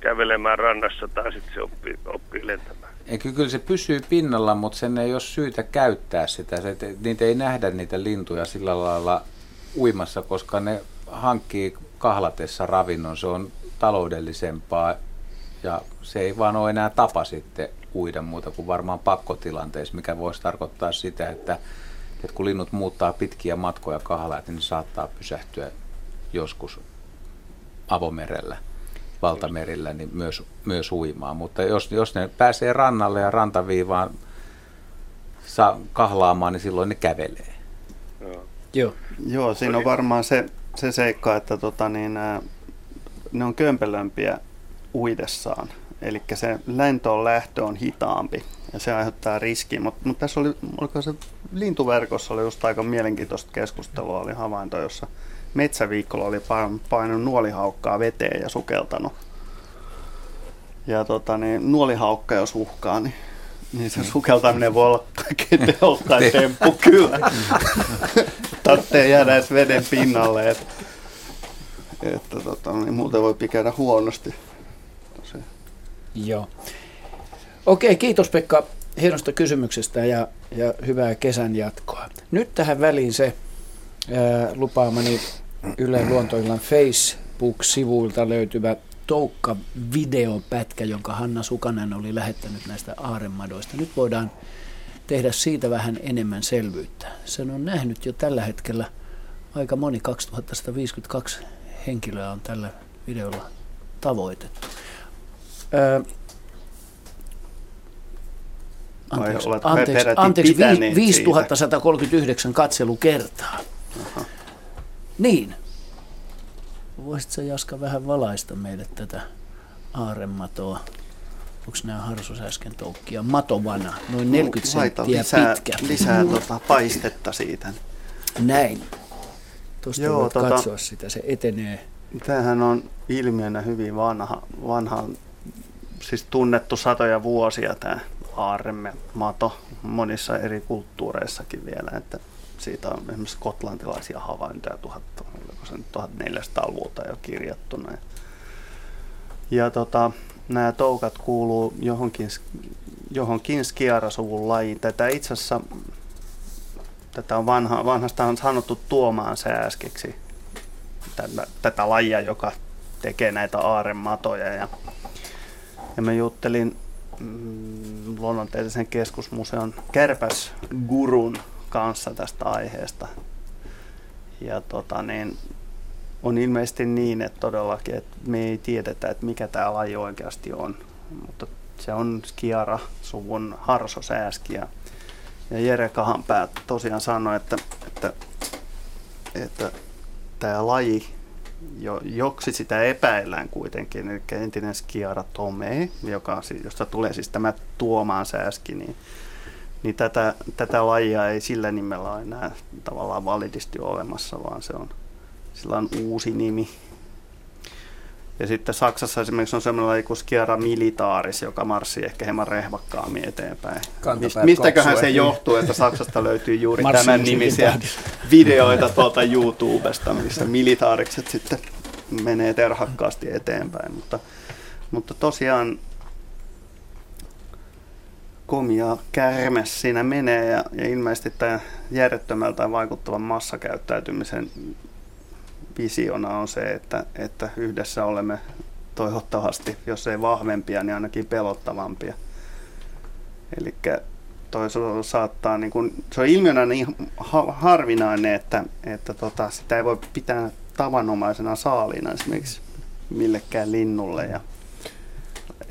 kävelemään rannassa tai sitten se oppii, oppii lentämään. Eikö, kyllä se pysyy pinnalla, mutta sen ei ole syytä käyttää sitä. Se, niitä ei nähdä niitä lintuja sillä lailla uimassa, koska ne hankkii kahlatessa ravinnon. Se on taloudellisempaa ja se ei vaan ole enää tapa sitten uida muuta kuin varmaan pakkotilanteessa, mikä voisi tarkoittaa sitä, että, että kun linnut muuttaa pitkiä matkoja kahlaat, niin ne saattaa pysähtyä joskus avomerellä, valtamerillä, niin myös, myös uimaan. Mutta jos, jos ne pääsee rannalle ja rantaviivaan saa kahlaamaan, niin silloin ne kävelee. Joo, Joo siinä on varmaan se, se seikka, että tota niin, ne on kömpelömpiä uidessaan. Eli se lentoon lähtö on hitaampi ja se aiheuttaa riskiä. Mutta mut tässä oli, oliko se lintuverkossa, oli just aika mielenkiintoista keskustelua, oli havainto, jossa metsäviikolla oli painanut nuolihaukkaa veteen ja sukeltanut. Ja tota, niin, nuolihaukka jos uhkaa, niin, niin se sukeltaminen voi olla kaikkein tehokkain temppu kyllä. Tarvitsee jäädä edes veden pinnalle. Että, että, tota, niin, muuten voi käydä huonosti. Tosi. Joo. Okei, kiitos Pekka hienosta kysymyksestä ja, ja hyvää kesän jatkoa. Nyt tähän väliin se lupaamani Yle Luontoillan Facebook-sivuilta löytyvä toukka-videopätkä, jonka Hanna Sukanen oli lähettänyt näistä aaremadoista. Nyt voidaan tehdä siitä vähän enemmän selvyyttä. Sen on nähnyt jo tällä hetkellä aika moni, kaksituhatta sataviisikymmentäkaksi henkilöä on tällä videolla tavoitettu. Öö, anteeksi, anteeksi, anteeksi viisituhatta sata kolmekymmentäyhdeksän katselukertaa. Aha. Niin, voisitko Jaska vähän valaista meille tätä aarematoa? Onko nämä harsus äsken toukkia matovana, noin neljäkymmentä senttiä lisää, pitkä? Lisää tota paistetta siitä. Näin. Tuosta Joo, voit tota, katsoa sitä, se etenee. Tämähän on ilmiönä hyvin vanha, vanha siis tunnettu satoja vuosia tämä aaremato monissa eri kulttuureissakin vielä, että siitä on esimerkiksi skotlantilaisia havaintoja tuhatneljäsataaluvulta jo kirjattuna. Ja, ja tota, nämä toukat kuuluu johonkin, johonkin skiarasuvun lajiin. Tätä itse asiassa tätä on vanha, vanhastaan on sanottu tuomaan sääskeksi tätä, tätä lajia, joka tekee näitä aarematoja. Ja, ja mä juttelin mm, Luonnontieteellisen keskusmuseon kärpäsgurun kanssa tästä aiheesta. Ja tota, niin, on ilmeisesti niin, että todellakin että me ei tiedetä, että mikä tämä laji oikeasti on, mutta Se on Kiara, suvun harsosääskiä. Ja Jere Kahanpää tosiaan sanoi, että, että, että tämä laji, jo, joksi sitä epäillään kuitenkin, eli entinen Kiara Tomei, joka, josta tulee siis tämä Tuomaan sääski, niin, niin tätä, tätä lajia ei sillä nimellä ole enää tavallaan validisti olemassa, vaan se on, sillä on uusi nimi. Ja sitten Saksassa esimerkiksi on sellainen laji kuin Skiara militaris, joka marssii ehkä hieman rehvakkaammin eteenpäin. Mist, mistäköhän kopsua, se niin. johtuu, että Saksasta löytyy juuri tämän nimisiä videoita tuolta YouTubesta, missä militaarikset sitten menee terhakkaasti eteenpäin. Mutta, mutta tosiaan komia kärme siinä menee ja, ja ilmeisesti tämä järjettömältä vaikuttavan massakäyttäytymisen visiona on se, että, että yhdessä olemme toivottavasti, jos ei vahvempia, niin ainakin pelottavampia. Eli toisaalta saattaa, niin kun, se on ilmiönä niin harvinainen, että, että tota, sitä ei voi pitää tavanomaisena saaliina esimerkiksi millekään linnulle. Ja,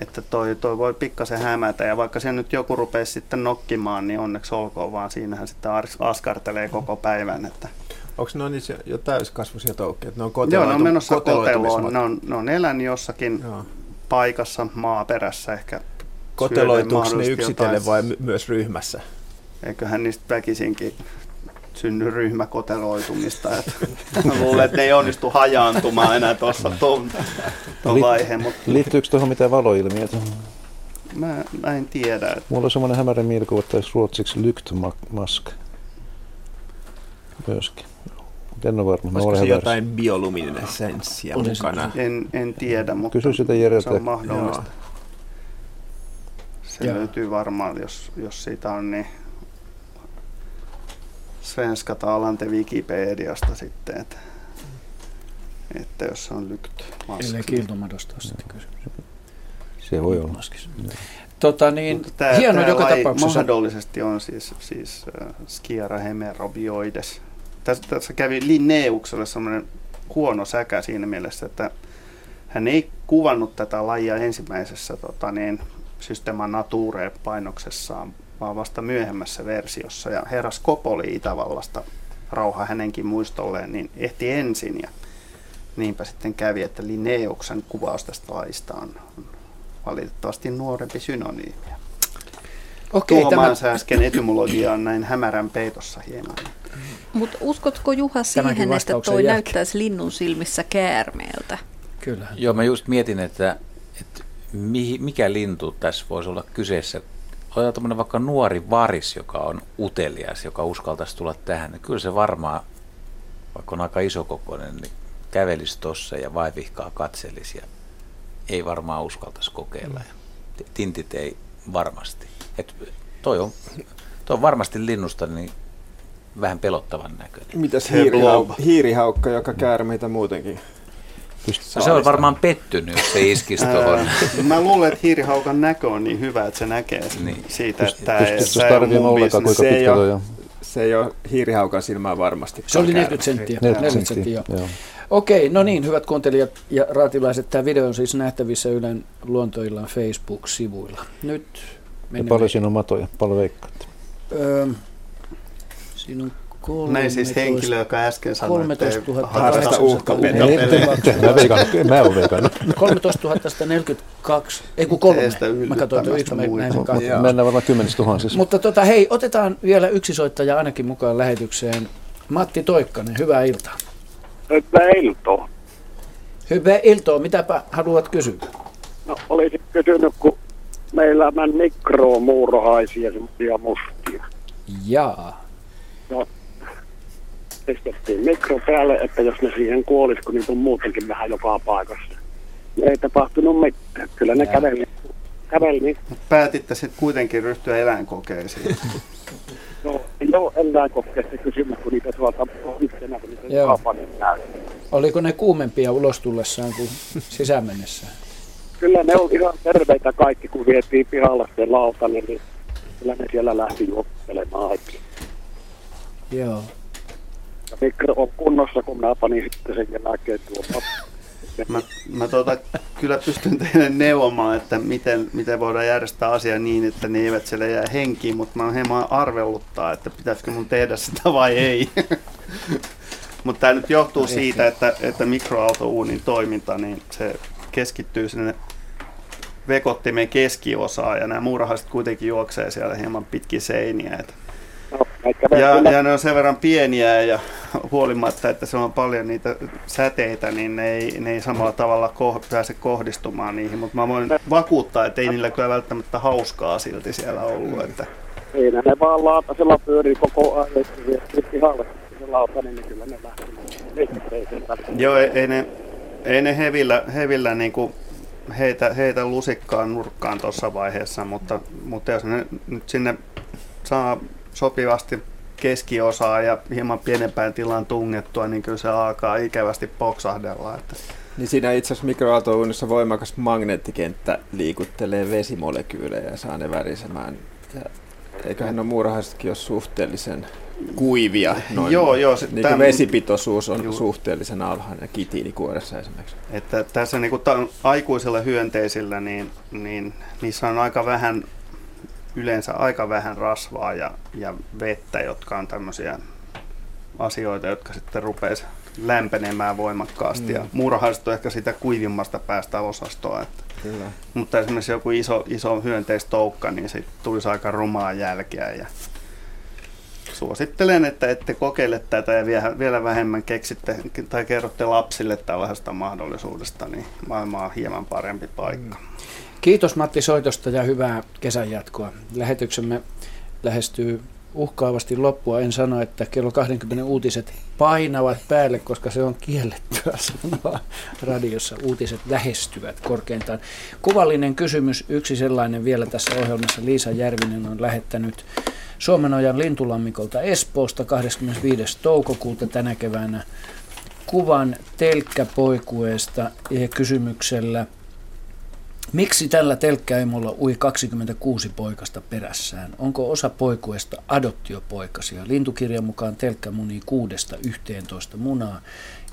että toi, toi voi pikkasen hämätä ja vaikka se nyt joku rupeaa sitten nokkimaan, niin onneksi olkoon, vaan siinähän sitten askartelee koko päivän. Että onko ne niin jo täyskasvuisia toukkeja? Ne on koteloitu, Joo, ne on menossa koteloon. Ne on, on elänyt jossakin Joo. paikassa, maaperässä ehkä. Koteloituuko ne yksitellen vai my- myös ryhmässä? Eiköhän niistä väkisinkin synny ryhmäkoteloitumista. Luulen, että ne ei onnistu hajaantumaan enää tuossa tuon no, vaiheen. Mutta liittyykö tuohon mitään valoilmiötä? Mä, mä en tiedä. Että mulla on semmoinen hämärä mielikuva, että olisi ruotsiksi lyktmask myöskin. Olisiko se jotain bioluminessenssiä mukana? En, en tiedä, mutta kysy sitä järjeltä. Se on mahdollista. Se Jaa. löytyy varmaan, jos, jos siitä on niin svenska talante Wikipediasta sitten, että, että jos on lykt maski. Eli kiiltomadosta on sitten kysymys. Se voi olla. Tota niin, tämä, hieno tämä joka tapauksessa. Mahdollisesti on siis, siis äh, Skiara hemerobioides. Tässä, tässä kävi Linneukselle semmoinen huono säkä siinä mielessä, että hän ei kuvannut tätä lajia ensimmäisessä tota niin, Systema Naturae-painoksessaan, vaan vasta myöhemmässä versiossa. Ja herra Skopoli Itävallasta, rauha hänenkin muistolleen, niin ehti ensin. Ja niinpä sitten kävi, että Linneuksen kuvaus tästä lajista on valitettavasti nuorempi synonyymi. Okei, Tuomaan tämä äsken etymologia on näin hämärän peitossa hieman. Mutta uskotko Juha siihen, että toi jälkeen näyttäisi linnun silmissä käärmeeltä? Kyllä. Joo, mä just mietin, että, että mikä lintu tässä voisi olla kyseessä. Otetaan tämmöinen vaikka nuori varis, joka on utelias, joka uskaltaisi tulla tähän. Kyllä se varmaan, vaikka on aika isokokoinen, niin kävelisi tuossa ja vaivihkaa katselisi. Ei varmaan uskaltaisi kokeilla. Tintit ei varmasti. Et toi on, toi on varmasti linnusta niin vähän pelottavan näköinen. Mitäs hiirihaukka, hiirihaukka joka käärmeitä muutenkin? No se on varmaan pettynyt, jos se iskisi tuohon. Mä luulen, että hiirihaukan näkö on niin hyvä, että se näkee niin siitä, että tämä on mun bisnes. Se ei ole, se ei ole hiirihaukan silmää varmasti. Se oli neljäkymmentä senttiä. Okei, no niin, hyvät kuuntelijat ja raatilaiset, tämä video on siis nähtävissä Ylen Luontoillan Facebook-sivuilla. Nyt mennään. Paljon siinä on matoja, paljon veikkaatte. Öö, siinä on kolmetoista, näin siis henkilö, joka äsken sanoi, kolmetoista tuhatta harrasta uhkapetoa. En mä ole veikannut. kolmetoista tuhatta sata neljäkymmentäkaksi, ei kun kolme. Mä katsoin, että yksi näihin kaikkiin. Mennään varmaan kymmenentuhatta. Mutta tota, hei, otetaan vielä yksi soittaja ainakin mukaan lähetykseen. Matti Toikkanen, hyvää iltaa. Hyvää iltoa. Hyvää iltoa. Mitäpä haluat kysyä? No, olisin kysynyt, kun meillä on mikromuurohaisia semmoisia mustia. Jaa. No, pistettiin mikro päälle, että jos ne siihen kuolisi, kun niitä on muutenkin vähän joka paikassa. Ei tapahtunut mitään. Kyllä ne käveli. käveli. Päätitte sitten kuitenkin ryhtyä eläinkokeisiin. No, ei ole eläinkokeista kysymys, kun niitä suoltaan yhtenä, kun niitä kaupanen näyttää. Oliko ne kuumempia ulos tullessaan kuin sisämennessään? Kyllä ne oli ihan terveitä kaikki, kun vietiin pihalla sen lautanen, niin kyllä ne siellä lähti juoppelemaan aikin. Joo. Ja mikro on kunnossa, kun minä panin sitten sen jälkeen tuolla. Mä, mä tuota, kyllä pystyn teille neuvomaan, että miten, miten voidaan järjestää asiaa niin, että ne eivät siellä jää henkiin, mutta mä oon hieman arvelluttaa, että pitäisikö mun tehdä sitä vai ei. Mutta tämä nyt johtuu no, siitä, että, että mikroaaltouunin toiminta, niin se keskittyy sinne vekottimen keskiosaan ja nämä muurahaiset kuitenkin juoksee siellä hieman pitkin seiniä. Että. Ja, ja ne on sen verran pieniä ja huolimatta, että se on paljon niitä säteitä, niin ne ei, ne ei samalla tavalla koh, pääse kohdistumaan niihin, mutta mä voin vakuuttaa, että ei niillä kyllä välttämättä hauskaa silti siellä ollut. Että. Ei, ne vaan lautasella pyörii koko ajan, että se lauta, niin kyllä ne lähtee. Joo, ei, ei, ne, ei ne hevillä, hevillä niin kuin heitä, heitä lusikkaan nurkkaan tuossa vaiheessa, mutta, mutta jos ne nyt sinne saa sopivasti keskiosaa ja hieman pienempään tilaan tungettua, niin kyllä se alkaa ikävästi poksahdella. Että. Niin siinä itse asiassa mikroaaltouunissa voimakas magneettikenttä liikuttelee vesimolekyylejä ja saa ne värisemään. Ja eiköhän ne muurahaisetkin ole suhteellisen kuivia. Noin. Joo, joo. Se, niin tämän, vesipitoisuus on juu. suhteellisen alhainen kitiinikuoressa esimerkiksi. Että tässä niin kuin tämän, aikuisilla hyönteisillä, niin, niin niissä on aika vähän yleensä aika vähän rasvaa ja, ja vettä, jotka on tämmöisiä asioita, jotka sitten rupeaisi lämpenemään voimakkaasti. Mm. Ja muurahaiset on ehkä sitä kuivimmasta päästä osastoa. Että. Kyllä. Mutta esimerkiksi joku iso, iso hyönteistoukka, niin se tulisi aika rumaa jälkeä. Ja suosittelen, että ette kokeile tätä ja vielä vähemmän keksitte tai kerrotte lapsille tällaisesta mahdollisuudesta, niin maailma on hieman parempi paikka. Mm. Kiitos Matti soitosta ja hyvää kesän jatkoa. Lähetyksemme lähestyy uhkaavasti loppua. En sano, että kello kaksikymmentä uutiset painavat päälle, koska se on kiellettyä sanoa radiossa. Uutiset lähestyvät korkeintaan. Kuvallinen kysymys, yksi sellainen vielä tässä ohjelmassa. Liisa Järvinen on lähettänyt Suomenojan lintulammikolta Espoosta kahdeskymmenesviides toukokuuta tänä keväänä kuvan telkkäpoikueesta kysymyksellä: miksi tällä telkkäimolla ui kaksikymmentäkuusi poikasta perässään? Onko osa poikueesta adoptiopoikasia? Lintukirjan mukaan telkkä munii kuudesta yhteentoista munaa.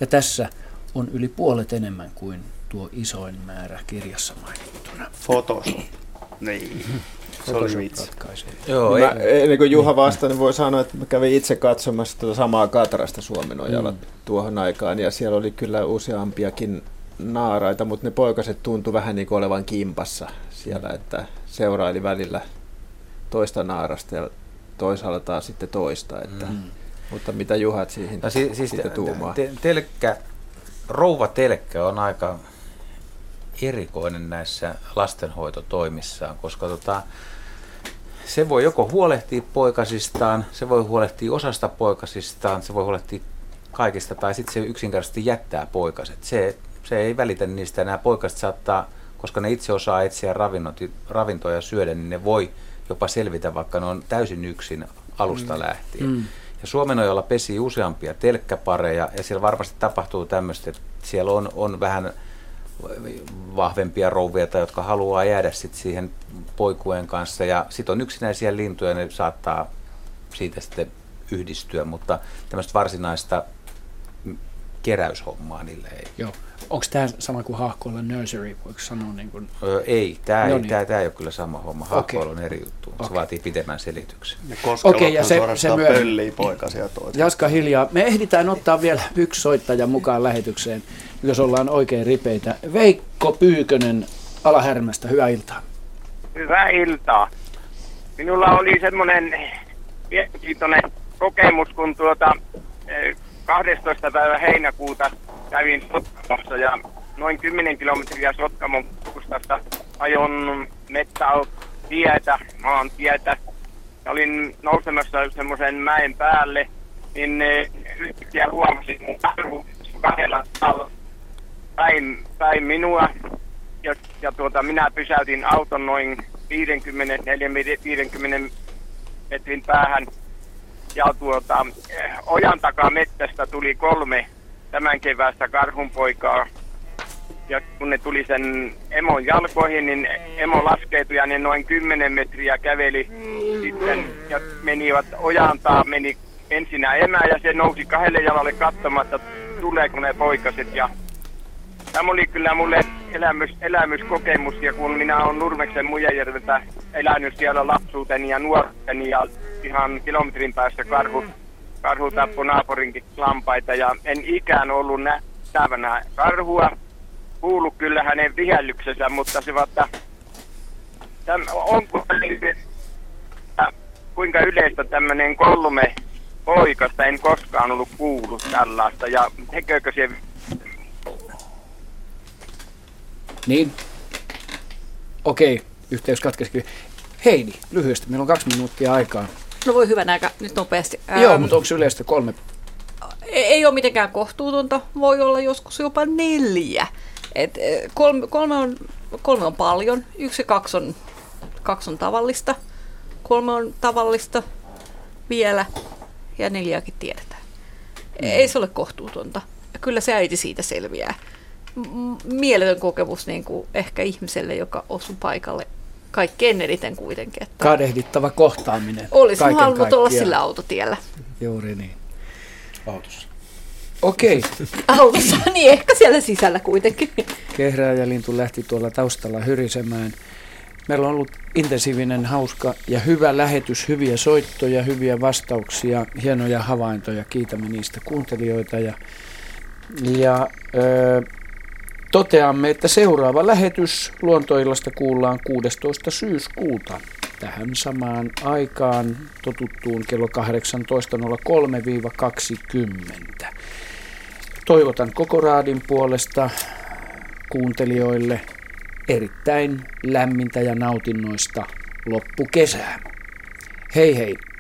Ja tässä on yli puolet enemmän kuin tuo isoin määrä kirjassa mainittuna. Photoshop. Niin. Se oli vitsi. Joo, mä, ennen kuin Juha vastaan, niin voi sanoa, että mä kävin itse katsomassa tuota samaa katrasta Suomenojalla mm. tuohon aikaan. Ja siellä oli kyllä useampiakin naaraita, mutta ne poikaset tuntui vähän niin kuin olevan kimpassa siellä, että seuraili välillä toista naarasta ja toisaalla taas sitten toista. Että, mm. Mutta mitä Juhat siihen no, si- siis te- tuumaa? Te- telkkä, rouva telkkä on aika erikoinen näissä lastenhoitotoimissaan, koska tota, se voi joko huolehtia poikasistaan, se voi huolehtia osasta poikasistaan, se voi huolehtia kaikista, tai sitten se yksinkertaisesti jättää poikaset. Se Se ei välitä niistä. Nämä poikaset saattaa, koska ne itse osaa etsiä ravintoa ja syödä, niin ne voi jopa selvitä, vaikka ne on täysin yksin alusta mm. lähtien. Mm. Ja Suomenojalla pesii useampia telkkäpareja, ja siellä varmasti tapahtuu tämmöistä, että siellä on, on vähän vahvempia rouvia, jotka haluaa jäädä sit siihen poikueen kanssa, ja sitten on yksinäisiä lintuja, ja ne saattaa siitä sitten yhdistyä, mutta tämmöistä varsinaista keräyshommaa niille ei. Joo. Onko tämä sama kuin hahkoilla nursery, voiko sanoa? Niin kuin? Öö, ei, tämä ei, tää, tää ei ole kyllä sama homma. Hahkoilla okay. on eri juttu, okay. se vaatii pidemmän selityksen. Ja koskella okay, ja se, suorastaan se myö... pölliä poikasia toivottavasti. Jaska hiljaa. Me ehditään ottaa vielä yksi soittaja mukaan lähetykseen, jos ollaan oikein ripeitä. Veikko Pyykönen Alahärmästä, hyvää iltaa. Hyvää iltaa. Minulla oli semmoinen mielenkiintoinen kokemus, kun tuota kahdestoista päivä heinäkuuta kävin Sotkamossa ja noin kymmenen kilometriä Sotkamon kustasta ajon metsäautotietä, maantietä. Olin nousemassa semmoisen mäen päälle, niin yhtäkkiä huomasin mun karhu kahdella tavalla päin, päin minua. Ja, ja tuota, minä pysäytin auton noin viisikymmentä metrin päähän. Ja tuota, ojan takaa metsästä tuli kolme tämän kevästä karhunpoikaa. Ja kun ne tuli sen emon jalkoihin, niin emo laskeutui ja ne noin kymmenen metriä käveli sitten. Ja menivät ojantaa, meni ensinnä emä ja se nousi kahdelle jalalle katsomatta, tuleeko ne poikaset. Ja Tämä oli kyllä mulle elämys, elämyskokemus, ja kun minä olen Nurmeksen Mujajärveltä elänyt siellä lapsuuteni ja nuorteni, ja ihan kilometrin päässä karhu, karhu tappoi naapurinkin lampaita, ja en ikään ollut nähtävänä karhua. Kuullut kyllä hänen vihälyksensä, mutta se vaikka, onko kuinka yleistä tämmöinen kolme poikasta, en koskaan ollut kuullut tällaista, ja tekeekö se... Niin. Okei, yhteys katkesikin. Heidi, lyhyesti, meillä on kaksi minuuttia aikaa. No voi hyvänä aika, nyt nopeasti. Joo, ähm, mutta onko yleistä kolme? Ei ole mitenkään kohtuutonta, voi olla joskus jopa neljä. Et kolme, kolme, on, kolme on paljon, yksi ja kaksi on, kaksi on tavallista, kolme on tavallista vielä ja neljääkin tiedetään. Mm. Ei se ole kohtuutonta. Kyllä se äiti siitä selviää. Mieletön kokemus niin kuin ehkä ihmiselle, joka osui paikalle kaikkein eniten kuitenkin. Että kadehdittava kohtaaminen. Olisi halunnut olla sillä autotiellä. Juuri niin. Autossa. Okei. Autossa, niin ehkä siellä sisällä kuitenkin. Kehrääjälintu lähti tuolla taustalla hyrisemään. Meillä on ollut intensiivinen, hauska ja hyvä lähetys, hyviä soittoja, hyviä vastauksia, hienoja havaintoja. Kiitämme niistä kuuntelijoita ja... ja öö, toteamme, että seuraava lähetys Luontoillasta kuullaan kuudestoista syyskuuta tähän samaan aikaan totuttuun kello kahdeksantoista nolla kolme kaksikymmentä. Toivotan koko raadin puolesta kuuntelijoille erittäin lämmintä ja nautinnoista loppukesää. Hei hei!